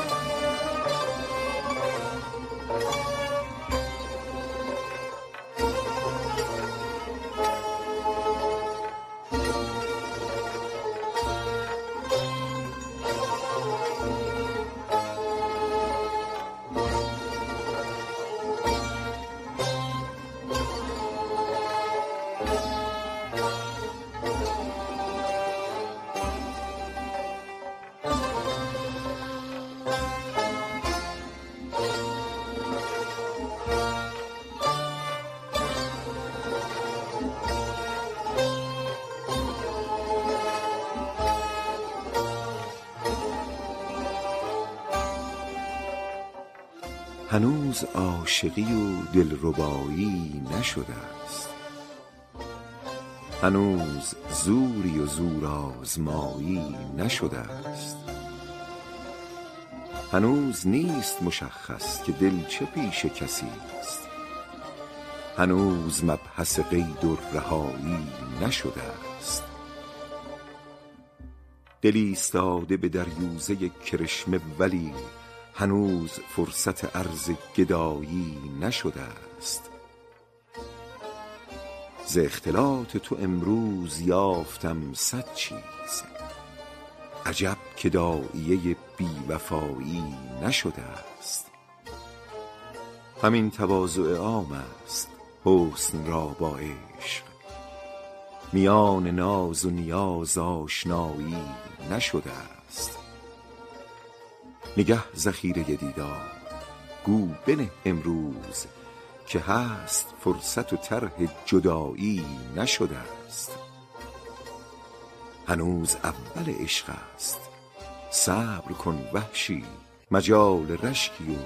هنوز عاشقی و دلربایی نشده است، هنوز زوری و زورآزمایی نشده است. هنوز نیست مشخص که دل چه پیش کسی است، هنوز مبحث قید و رهایی نشده است. دلی ایستاده به دریوزه کرشمه، ولی هنوز فرصت عرض گدایی نشده است. ز اختلاط تو امروز یافتم صد چیز، عجب که داعیه بی‌وفایی نشده است. همین تواضع عام است حسن را با عشق، میان ناز و نیاز آشنایی نشده است. نگه ذخیره دیدار گو بنه امروز، که هست فرصت و طرح جدایی نشده است. هنوز اول عشق است، صبر کن وحشی، مجال رشکی و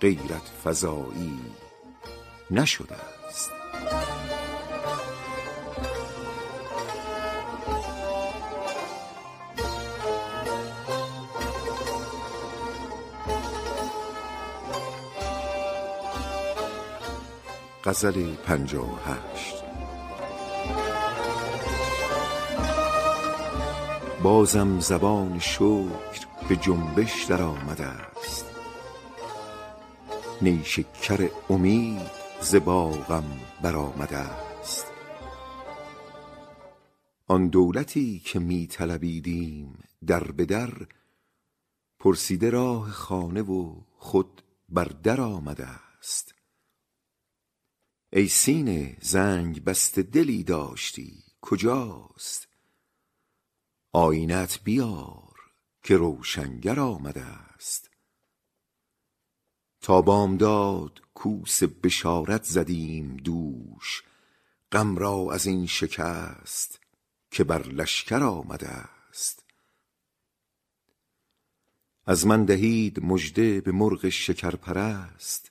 غیرت فزایی نشده است. غزل پنجاه و هشت. بازم زبان شکر به جنبش در آمده است، نیشکر امید ز باغم بر آمده است. آن دولتی که می طلبیدیم در به در، پرسیده راه خانه و خود بر در آمده است. ای سینه زنگ بسته دلی داشتی کجاست؟ آیینت بیار که روشنگر آمده است. تا بامداد کوس بشارت زدیم دوش، غم را از این شکست که بر لشکر آمده است. از من دهید مژده به مرغ شکرپرست،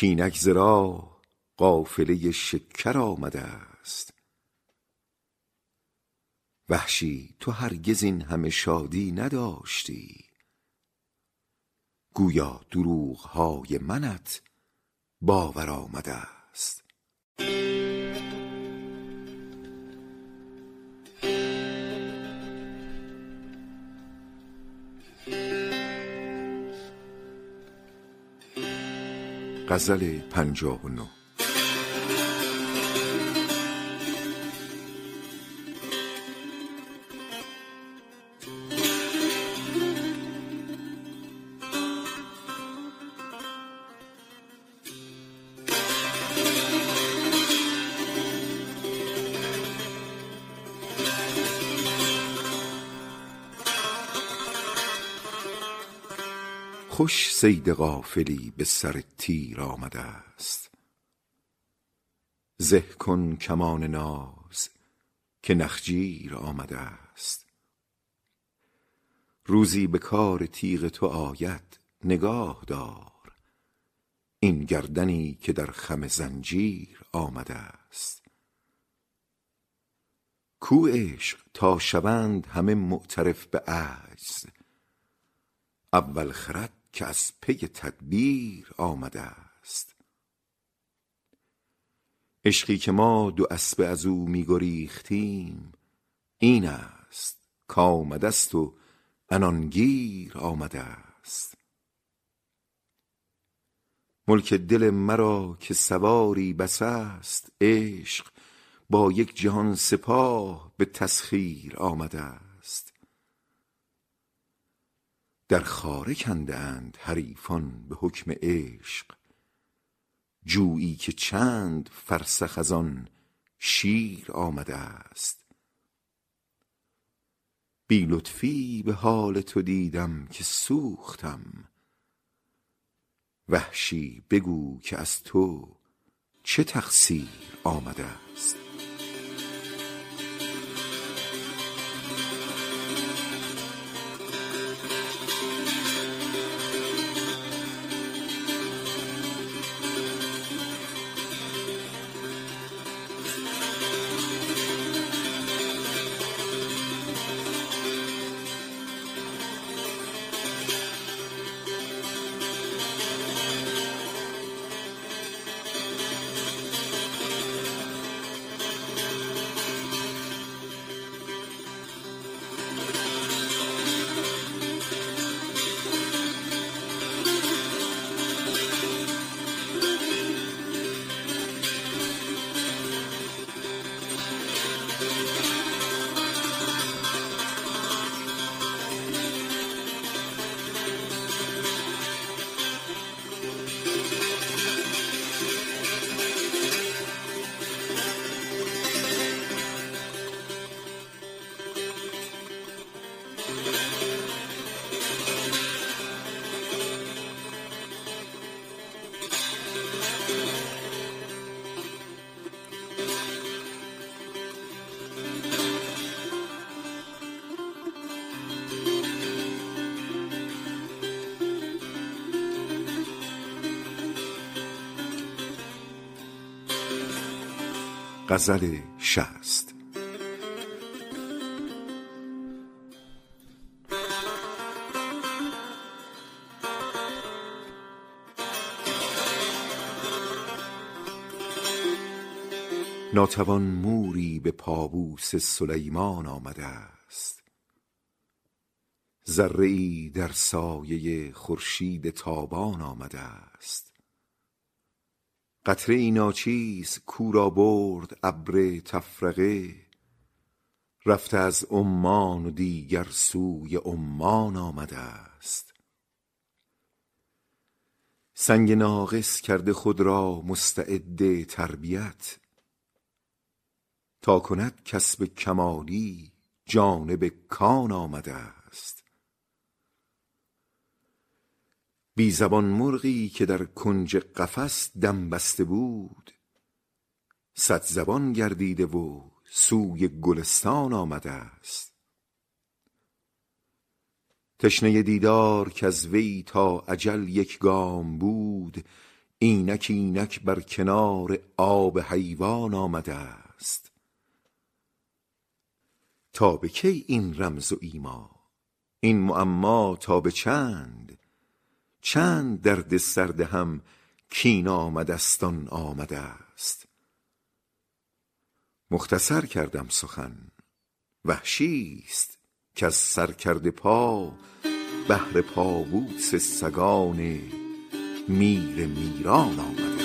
کاینک ز راه قافله شکر آمده است. وحشی تو هرگز این همه شادی نداشتی، گویا دروغ‌های منت باور آمده است. غزل پنجاه و نه. خوش صید غافلی به سر تیر آمده است، زه کن کمان ناز که نخجیر آمده است. روزی به کار تیغ تو آید، نگاه دار این گردنی که در خم زنجیر آمده است. کو عشق تا شوند همه معترف به عجز، اول خرد که از پی تدبیر آمده است. عشقی که ما دو اسبه از او می گریختیم، این است کآمده است و عنانگیر آمده است. ملک دل مرا که سواری بس است، عشق با یک جهان سپاه به تسخیر آمده است. در خاره کنده اند حریفان به حکم عشق، جویی که چند فرسخ از آن شیر آمده است. بی لطفی به حال تو دیدم که سوختم، وحشی بگو که از تو چه تقصیر آمده است. غزل شصت. ناتوان موری به پابوس سلیمان آمده است، ذره‌ای در سایه خورشید تابان آمده است. قطره ناچیز کو را برد ابر تفرقه، رفته از عمان و دیگر سوی عمان آمده است. سنگ ناقص کرده خود را مستعد تربیت، تا کند کسب کمالی جانب کان آمده است. بی زبان مرغی که در کنج قفس دم بسته بود، صد زبان گردیده و سوی گلستان آمده است. تشنه دیدار که از وی تا اجل یک گام بود، اینک اینک بر کنار آب حیوان آمده است. تا به کی این رمز و ایما، این معما تا به چند؟ چند درد سرد هم کین آمدستان آمده است. مختصر کردم سخن، وحشیست که از سرکرد پا بهر پابوس سگان میر میران آمده است.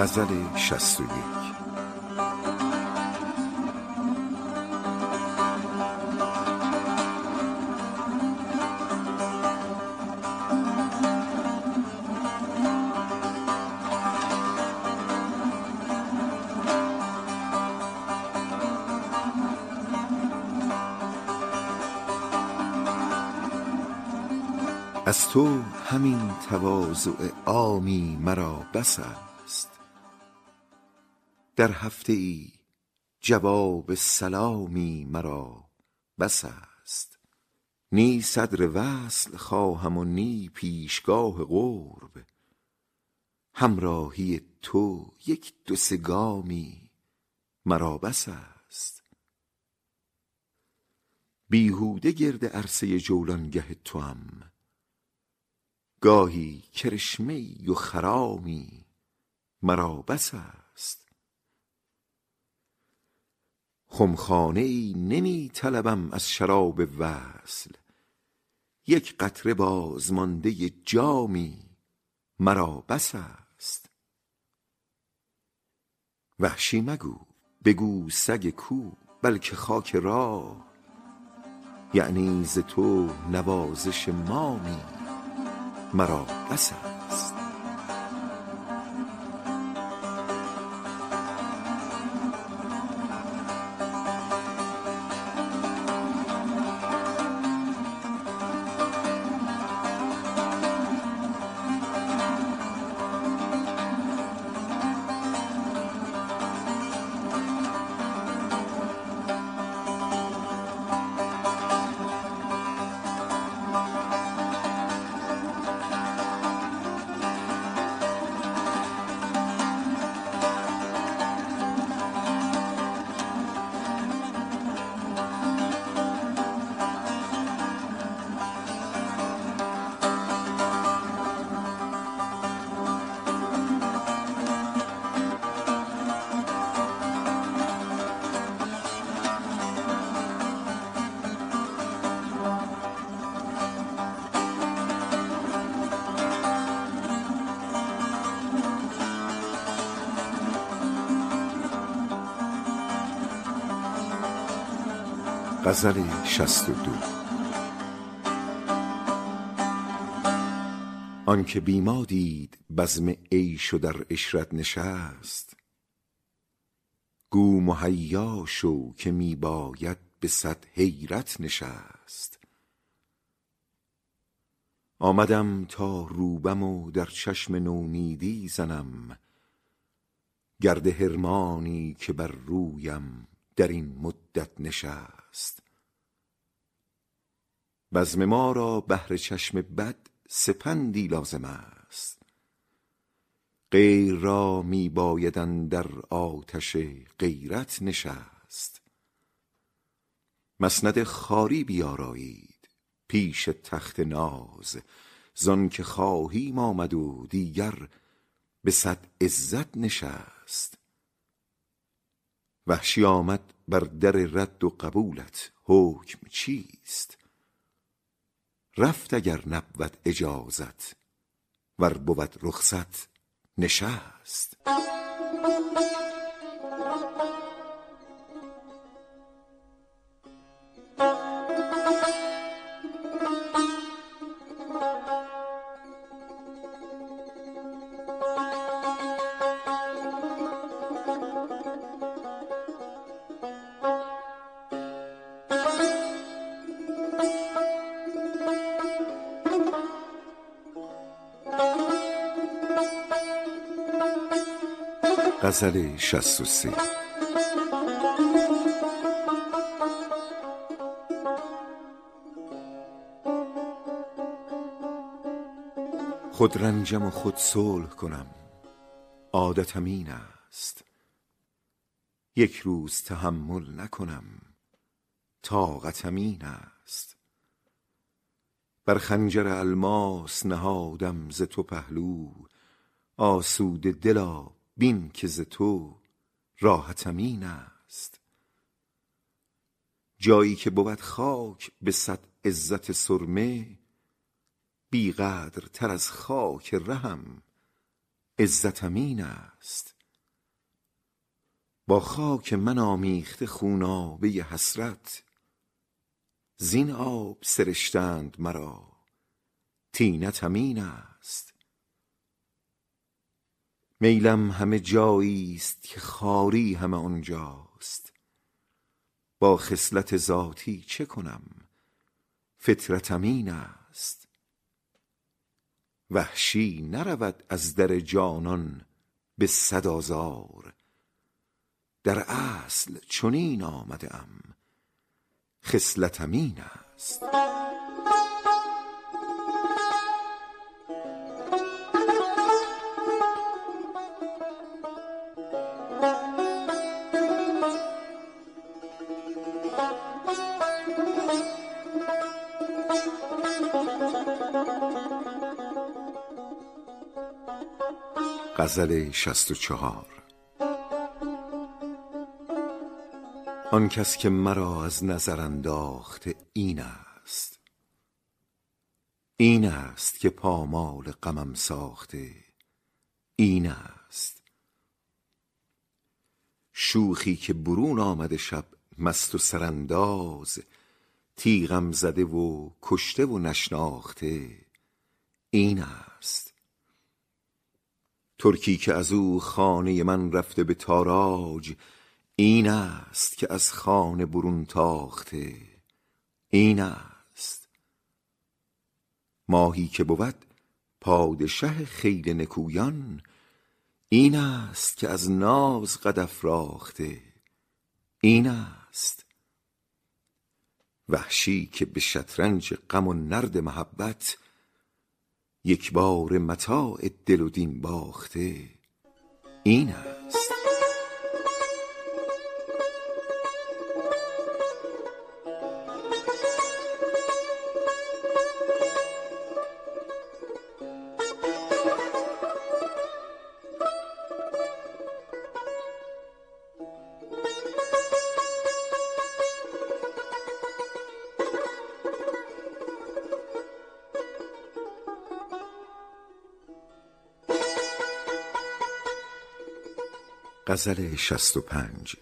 غزل شصت و یک. از تو همین تواضع عامی مرا بس است، در هفته ای جواب سلامی مرا بس است. نی صدر وصل خواهم و نی پیشگاه قرب، همراهی تو یک دو سه گامی مرا بس است. بیهوده گرد عرصه جولانگه توام، گاهی کرشمه‌ای و خرامی مرا بس است. خمخانه ای نمی طلبم از شراب وصل، یک قطره بازمانده جامی مرا بس است. وحشی مگو بگو سگ کو بلکه خاک راه، یعنی ز تو نوازش مامی مرا بس است. غزل شصت و دو. آن که بی ما دید بزم عیش و در عشرت نشست، گو مهیا شو که می باید به صد حیرت نشست. آمدم تا روبم و در چشم نومیدی زنم، گرد هرمانی که بر رویم در این مدت نشست. بزم ما را بهر چشم بد سپندی لازم است، غیر را می بایدن در آتش غیرت نشست. مسند خاری بیارایید پیش تخت ناز، زان که خواهیم آمد و دیگر به صد عزت نشست. وحشی آمد بر در رد و قبولت حکم چیست؟ رفت اگر نبود اجازت ور بود رخصت نشست. غزل شصت و سه. خود رنجم و خود صلح کنم عادتم این است، یک روز تحمل نکنم طاقتم این است. بر خنجر الماس نهادم ز تو پهلو، آسوده دلا بین که ز تو راحتم این است. جایی که بود خاک به صد عزت سرمه، بی قدر تر از خاک رحم عزتم این است. با خاک من آمیخته خونابه حسرت، زین آب سرشتند مرا طینتم این است. میلم همه جایی است که خاری همه آنجاست، با خصلت ذاتی چه کنم فطرتم این است. وحشی نرود از در جانان به صد آزار، در اصل چنین آمده ام خصلتم این است. غزل شصت و چهار. آن کس که مرا از نظر انداخت این است، این است که پامال غمم ساخته این است. شوخی که برون آمده شب مست و سرانداز، تیغم زده و کشته و نشناخته این است. ترکی که از او خانه من رفته به تاراج، این است که از خانه برون تاخته این است. ماهی که بود پادشه خیل نکویان، این است که از ناز قد افراخته این است. وحشی که به شطرنج غم و نرد محبت، یک بار متاع دل و دین باخته این است. غزل شصت و پنج.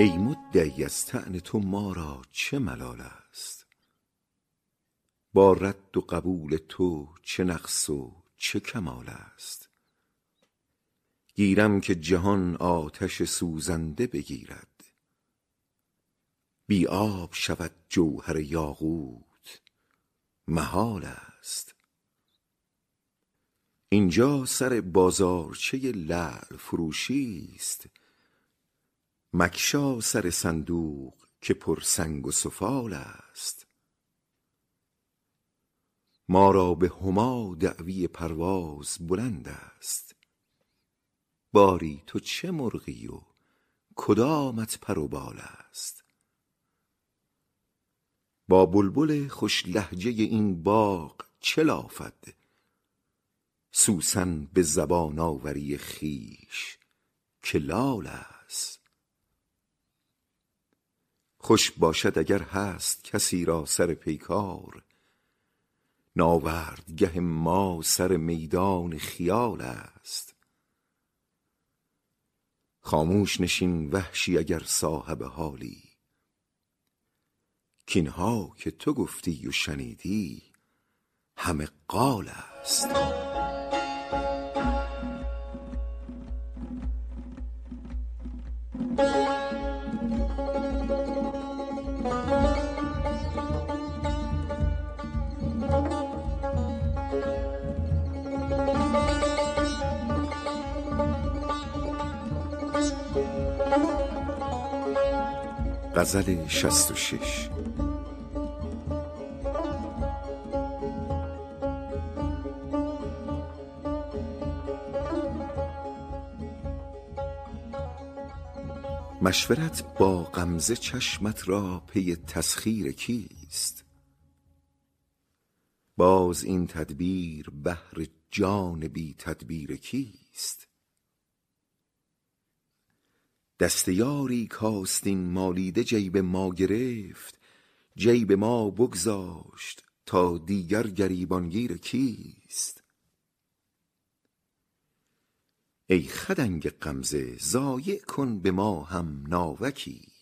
ای مدعی از طعن تو ما را چه ملال است، با رد و قبول تو چه نقص و چه کمال است. گیرم که جهان آتش سوزنده بگیرد، بی آب شود جوهر یاقوت محال است. اینجا سر بازارچه لعل فروشی است، مکشا سر صندوق که پر سنگ و سفال است. ما را به هما دعوی پرواز بلند است، باری تو چه مرغی و کدامت پر و بال است. با بلبل خوش لهجه این باغ چه لافد، سوسن به زبان آوری خیش که لال است. خوش باشد اگر هست کسی را سر پیکار، ناوردگه ما سر میدان خیال است. خاموش نشین وحشی اگر صاحب حالی، کینها که تو گفتی و شنیدی همه قال است. غزل شصت و شش. مشورت با غمزه چشمت را پی تسخیر کیست؟ باز این تدبیر بهر جان بی تدبیر کیست؟ دست یاری کاستین مالیده جیب ما گرفت، جیب ما بگذاشت تا دیگر گریبانگیر کیست؟ ای خدنگ غمزه ضایع کن به ما هم ناوکی،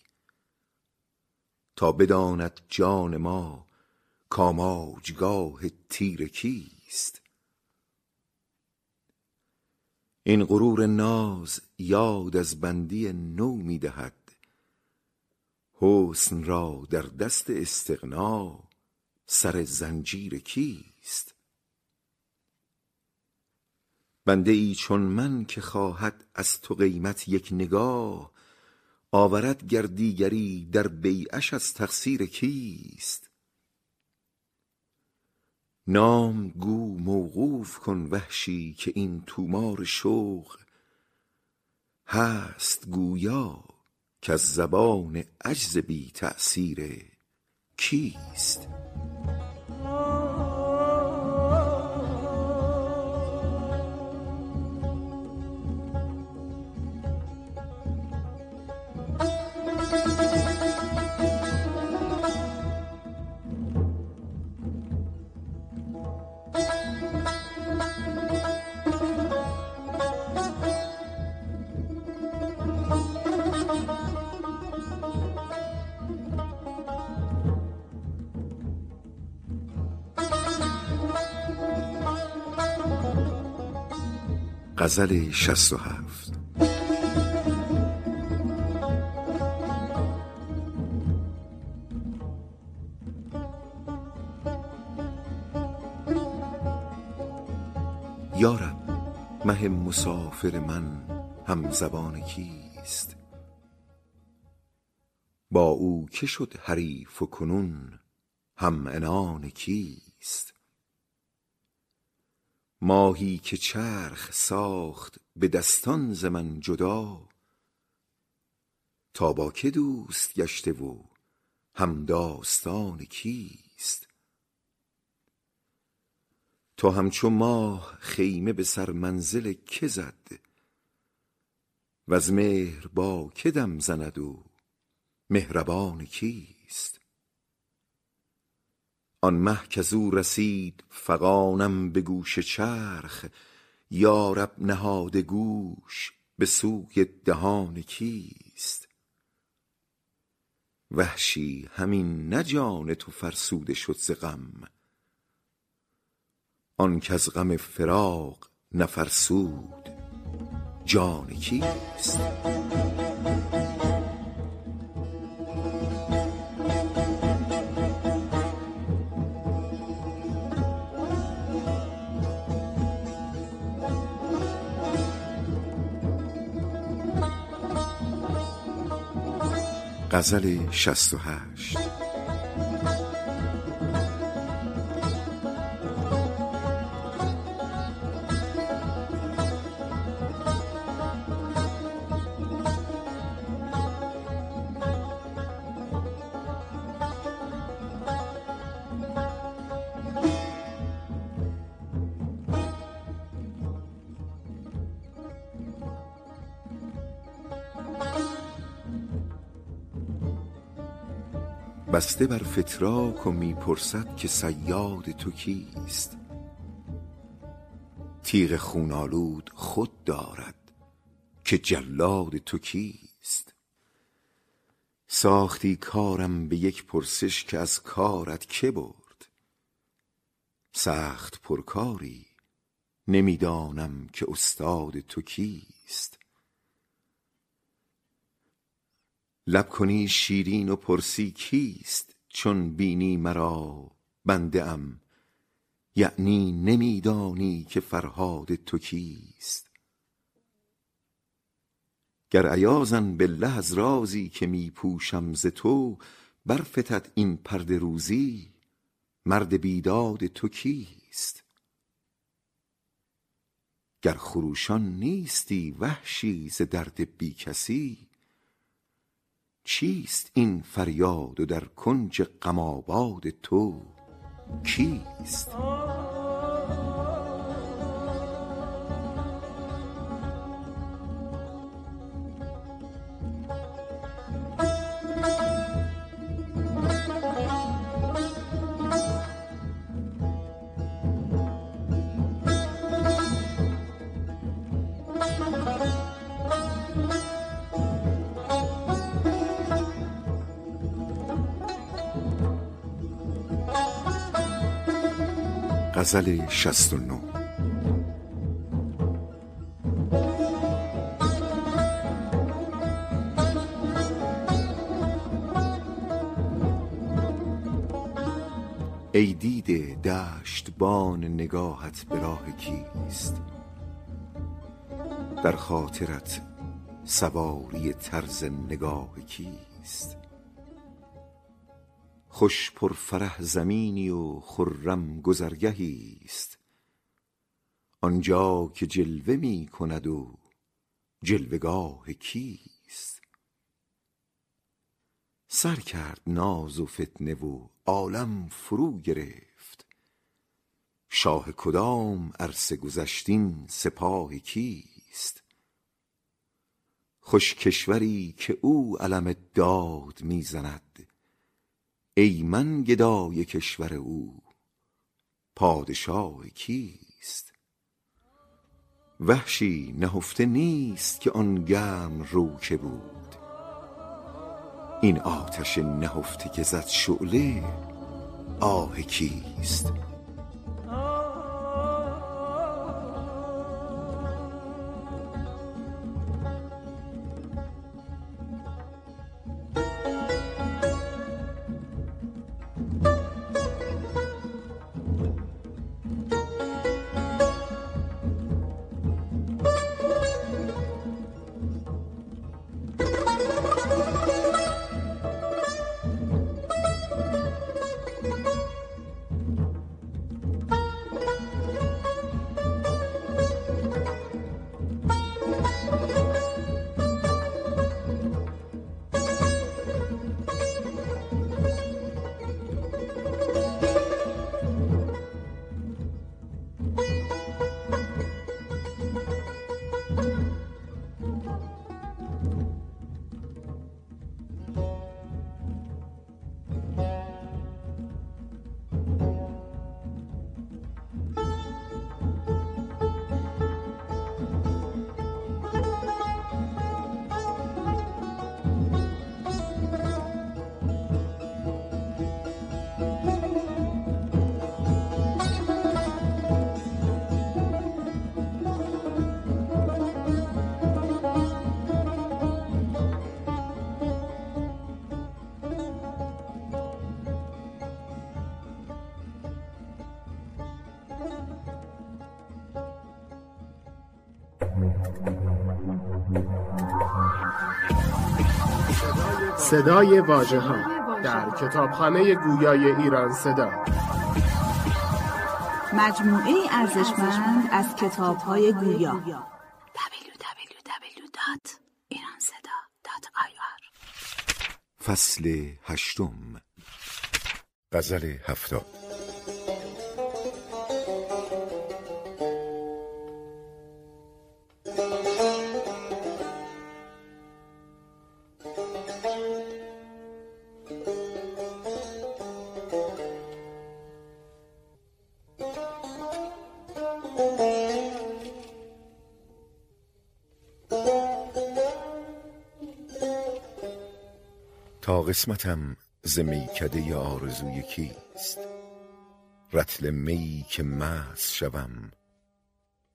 تا بداند جان ما کاماجگاه تیر کیست. این غرور ناز یاد از بندی نو می دهد، حسن را در دست استغنا سر زنجیر کیست. بنده ای چون من که خواهد از تو قیمت یک نگاه، آورد گر دیگری در بیعش از تقصیر کیست. نام گو موقوف کن وحشی که این تومار شوق هست، گویا که از زبان عجز بی تأثیر کیست. غزل شصت و هفت. یارب مه مسافر من هم زبان کیست، با او که شد حریف و کنون هم عنان کیست. ماهی که چرخ ساخت به دستان ز من جدا، تا با که دوست گشته و هم داستان کیست. تا همچو ماه خیمه به سر منزل که زد، و از مهر با که دم زند و مهربان کیست. آن مه کز او رسید فغانم به گوش چرخ، یا رب نهاد گوش به سوی دهان کیست. وحشی همین نجان تو فرسوده شد ز غم، آن کز غم فراق نفرسود جان کیست؟ غزل شصت و هشت. بسته بر فتراک و میپرسد که صیاد تو کیست؟ تیغ خونالود خود دارد که جلاد تو کیست؟ ساختی کارم به یک پرسش که از کارت که برد؟ سخت پرکاری نمیدانم که استاد تو کیست؟ لب کنی شیرین و پرسی کیست؟ چون بینی مرا بنده ام، یعنی نمیدانی که فرهاد تو کیست؟ گر عیاذاً بالله از رازی که میپوشم ز تو برفتد این پرده روزی، مرد بیداد تو کیست؟ گر خروشان نیستی وحشی ز درد بی کسی، چیست این فریاد و در کنج غم آباد تو کیست؟ غزل شصت و نه. ای دیده دشتبان نگاهت به راه کیست؟ در خاطرت سواری طرز نگاه کیست؟ خوش پر فرح زمینی و خرم گذرگهی است، آنجا که جلوه می کند و جلوه‌گاه کیست؟ سر کرد ناز و فتنه و عالم فرو گرفت، شاه کدام عرصه گذشتین سپاه کیست؟ خوش کشوری که او علم داد می زند، ای من گدای کشور او پادشاه کیست؟ وحشی نهفته نیست که آن گرم رو که بود، این آتش نهفته که زد شعله آه کیست؟ صدای واژه‌ها در کتابخانه گویای ایران صدا، مجموعه ارزشمند از کتاب‌های گویا. دبلیو دبلیو دبلیو دات ایران صدا دات آی آر. فصل هشتم، غزل هفتاد. تا قسمتم ز میکده آرزوی کیست؟ رطل میی که مست شوم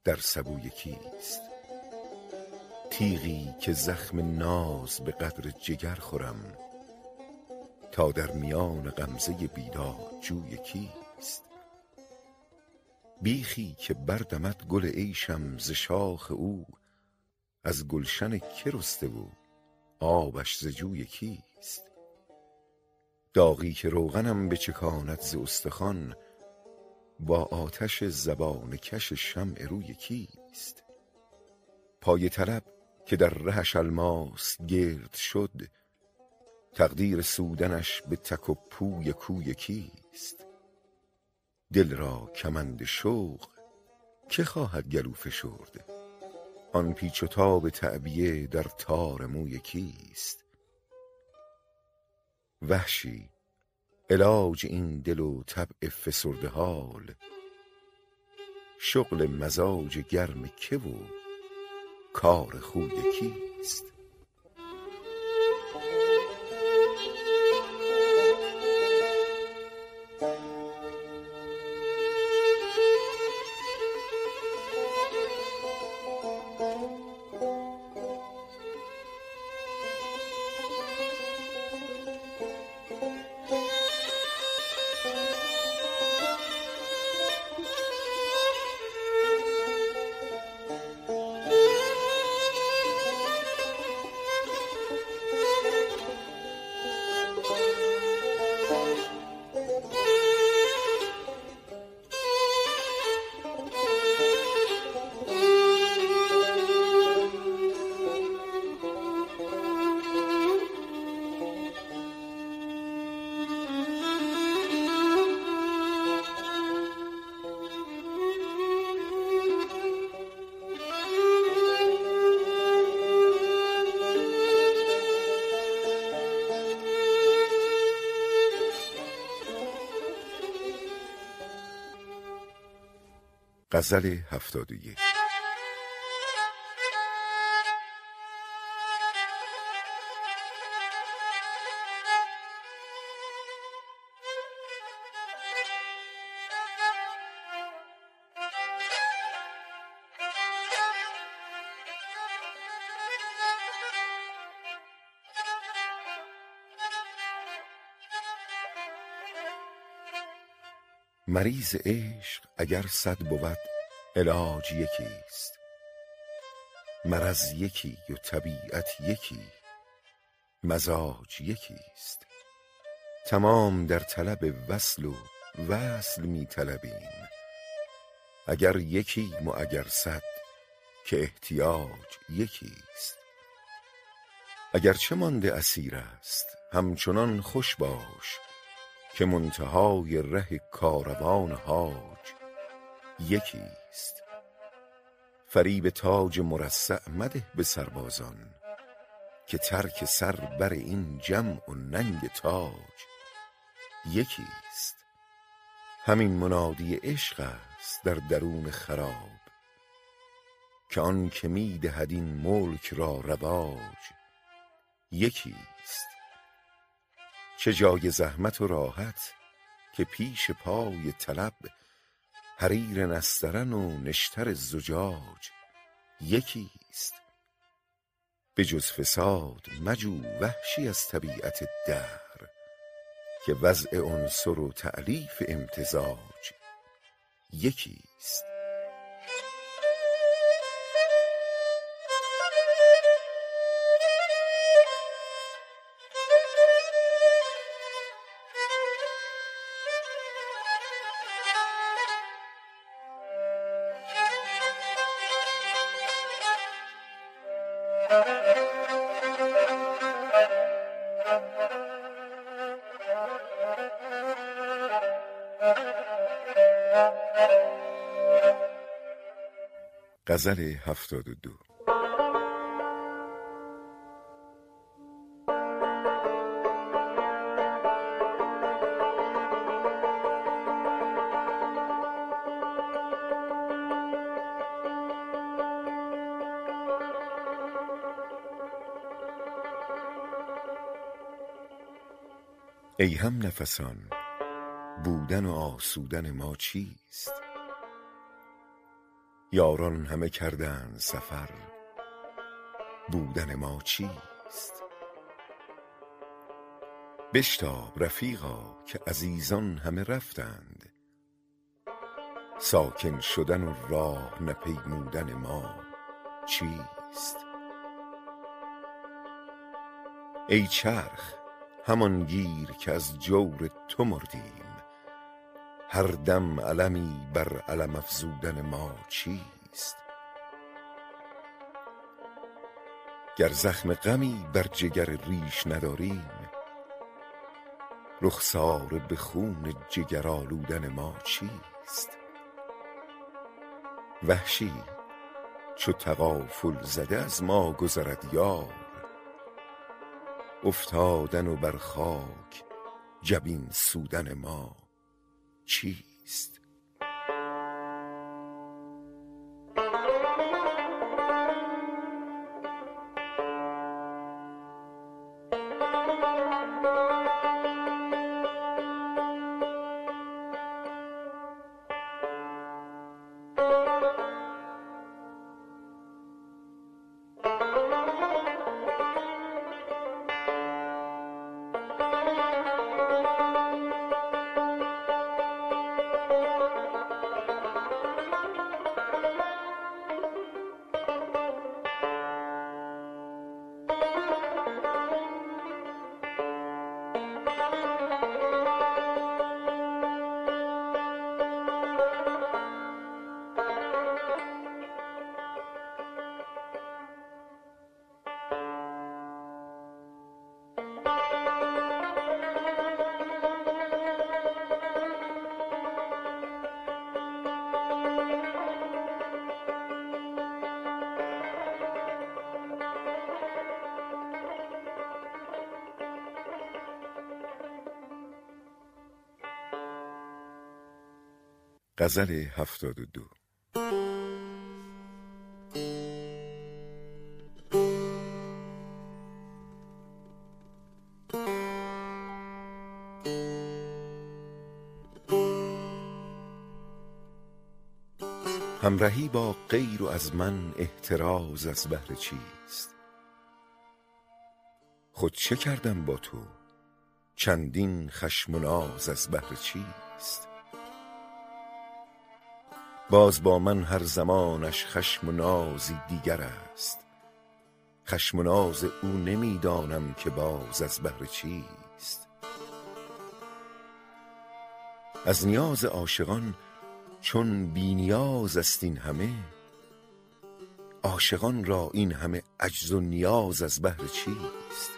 در سبوی کیست؟ تیغی که زخم ناز به قدر جگر خورم تا در میان غمزه بیداد جوی کیست؟ بیخی که بردمد گل عیشم ز شاخ او از گلشن که رسته و آبش ز جوی کیست؟ داغی که روغنم به چکاند ز استخوان با آتش زبان کش شمع روی کیست؟ پای طلب که در رهش الماس گرد شد تقدیر سودنش به تک و پوی کوی کیست؟ دل را کمند شوق که خواهد گلو فشرد آن پیچ و تاب تعبیه در تار موی کیست؟ وحشی علاج این دل و طبع فسرده حال شغل مزاج گرم که و کار خوی کیست؟ غزل هفتاد و یک. مریض عشق اگر صد بود علاج یکیست، مرض یکی و طبیعت یکی، مزاج یکیست. تمام در طلب وصل و وصل می طلبیم، اگر یکی و اگر صد که احتیاج یکیست. اگر چه مانده اسیر است همچنان خوش باش که منتهای ره کاروان حاج یکیست. فریب تاج مرصع مده به سربازان که ترک سر بر این جمع و ننگ تاج یکیست. همین منادی عشق است در درون خراب که آن که می دهد این ملک را رواج یکیست. چه جای زحمت و راحت که پیش پای طلب حریر نسترن و نشتر زجاج یکیست. به جز فساد مجو وحشی از طبیعت دهر که وضع عنصر و تألیف امتزاج یکیست. غزل هفتاد و دو. ای هم نفسان بودن و آسودن ما چیست؟ یاران همه کردن سفر، بودن ما چیست؟ بشتاب رفیقا که عزیزان همه رفتند، ساکن شدن و راه نپیمودن ما چیست؟ ای چرخ همان گیر که از جور تو مردیم، هر دم علمی بر علم افزودن ما چیست؟ گر زخم غمی بر جگر ریش نداریم، رخسار به خون جگر آلودن ما چیست؟ وحشی چو تغافل زده از ما گذرد یار، افتادن و بر خاک جبین سودن ما چیست؟ غزل هفتاد و دو. همراهی با غیر و از من احتراز از بهر چیست؟ خود چه کردم با تو چندین خشم و ناز از بهر چیست؟ باز با من هر زمانش خشم و نازی دیگر است، خشم و ناز او نمیدانم که باز از بهر چیست؟ از نیاز عاشقان چون بی نیاز است این همه، عاشقان را این همه عجز و نیاز از بهر چیست؟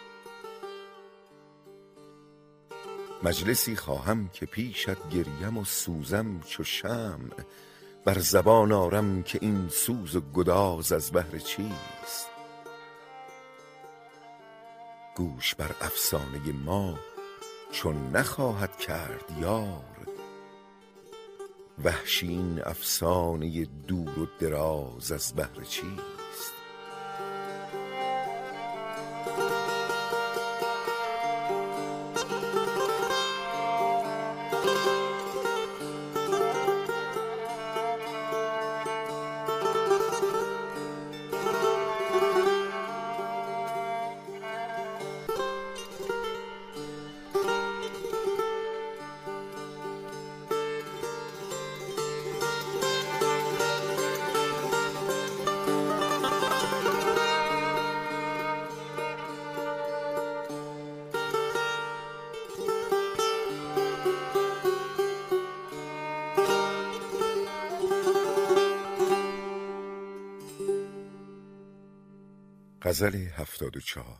مجلسی خواهم که پیشت گریم و سوزم چو شمع، بر زبان آرم که این سوز و گداز از بهر چیست؟ گوش بر افسانه ما چون نخواهد کرد یار، وحشی این افسانه دور و دراز از بهر چیست؟ غزل هفتاد و چهار.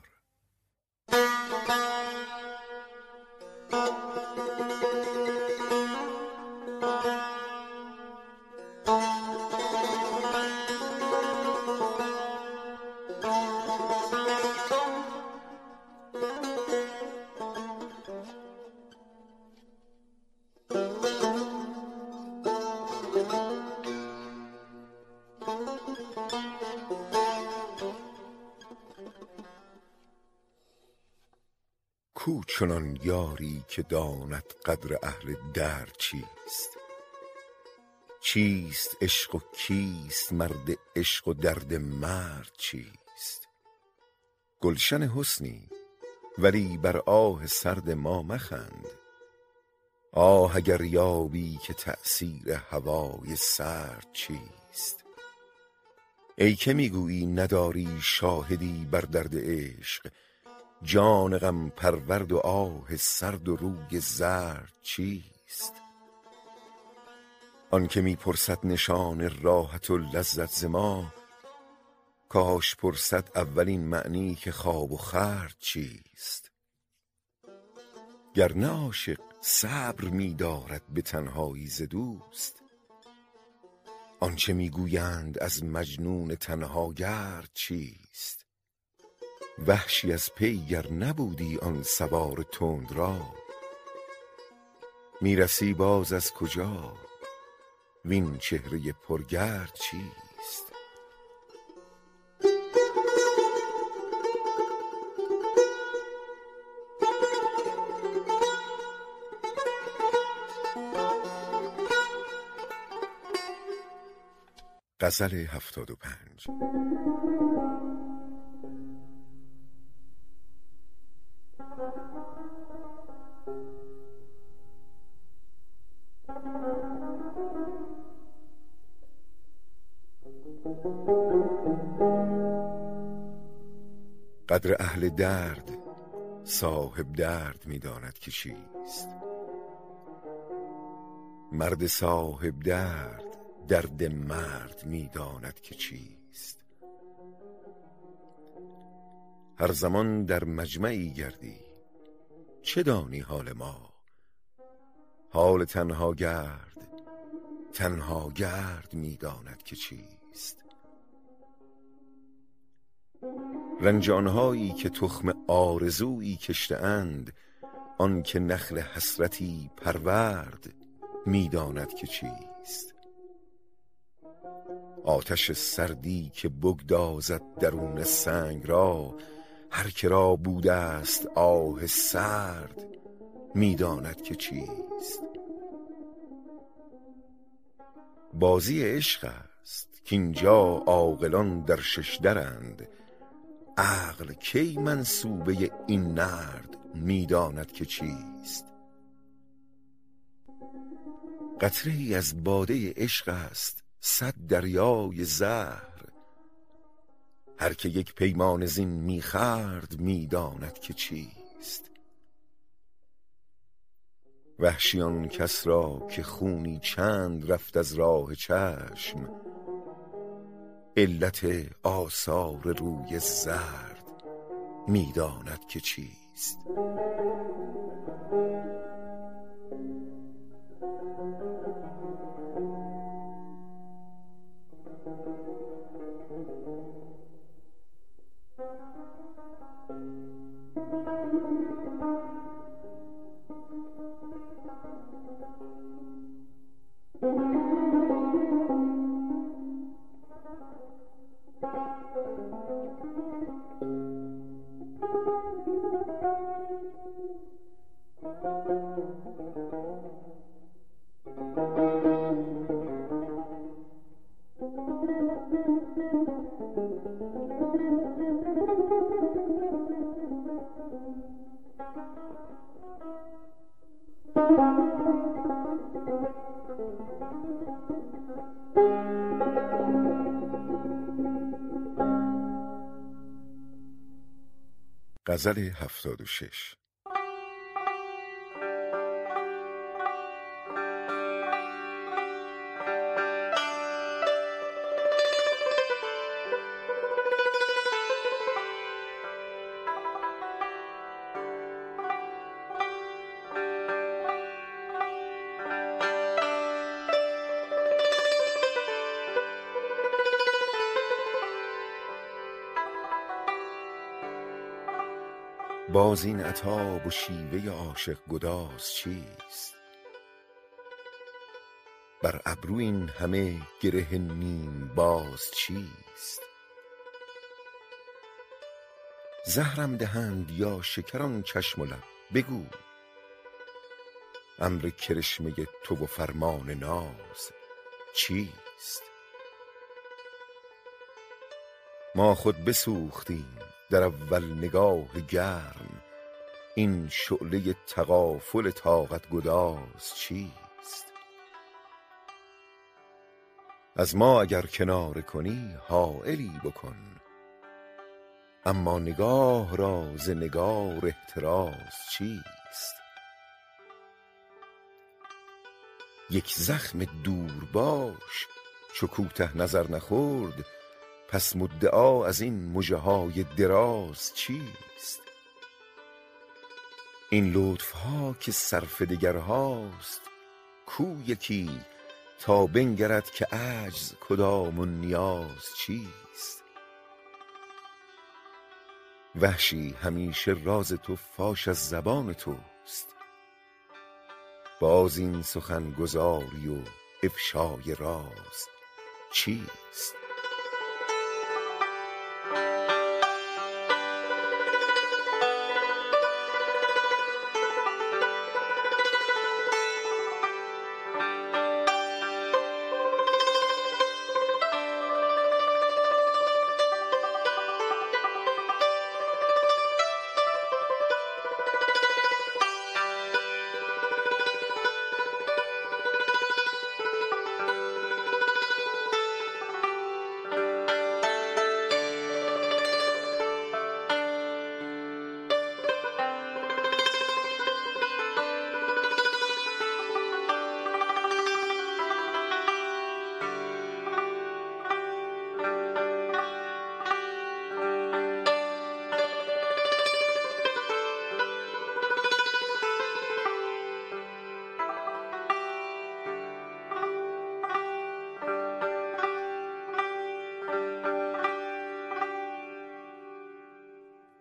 کو چنان یاری که داند قدر اهل در چیست؟ چیست عشق و کیست مرد عشق و درد مرد چیست؟ گلشن حسنی ولی بر آه سرد ما مخند، آه اگر یابی که تأثیر هوای سرد چیست؟ ای که میگویی نداری شاهدی بر درد عشق، جان غم پرورد و آه سرد و روی زرد چیست؟ آن که میپرسد نشان راحت و لذت ز ما، کاش پرسد اولین معنی که خواب و خورد چیست؟ گر نه عاشق صبر می‌دارد به تنهایی ز دوست، آنچه میگویند از مجنون تنهاگرد چیست؟ وحشی از پی گر نبودی آن سوار تند را، میرسی باز از کجا وین چهره پرگرد چیست؟ غزل هفتاد و پنج. قدر اهل درد صاحب درد می داند که چیست، مرد صاحب درد درد مرد می داند که چیست. هر زمان در مجمعی گردی چه دانی حال ما، حال تنها گرد تنها گرد می داند که چیست. رنج آنهایی که تخم آرزویی کشته اند، آن که نخل حسرتی پرورد می داند که چیست. آتش سردی که بگدازد درون سنگ را، هر که را بوده است آه سرد میداند که چیست. بازی عشق است که اینجا عاقلان در شش درند، عقل کی منسوبه این نرد میداند که چیست. قطره‌ای از باده عشق است صد دریای زهر، هر که یک پیمان زین میخورد میداند که چیست. وحشی آن کس را که خونی چند رفت از راه چشم، علت آثار روی زرد میداند که چیست. غزل هفتاد و شش. باز این عتاب و شیوه عاشق گداز چیست؟ بر ابرو این همه گره نیم باز چیست؟ زهرم دهند یا شکران چشم و لب، بگو امر کرشمه تو و فرمان ناز چیست؟ ما خود بسوختیم در اول نگاه گرم، این شعله تغافل طاقت گداز چیست؟ از ما اگر کنار کنی حائلی بکن، اما نگاه را ز نگار احتراز چیست؟ یک زخم دور باش چو کوته نظر نخورد، پس مدعا از این مژه های دراز چیست؟ این لطف ها که صرف دگر هاست کو یکی، تا بنگرد که عجز کدام و نیاز چیست؟ وحشی همیشه راز تو فاش از زبان توست، باز این سخن گزاری و افشای راز چیست؟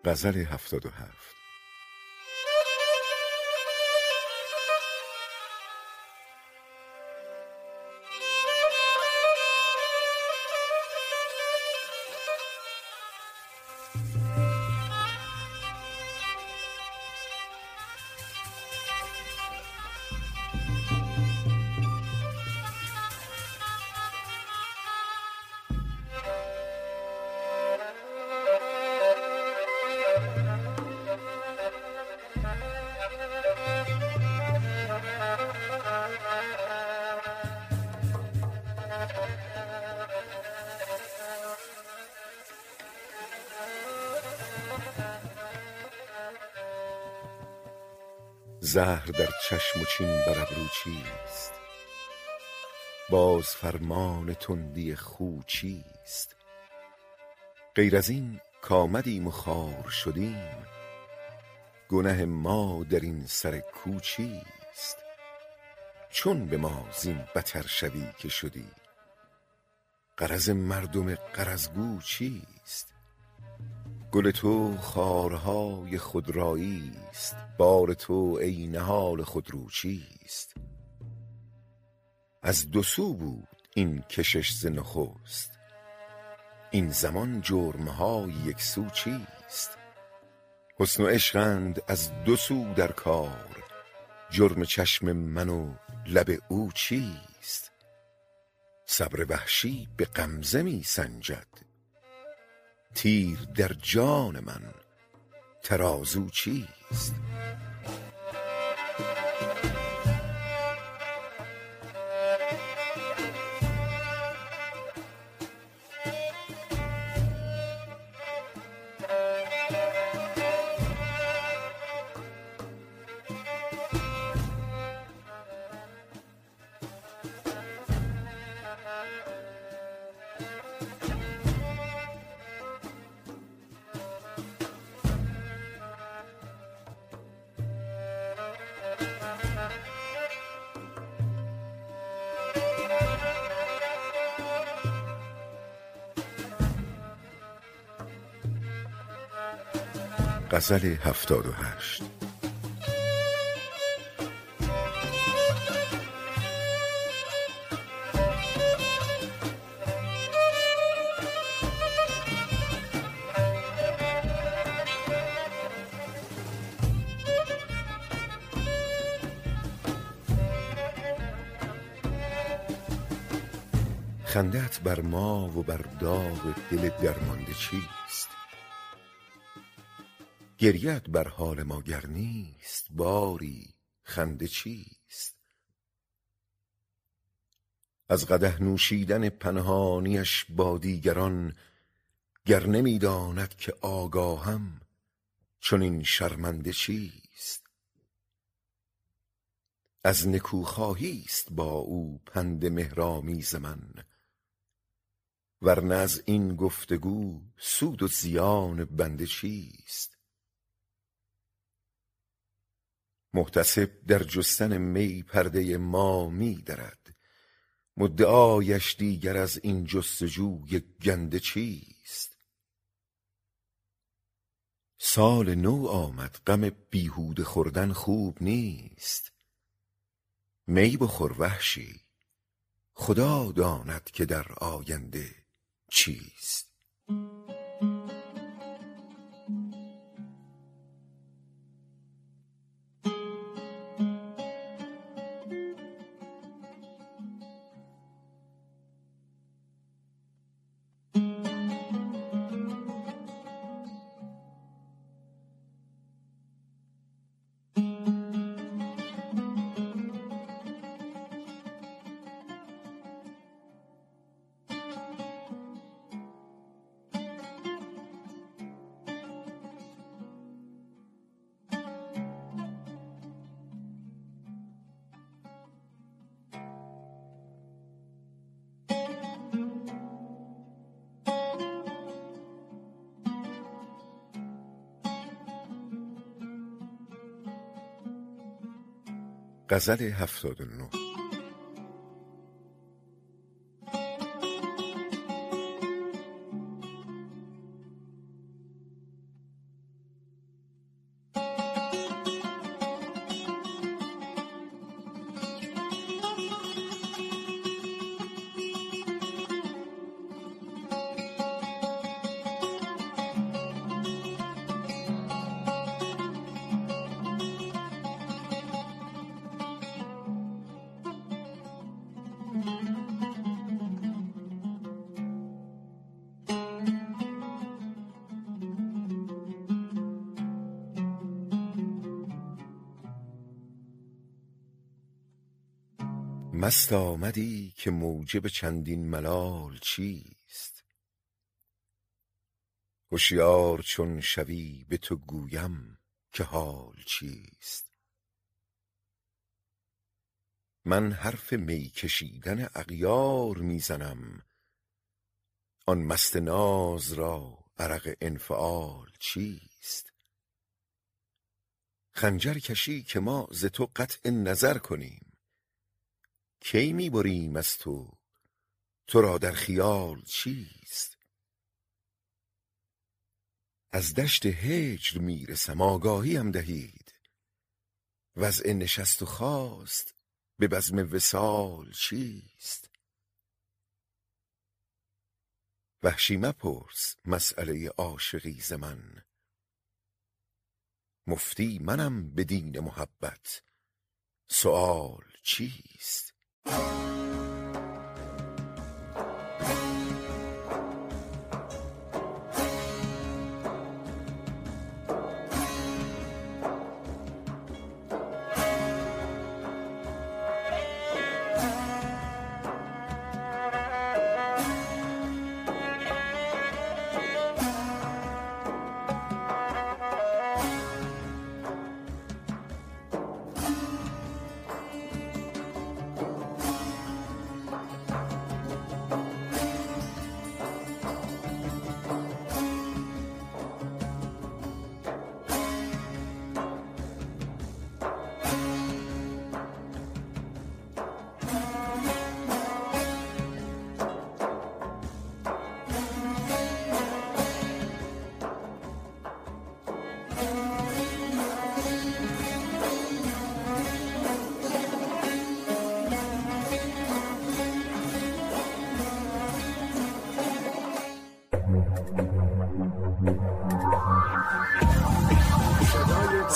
غزل هفتاد و هفت. زهر در چشم و چین بر ابرو چیست؟ باز فرمان تندی خو چیست؟ غیر از این کامدیم و خوار شدیم، گنه ما در این سر کو چیست؟ چون به ما زین بتر شوی که شدی، غرض مردم غرضگو چیست؟ گل تو خارهای خودرایی است، بار تو ای نهال خودرو چیست؟ از دو سو بود این کشش ز نخست، این زمان جرمهای یک سو چیست؟ حسن و عشقند از دو سو در کار، جرم چشم من و لب او چیست؟ صبر وحشی به غمزه می سنجد، تیر در جان من ترازو چیست؟ غزل هفتاد و هشت. خنده‌ات بر ما و بر داغ دل درمانده چیست؟ گریه‌ات بر حال ما گر نیست، باری خنده چیست؟ از قدح نوشیدن پنهانیش با دیگران گر نمی‌داند که آگاهم چنین شرمنده چیست؟ از نکوخواهی است با او پند مهرآمیز من، ورنه از این گفتگو سود و زیان بنده چیست؟ محتسب در جستن می پرده ما می درد، مدعایش دیگر از این جستجوی گنده چیست؟ سال نو آمد، غم بیهوده خوردن خوب نیست، می بخور وحشی، خدا داند که در آینده چیست. غزل هفتاد و نه. مست آمدی که موجب چندین ملال چیست؟ هوشیار چون شوی به تو گویم که حال چیست؟ من حرف می کشیدن اغیار میزنم، آن مست ناز را عرق انفعال چیست؟ خنجر کشی که ما ز تو قطع نظر کنیم، کی میبریم از تو، تو را در خیال چیست؟ از دشت هجر میرسم، آگاهیم دهید، وضع نشست و خاست به بزم وصال چیست؟ وحشی مپرس مسئله عاشقی ز من، مفتی منم به دین محبت، سؤال چیست؟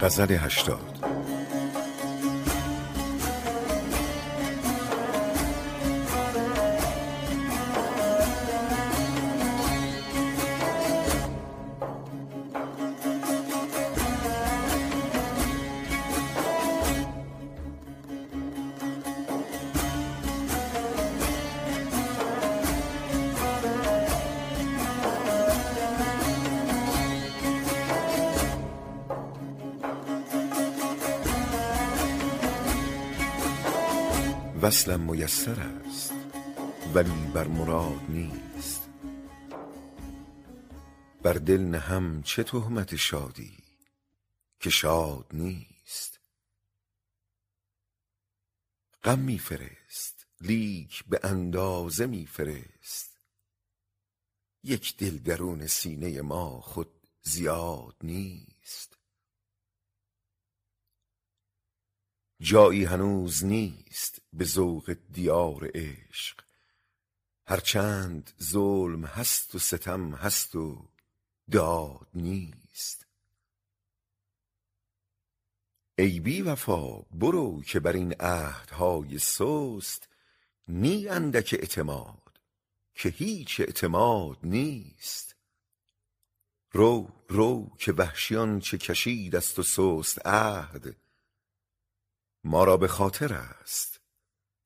غزل هشتاد. وصلم میسر است ولی بر مراد نیست، بر دل نهم چه تهمت شادی که شاد نیست. غم می فرست لیک به اندازه می فرست، یک دل درون سینه ما خود زیاد نیست. جایی هنوز نیست به ذوق دیار عشق، هرچند ظلم هست و ستم هست و داد نیست. ای بی وفا برو که بر این عهدهای سست، نی اندک اعتماد که هیچ اعتماد نیست. رو رو که وحشیان چه کشید است و سست عهد، ما را به خاطر است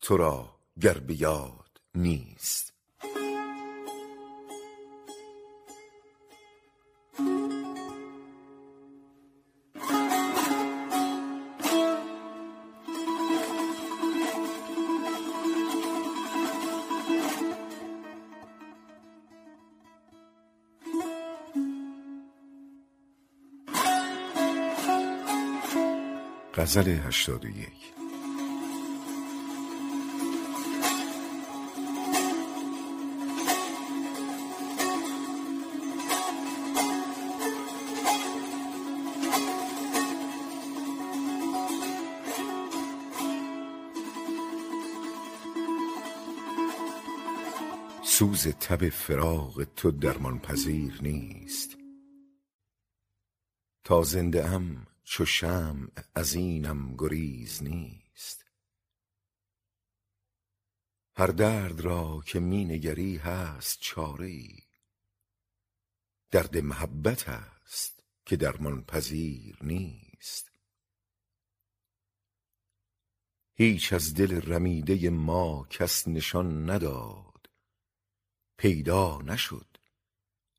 تو را گر به یاد نیست. غزل هشتاد و یک. سوز تب فراق تو درمان پذیر نیست، تا زنده ام چو شمع از اینم گریز نیست. هر درد را که می نگری هست چاره‌ای، درد محبت هست که درمان پذیر نیست. هیچ از دل رمیده ما کس نشان نداد، پیدا نشد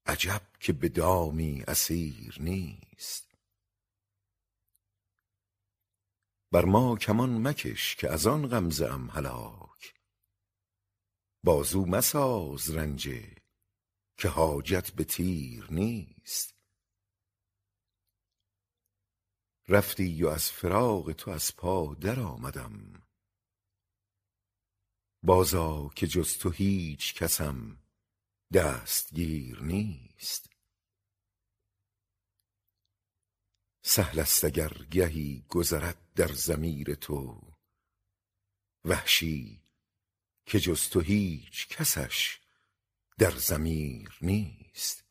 عجب که به دامی اسیر نیست. بر ما کمان مکش که از آن غمزه ام هلاک، بازو مساز رنجه که حاجت به تیر نیست. رفتی و از فراق تو از پا در آمدم، بازا که جز تو هیچ کسم دستگیر نیست. سهل است اگر گهی گذرد در ضمیر تو، وحشی که جز تو هیچ کسش در ضمیر نیست.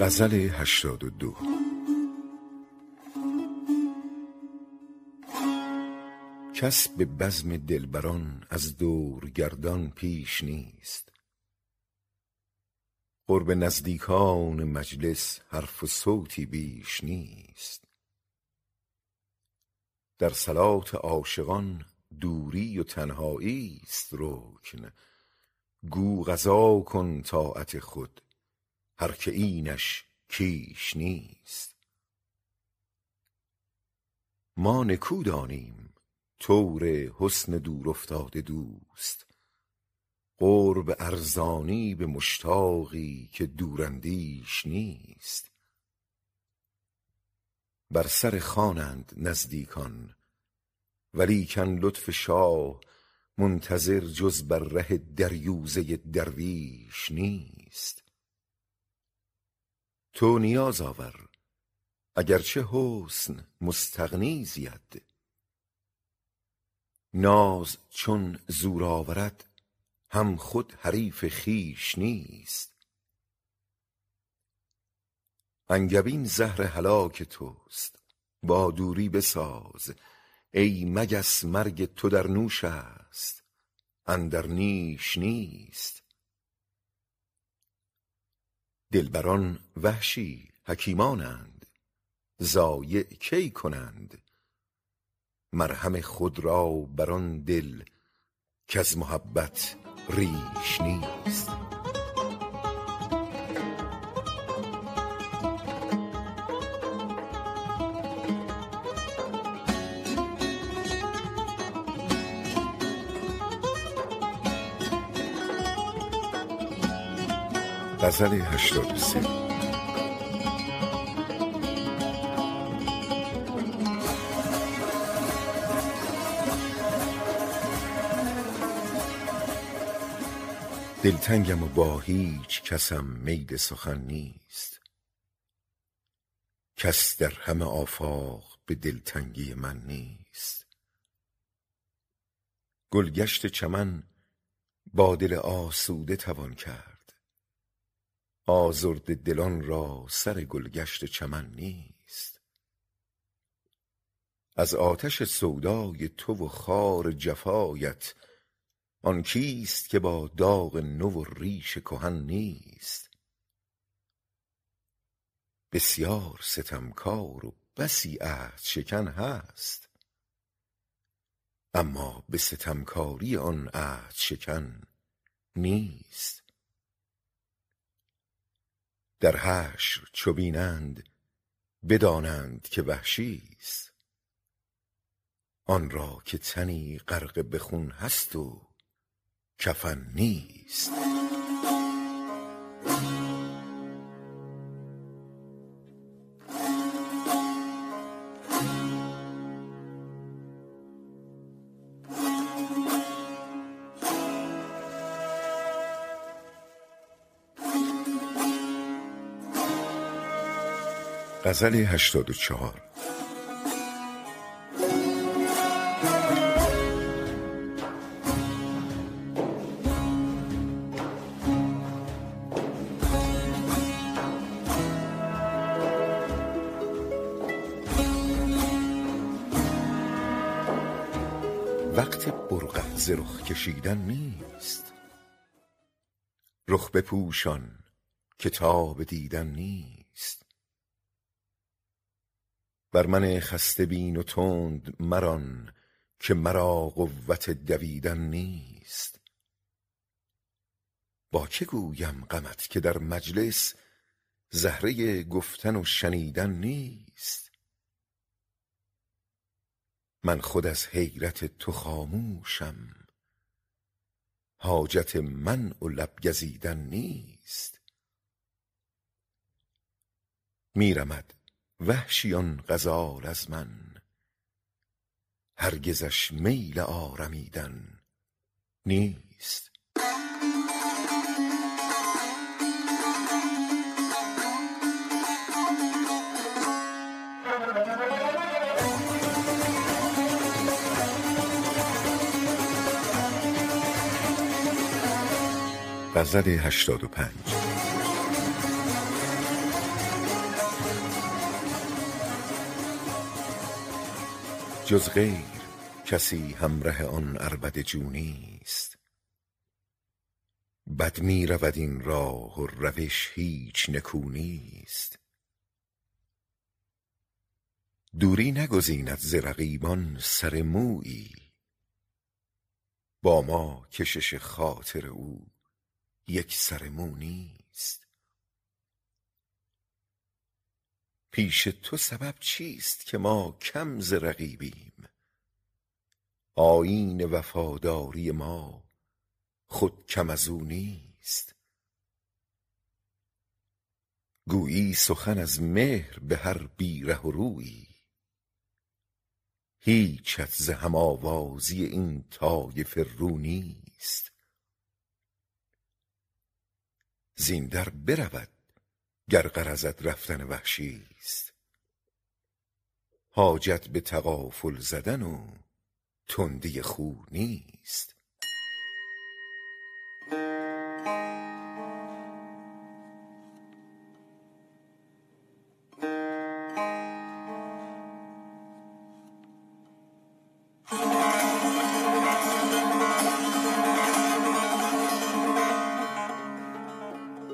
غزل هشتاد و دو. کس به بزم دلبران از دورگردان پیش نیست، قرب نزدیکان مجلس حرف و صوتی بیش نیست. در صلات عاشقان دوری و تنهایی است رکن، گو قضا کن طاعت خود هر که اینش کیش نیست. ما نکو دانیم طور حسن دور افتاده دوست، قرب ارزانی به مشتاقی که دوراندیش نیست. بر سر خوانند نزدیکان ولیکن لطف شاه منتظر جز بر ره دریوزه درویش نیست. تو نیاز آور اگرچه حسن مستغنی زید، ناز چون زور آورد هم خود حریف خیش نیست. انگبین زهر هلاک توست با دوری بساز، ای مگس مرگ تو در نوش است اندر نیش نیست. دلبران وحشی حکیمانند ضایع کی کنند، مرهم خود را بران دل که از محبت ریش نیست. غزل هشتاد و سه. دلتنگم و با هیچ کسم میل سخن نیست، کس در همه آفاق به دلتنگی من نیست. گلگشت چمن با دل آسوده توان کرد، آزرده دلان را سر گلگشت چمن نیست. از آتش سودای تو و خار جفایت آن کیست که با داغ نو و ریش کهن نیست. بسیار ستمکار و بسی عهد شکن هست، اما به ستمکاری آن عهد شکن نیست. در حشر چو بینند بدانند که وحشی است، آن را که تنی غرق به خون هست و کفن نیست. غزل هشتاد و چهار. وقت برقع ز رخ کشیدن نیست، رخ بپوشان که تاب دیدن نیست. بر من خسته بین و تند مران که مرا قوت دویدن نیست. با که گویم غمت که در مجلس زهره گفتن و شنیدن نیست. من خود از حیرت تو خاموشم، حاجت من و لب گزیدن نیست. میرمد وحشیان غزال از من، هرگزش میل آرمیدن نیست. غزل هشتاد و پنج. جز غیر کسی همراه آن عربده جو نیست، بد می رود این راه و روش هیچ نکو نیست. دوری نگزیند ز رقیبان سر مویی، با ما کشش خاطر او یک سر مو نیست. پیش تو سبب چیست که ما کم ز رقیبیم؟ آیین وفاداری ما خود کم از او نیست. گویی سخن از مهر به هر بیره و رویی، هیچت ز هم آوازی این طایفه رو نیست. زین در برود گر غرضت رفتن وحشی است، حاجت به تغافل زدن و تندی خو نیست.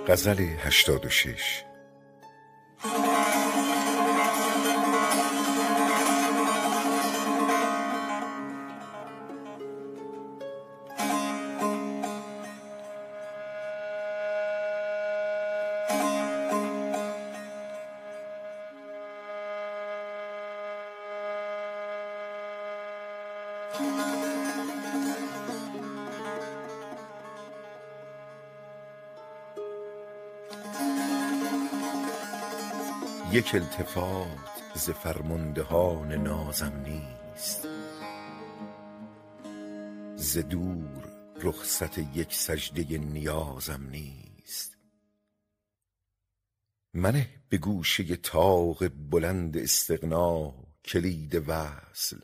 غزل هشتاد و شش. یک التفات ز فرماندهان نازم نیست، ز دور رخصت یک سجده نیازم نیست. منه به گوشه طاق بلند استغنا کلید وصل،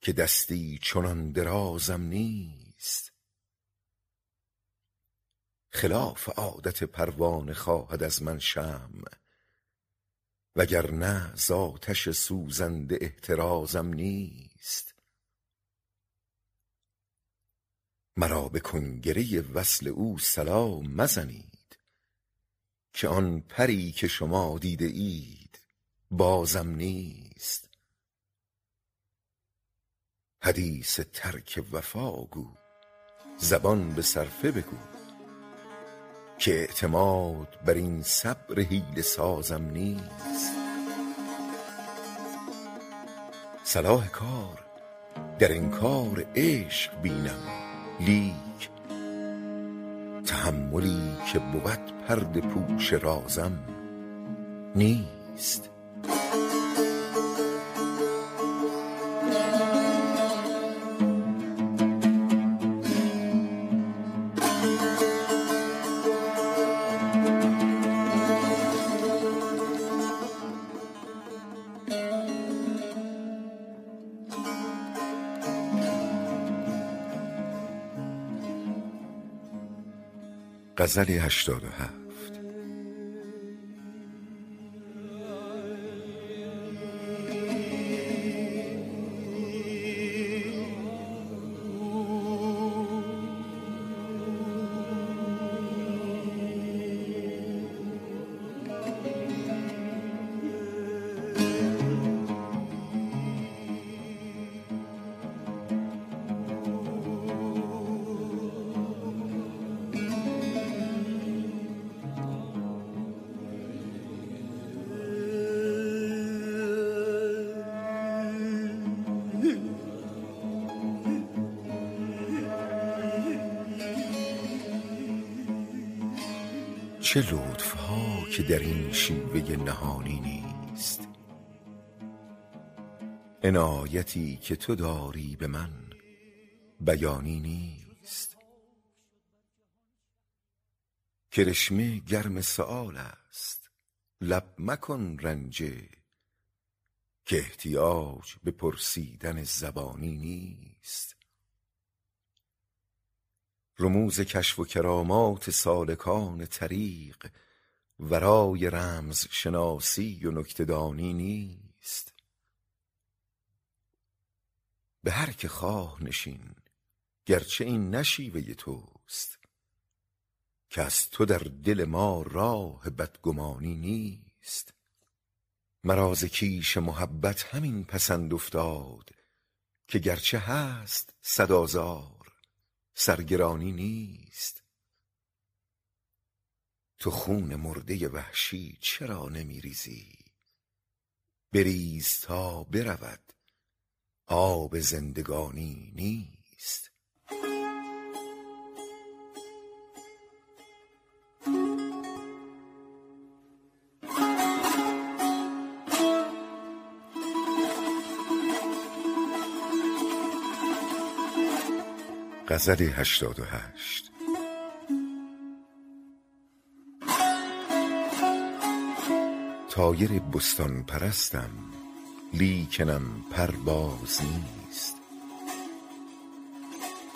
که دستی چنان درازم نیست. خلاف عادت پروانه خواهد از من شمع، وگرنه ز آتش سوزنده احترازم نیست. مرا به کنگره وصل او سلام مزنید، که آن پری که شما دیده اید بازم نیست. حدیث ترک وفا گو، زبان به صرفه بگو، که اعتماد بر این صبر حیله سازم نیست. صلاح کار در انکار عشق بینم، لیک تحملی که بود پرده پوش رازم نیست. غزل هشتاد و هفت. چه لطفها که در این شیوه نهانی نیست، عنایتی که تو داری به من بیانی نیست. کرشمه گرم سؤال است، لب مکن رنجه، که احتیاج به پرسیدن زبانی نیست. رموز کشف و کرامات سالکان طریق ورای رمز شناسی و نکته‌دانی نیست. به هر که خواه نشین، گرچه این نشیوه توست، که از تو در دل ما راه بدگمانی نیست. مرا ز کیش محبت همین پسند افتاد که گرچه هست صدازار سرگرانی نیست. تو خون مرده وحشی چرا نمیریزی؟ بریز تا برود آب زندگانی نیست. غزل هشتاد و هشت. طایر بستان پرستم لیکنم پرواز نیست،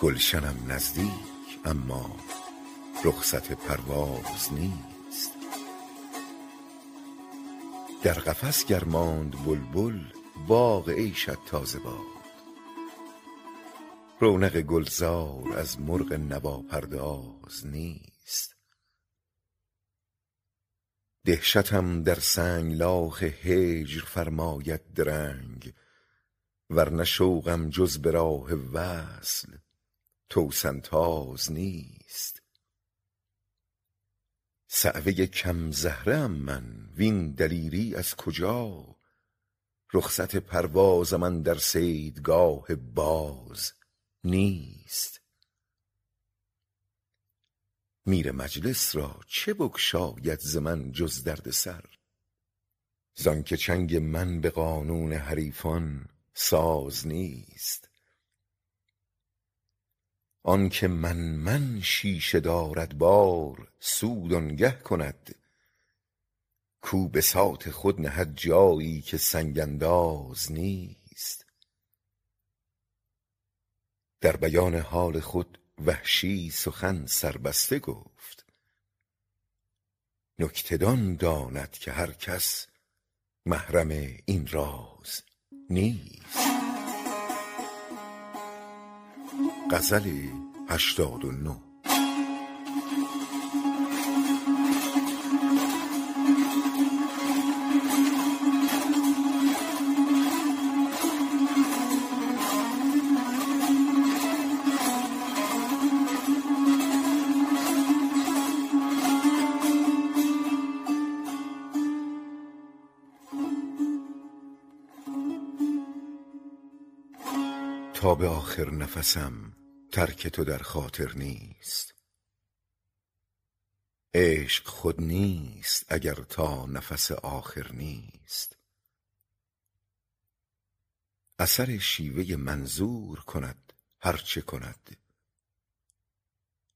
گلشنم نزدیک اما رخصت پرواز نیست. در قفس گرماند بلبل باغ عیشت تازه باد، رونق گلزار از مرغ نوا پرداز نیست. دهشتم در سنگلاخ هجر فرماید درنگ، ورنه شوقم جز به راه وصل توسن تاز نیست. صعوه کم زهره ام من وین دلیری از کجا؟ رخصت پرواز من در صیدگاه باز نیست. میر مجلس را چه بگشاید ز من جز درد سر، زان که چنگ من به قانون حریفان ساز نیست. آن که من من شیشه دارد بار سود آنگه کند، کو بساط خود نهد جایی که سنگ انداز نیست. در بیان حال خود وحشی سخن سربسته گفت، نکته‌دان داند که هر کس محرم این راز نیست. غزل هشتاد و نه. تا به آخر نفسم ترک تو در خاطر نیست، عشق خود نیست اگر تا نفس آخر نیست. اثر شیوه منظور کند هرچه کند،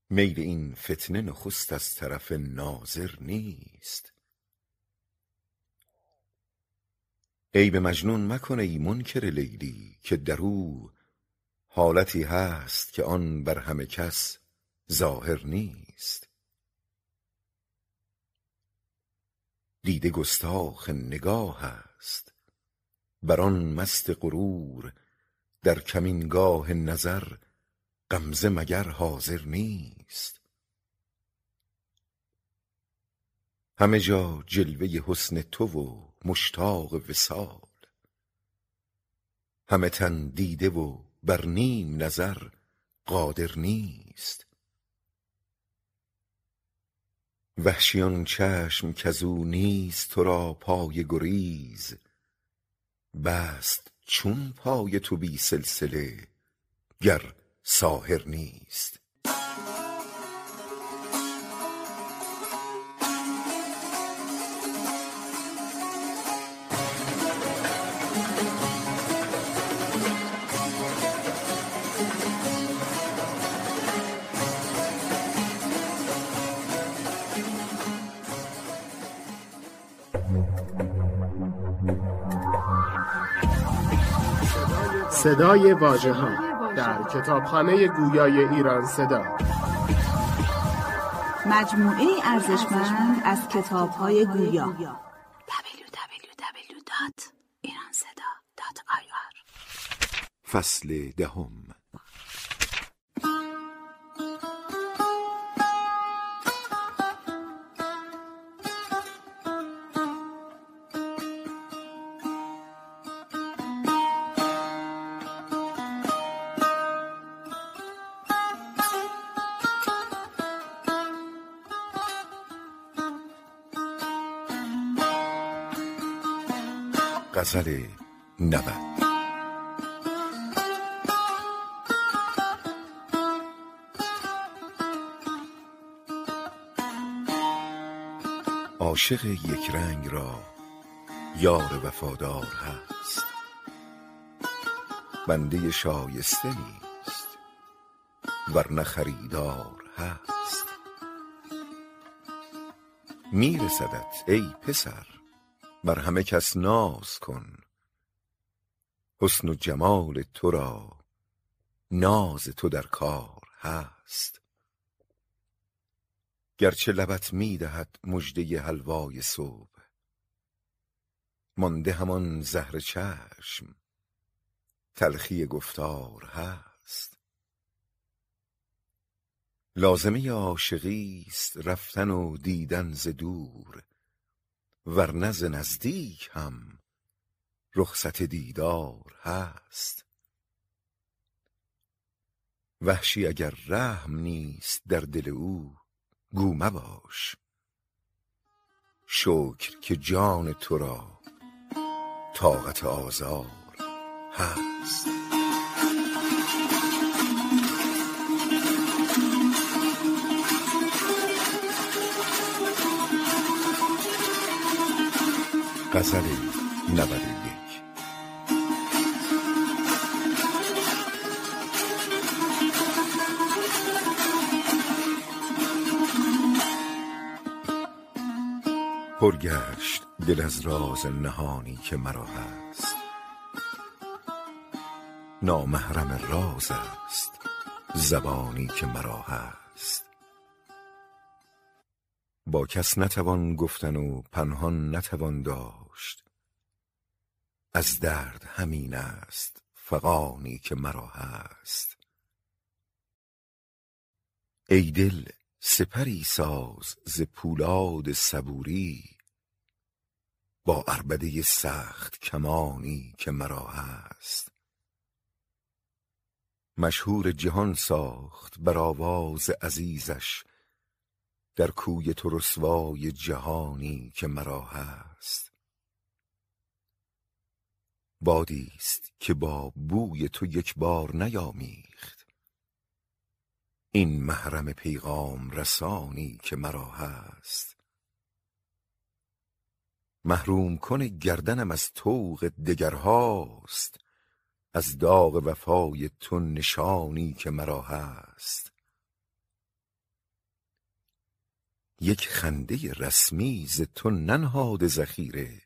میل این فتنه نخست از طرف ناظر نیست. ای به مجنون مکن ای منکر لیلی، که در او حالتی هست که آن بر همه کس ظاهر نیست. دیده گستاخ نگاه است، بر آن مست غرور در کمینگاه نظر غمزه مگر حاضر نیست. همه جا جلوه حسن تو و مشتاق وصال، همه تن دیده و بر نیم نظر قادر نیست. وحشیان چشم کزو نیست تو را پای گریز، بست چون پای تو بی سلسله گر ساحر نیست. صدای واژه‌ها در کتابخانه گویای ایران صدا، مجموعه ارزشمند از کتاب‌های گویا. دبلیو دبلیو دبلیو دات ایران صدا دات آی آر. فصل دهم. غزل نود. عاشق یک رنگ را یار وفادار هست، بنده شایسته نیست ورنه خریدار هست. میرسدت ای پسر بر همه کس ناز کن، حسن و جمال تو را ناز تو در کار هست. گرچه لبت می دهد مژده حلوای صبح، مانده همان زهر چشم تلخی گفتار هست. لازمه عاشقی است رفتن و دیدن ز دور، ورنه ز نزدیک هم رخصت دیدار هست. وحشی اگر رحم نیست در دل او گو مباش، شکر که جان تو را طاقت آزار هست. غزل نود. پرگشت دل از راز نهانی که مرا هست، نامحرم راز است زبانی که مرا هست. با کس نتوان گفتن و پنهان نتوان داشت، از درد همین است فغانی که مرا هست. ای دل سپری ساز ز پولاد صبوری، با عربده سخت کمانی که مرا هست. مشهور جهان ساخت بر آواز عزیزش، در کوی تو رسوای جهانی که مرا هست. بادی است که با بوی تو یک بار نیامیخت، این محرم پیغام رسانی که مرا هست. محروم کن گردنم از طوق دگرهاست، از داغ وفای تو نشانی که مرا هست. یک خنده رسمی ز تو ننهاد ذخیره،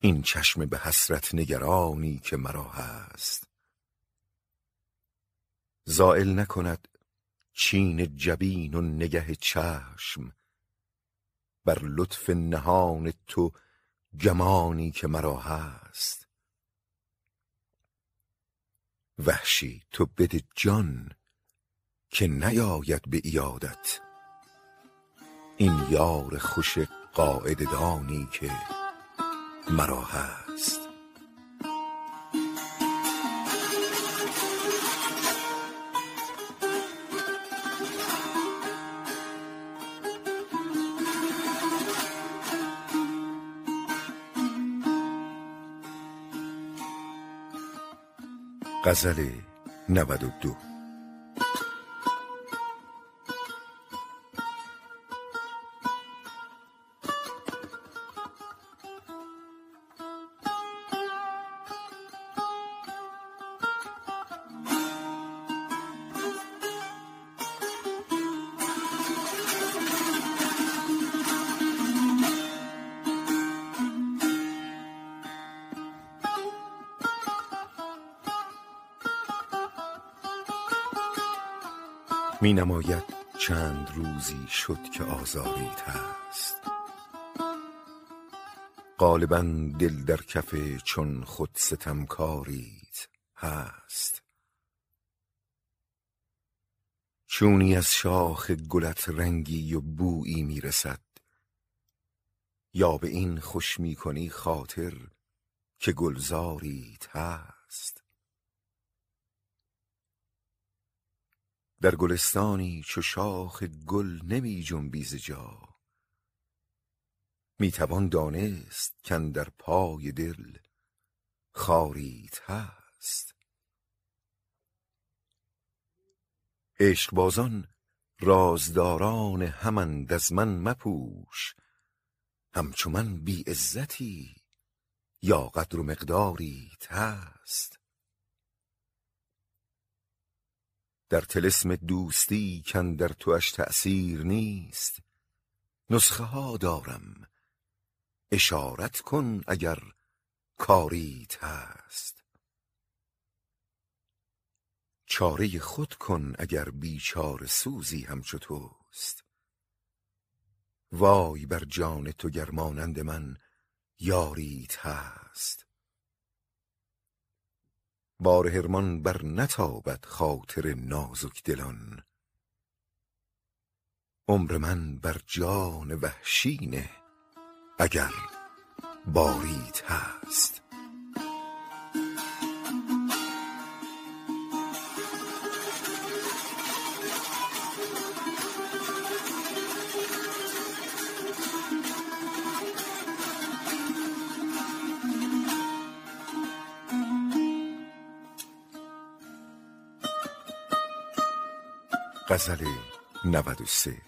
این چشم به حسرت نگرانی که مرا هست. زائل نکند چین جبین و نگه چشم، بر لطف نهان تو گمانی که مرا هست. وحشی تو بده جان که نیاید به عیادت، این یار خوش قاعددانی که مرا هست. غزل نود و دو. می نماید چند روزی شد که آزاریت هست، غالباً دل در کف چون خود ستمکاریت هست. چونی از شاخ گلت رنگی و بویی می رسد، یا به این خوش می کنی خاطر که گلزاریت هست. در گلستانی چو شاخ گل نمی جنبی ز جا، میتوان دانست کن در پای دل خاریت هست. عشقبازان رازداران همند از من مپوش، همچو من بی عزتی یا قدر و مقداریت هست. در طلسم دوستی کن در توش تأثیر نیست، نسخه ها دارم اشارت کن اگر کاریت هست. چاره خود کن اگر بیچاره سوزی همچو توست، وای بر جان تو گر مانند من یاریت هست. بار هرمان بر نتابد خاطر نازک دلان، عمر من بر جان وحشی نه اگر باریت هست. غزل نود و سه.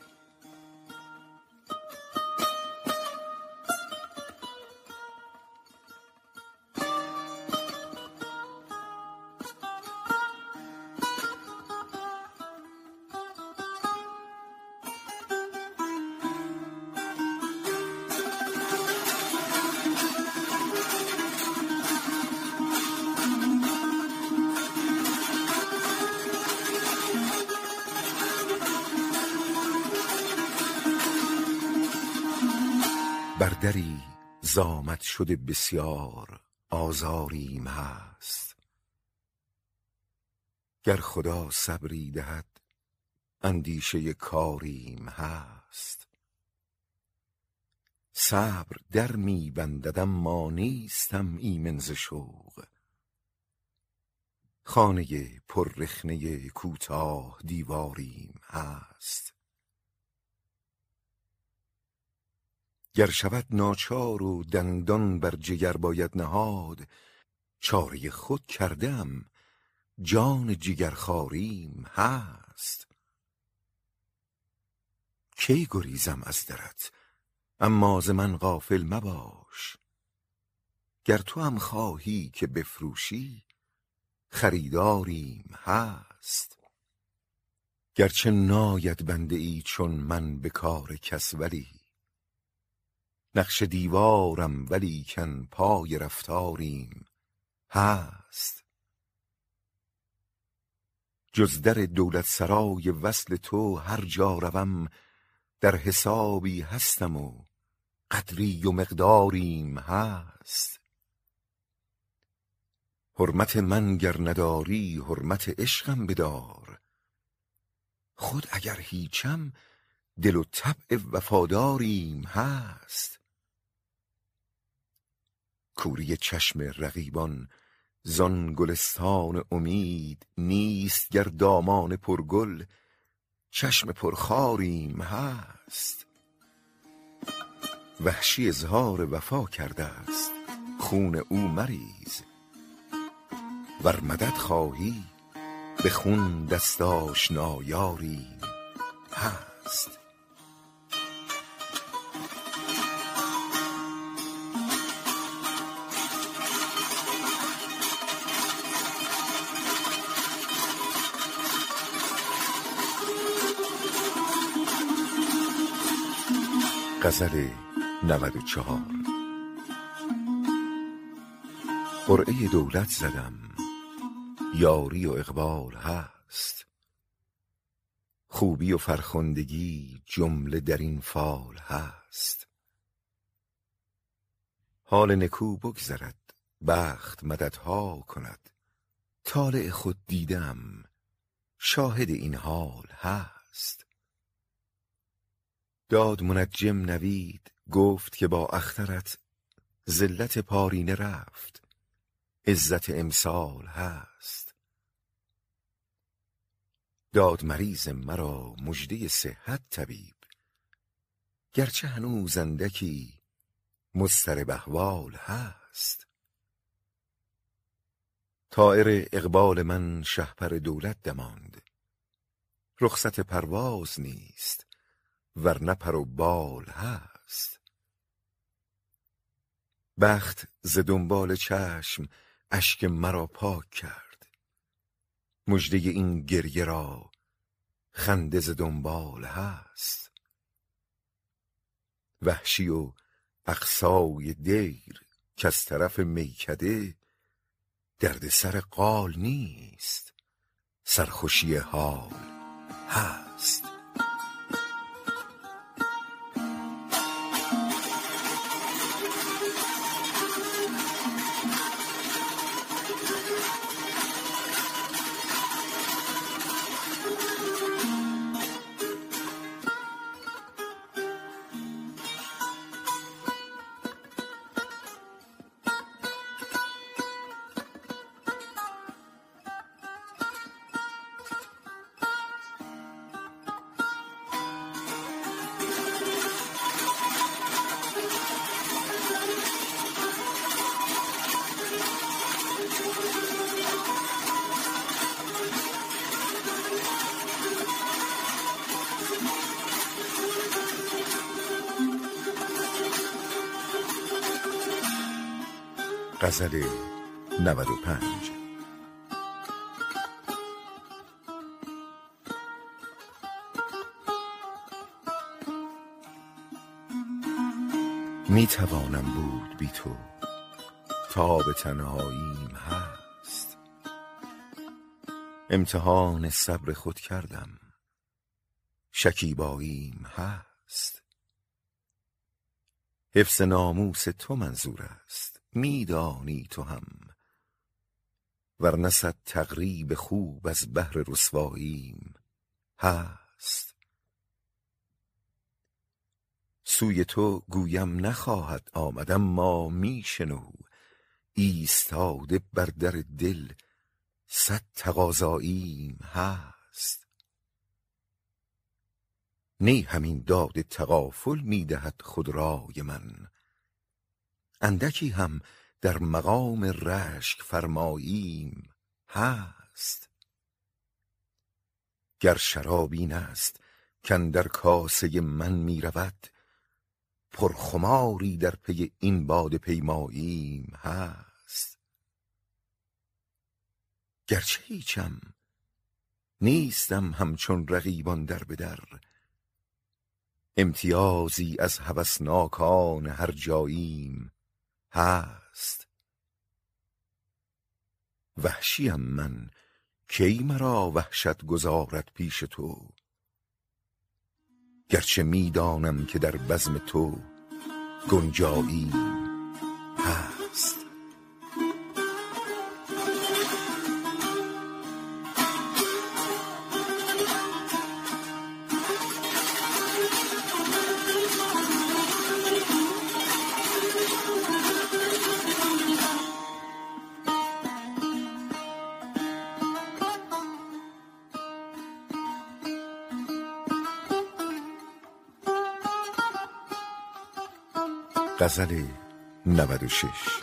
دری زامد شده بسیار آزاریم هست، گر خدا صبری دهد اندیشه کاریم هست. صبر در می بندد اما نیستم ایمن ز شوق، خانه پر رخنه کوتاه دیواریم هست. گر شود ناچار و دندان بر جگر باید نهاد، چاره خود کردم جان جگرخاریم هست. کی گریزم از درت اما ز من غافل مباش، گر تو هم خواهی که بفروشی خریداریم هست. گرچه ناید بنده ای چون من به کار کس، ولی نقش دیوارم ولیکن پای رفتاریم هست. جز در دولت سرای وصل تو هر جا روم، در حسابی هستم و قدری و مقداریم هست. حرمت من گر نداری حرمت عشقم بدار، خود اگر هیچم دل و طبع وفاداریم هست. کوری چشم رقیبان زان گلستان امید نیست، گر دامان پرگل چشم پرخاریم هست. وحشی اظهار وفا کرده است خون او مریز، ور مدد خواهی به خون دست آشنا یاریم هست. غزل نود و چهار. قرعه دولت زدم یاری و اقبال هست، خوبی و فرخندگی جمله در این فال هست. حال نکو بگذرد بخت مددها کند، طالع خود دیدم شاهد این حال هست. داد منجم نوید گفت که با اخترت، ذلت پارینه رفت عزت امسال هست. داد مریض مرا مژده صحت طبیب، گرچه هنوز اندکی مضطرب احوال هست. طائر اقبال من شهپر دولت دماند، رخصت پرواز نیست ورنه پر و بال هست. بخت ز دنبال چشم اشک مرا پاک کرد، مژده این گریه را خنده ز دنبال هست. وحشی و اقصای دیر که از طرف میکده، درد سر قال نیست سرخوشی حال هست. غزل نود و پنج. می توانم بود بی تو، تاب تنهاییم هست. امتحان صبر خود کردم، شکیباییم هست. حفظ ناموس تو منظور است، میدانی تو هم، ورنه صد تقریب خوب از بحر رسواییم هست. سوی تو گویم نخواهد آمدم، ما میشنو ایستاده بر در دل صد تقاضاییم هست. نی همین داد تغافل میدهد خود رای من، اندکی هم در مقام رشک فرماییم هست. گر شرابی نست کن در کاسه من می رود، پرخماری در پی این باد پیماییم هست. گرچه هیچم نیستم همچون رقیبان در به در، امتیازی از هوسناکان هر جاییم هست. وحشیم من کی مرا وحشت گذارد پیش تو، گرچه میدانم که در بزم تو گنجایی هست. غزل نود و شش.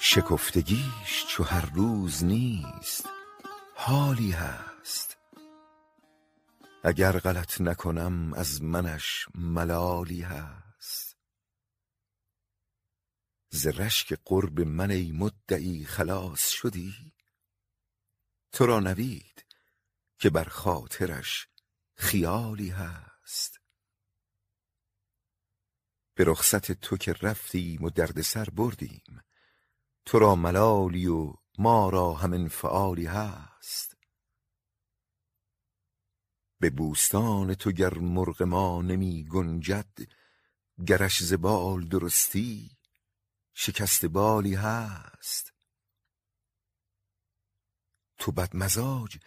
شکفتگیش چو هر روز نیست، حالی هست. اگر غلط نکنم از منش ملالی هست. ز رشک قرب من ای مدعی خلاص شدی، تو را نوید که بر خاطرش خیالی هست. به رخصت تو که رفتیم و دردسر بردیم، تو را ملالی و ما را هم انفعالی هست. به بوستان تو گر مرغ ما نمی گنجد، گرش ز بال درستی شکست بالی هست. تو بدمزاج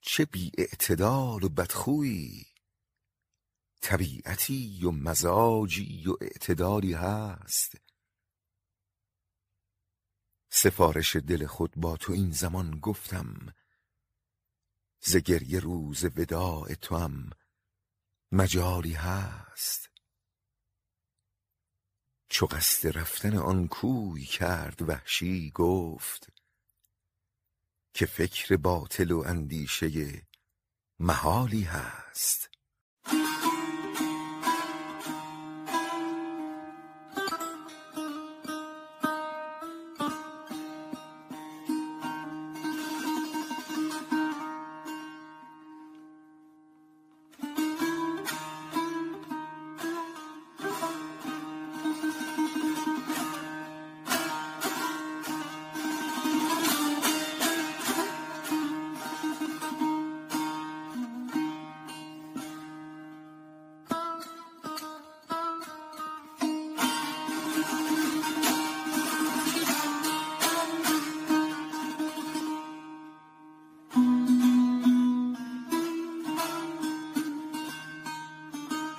چه بی اعتدال و بدخویی، طبیعتی و مزاجی و اعتدالی هست. سفارش دل خود با تو این زمان گفتم، ز گریه روز وداع تو هم مجالی هست. چو قصد رفتن آن کوی کرد وحشی گفت، که فکر باطل و اندیشه محالی هست.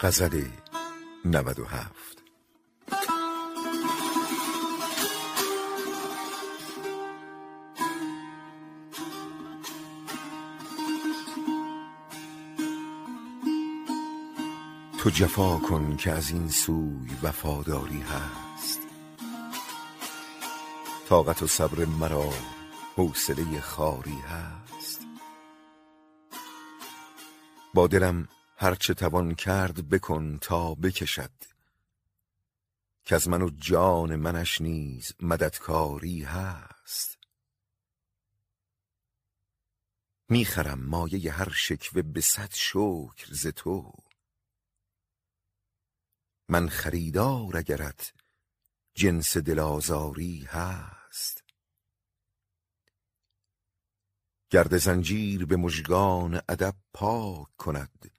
غزل نود و هفت. تو جفا کن که از این سوی وفاداری هست، طاقت و صبر مرا حوصله خاری هست. با دلم هرچه توان کرد بکن تا بکشد، که از من و جان منش نیز مددکاری هست. میخرم مایه هر شکوه به صد شکر ز تو، من خریدار اگرت جنس دلازاری هست. گرد زنجیر به مژگان ادب پاک کند،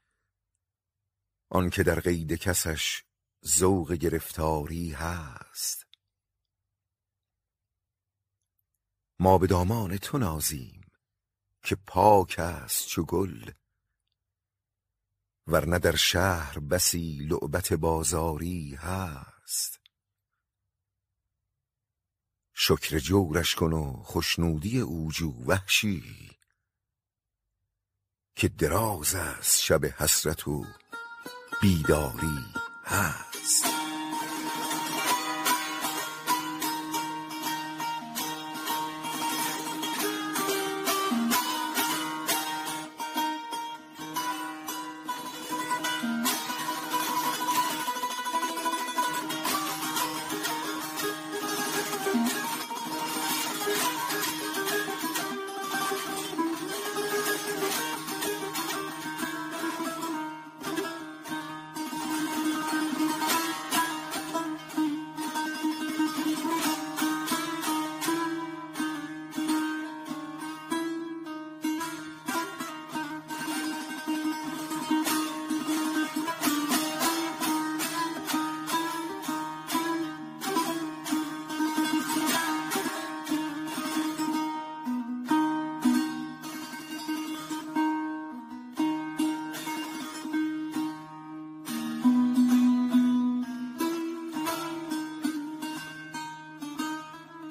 آن که در قید کسش ذوق گرفتاری هست. ما به دامان تو نازیم که پاک است چو گل، ورنه در شهر بسی لعبت بازاری هست. شکر جورش کن و خوشنودی او جو وحشی، که دراز است شب حسرت و بیداری هست.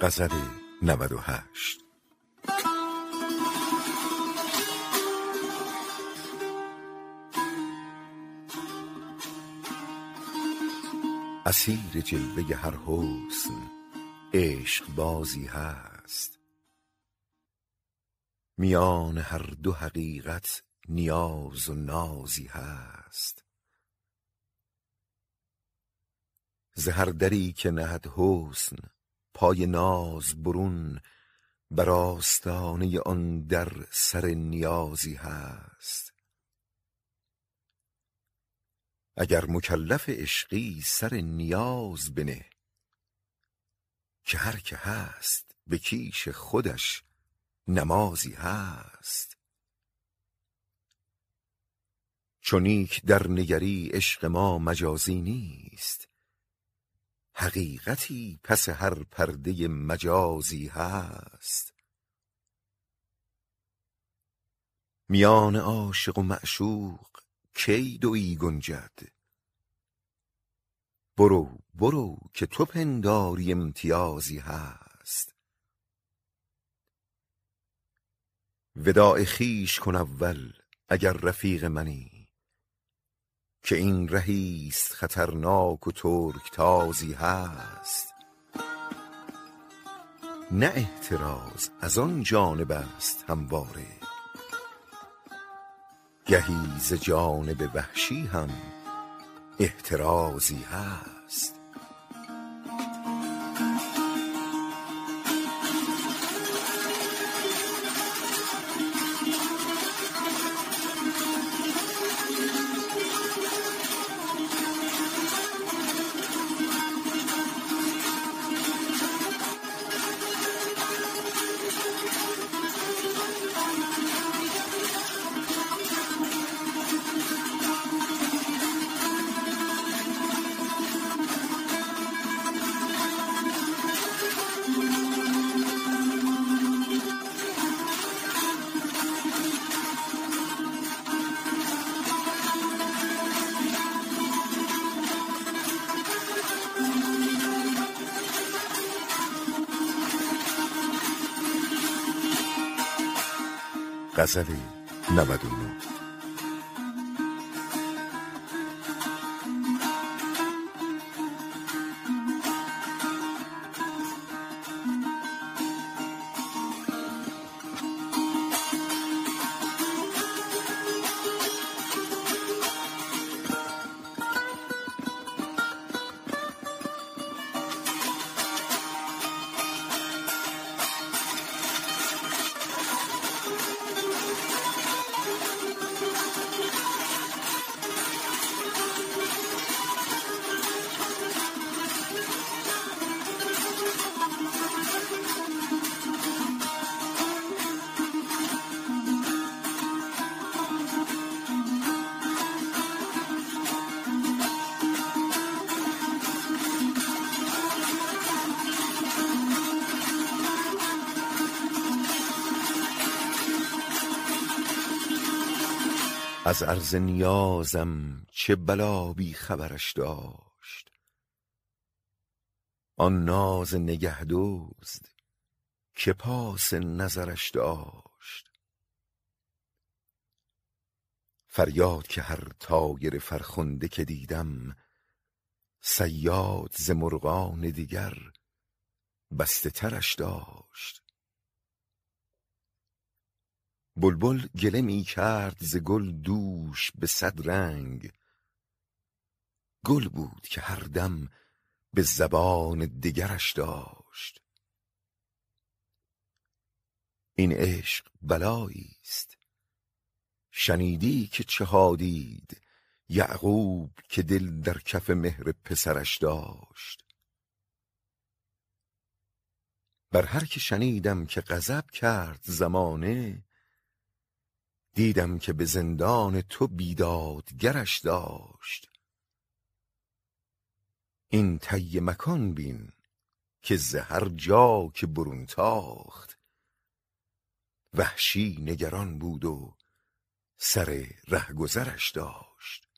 غزل نود و هشت. اسیر جلوه هر حسن عشق بازی هست، میان هر دو حقیقت نیاز و نازی هست. ز هر دری که نهد حسن پای ناز برون، بر آستانه آن در سر نیازی هست. اگر مکلف عشقی سر نیاز بنه، که هر که هست به کیش خودش نمازی هست. چونیک در نگری عشق ما مجازی نیست، حقیقتی پس هر پرده مجازی هست. میان عاشق و معشوق کی دویی گنجد، برو برو که تو پنداری امتیازی هست. وداع خویش کن اول اگر رفیق منی، که این رهیست خطرناک و ترک تازی هست. نه احتراز از آن جانب است همواره، گهی ز جانب وحشی هم احترازی هست. غزل نود و نه. از عرض نیازم چه بلا بی خبرش داشت، آن ناز نگهدوزد که پاس نظرش داشت. فریاد که هر طایر فرخنده که دیدم، صیاد ز مرغان دیگر بسته ترش داشت. بلبل گله می کرد ز گل دوش به صد رنگ، گل بود که هر دم به زبان دگرش داشت. این عشق بلایی است، شنیدی که چه ها دید یعقوب که دل در کف مهر پسرش داشت. بر هر که شنیدم که غضب کرد زمانه، دیدم که به زندان تو بیدادگرش داشت. این طی مکان بین که ز هر جا که برون تاخت، وحشی نگران بود و سر رهگذرش داشت.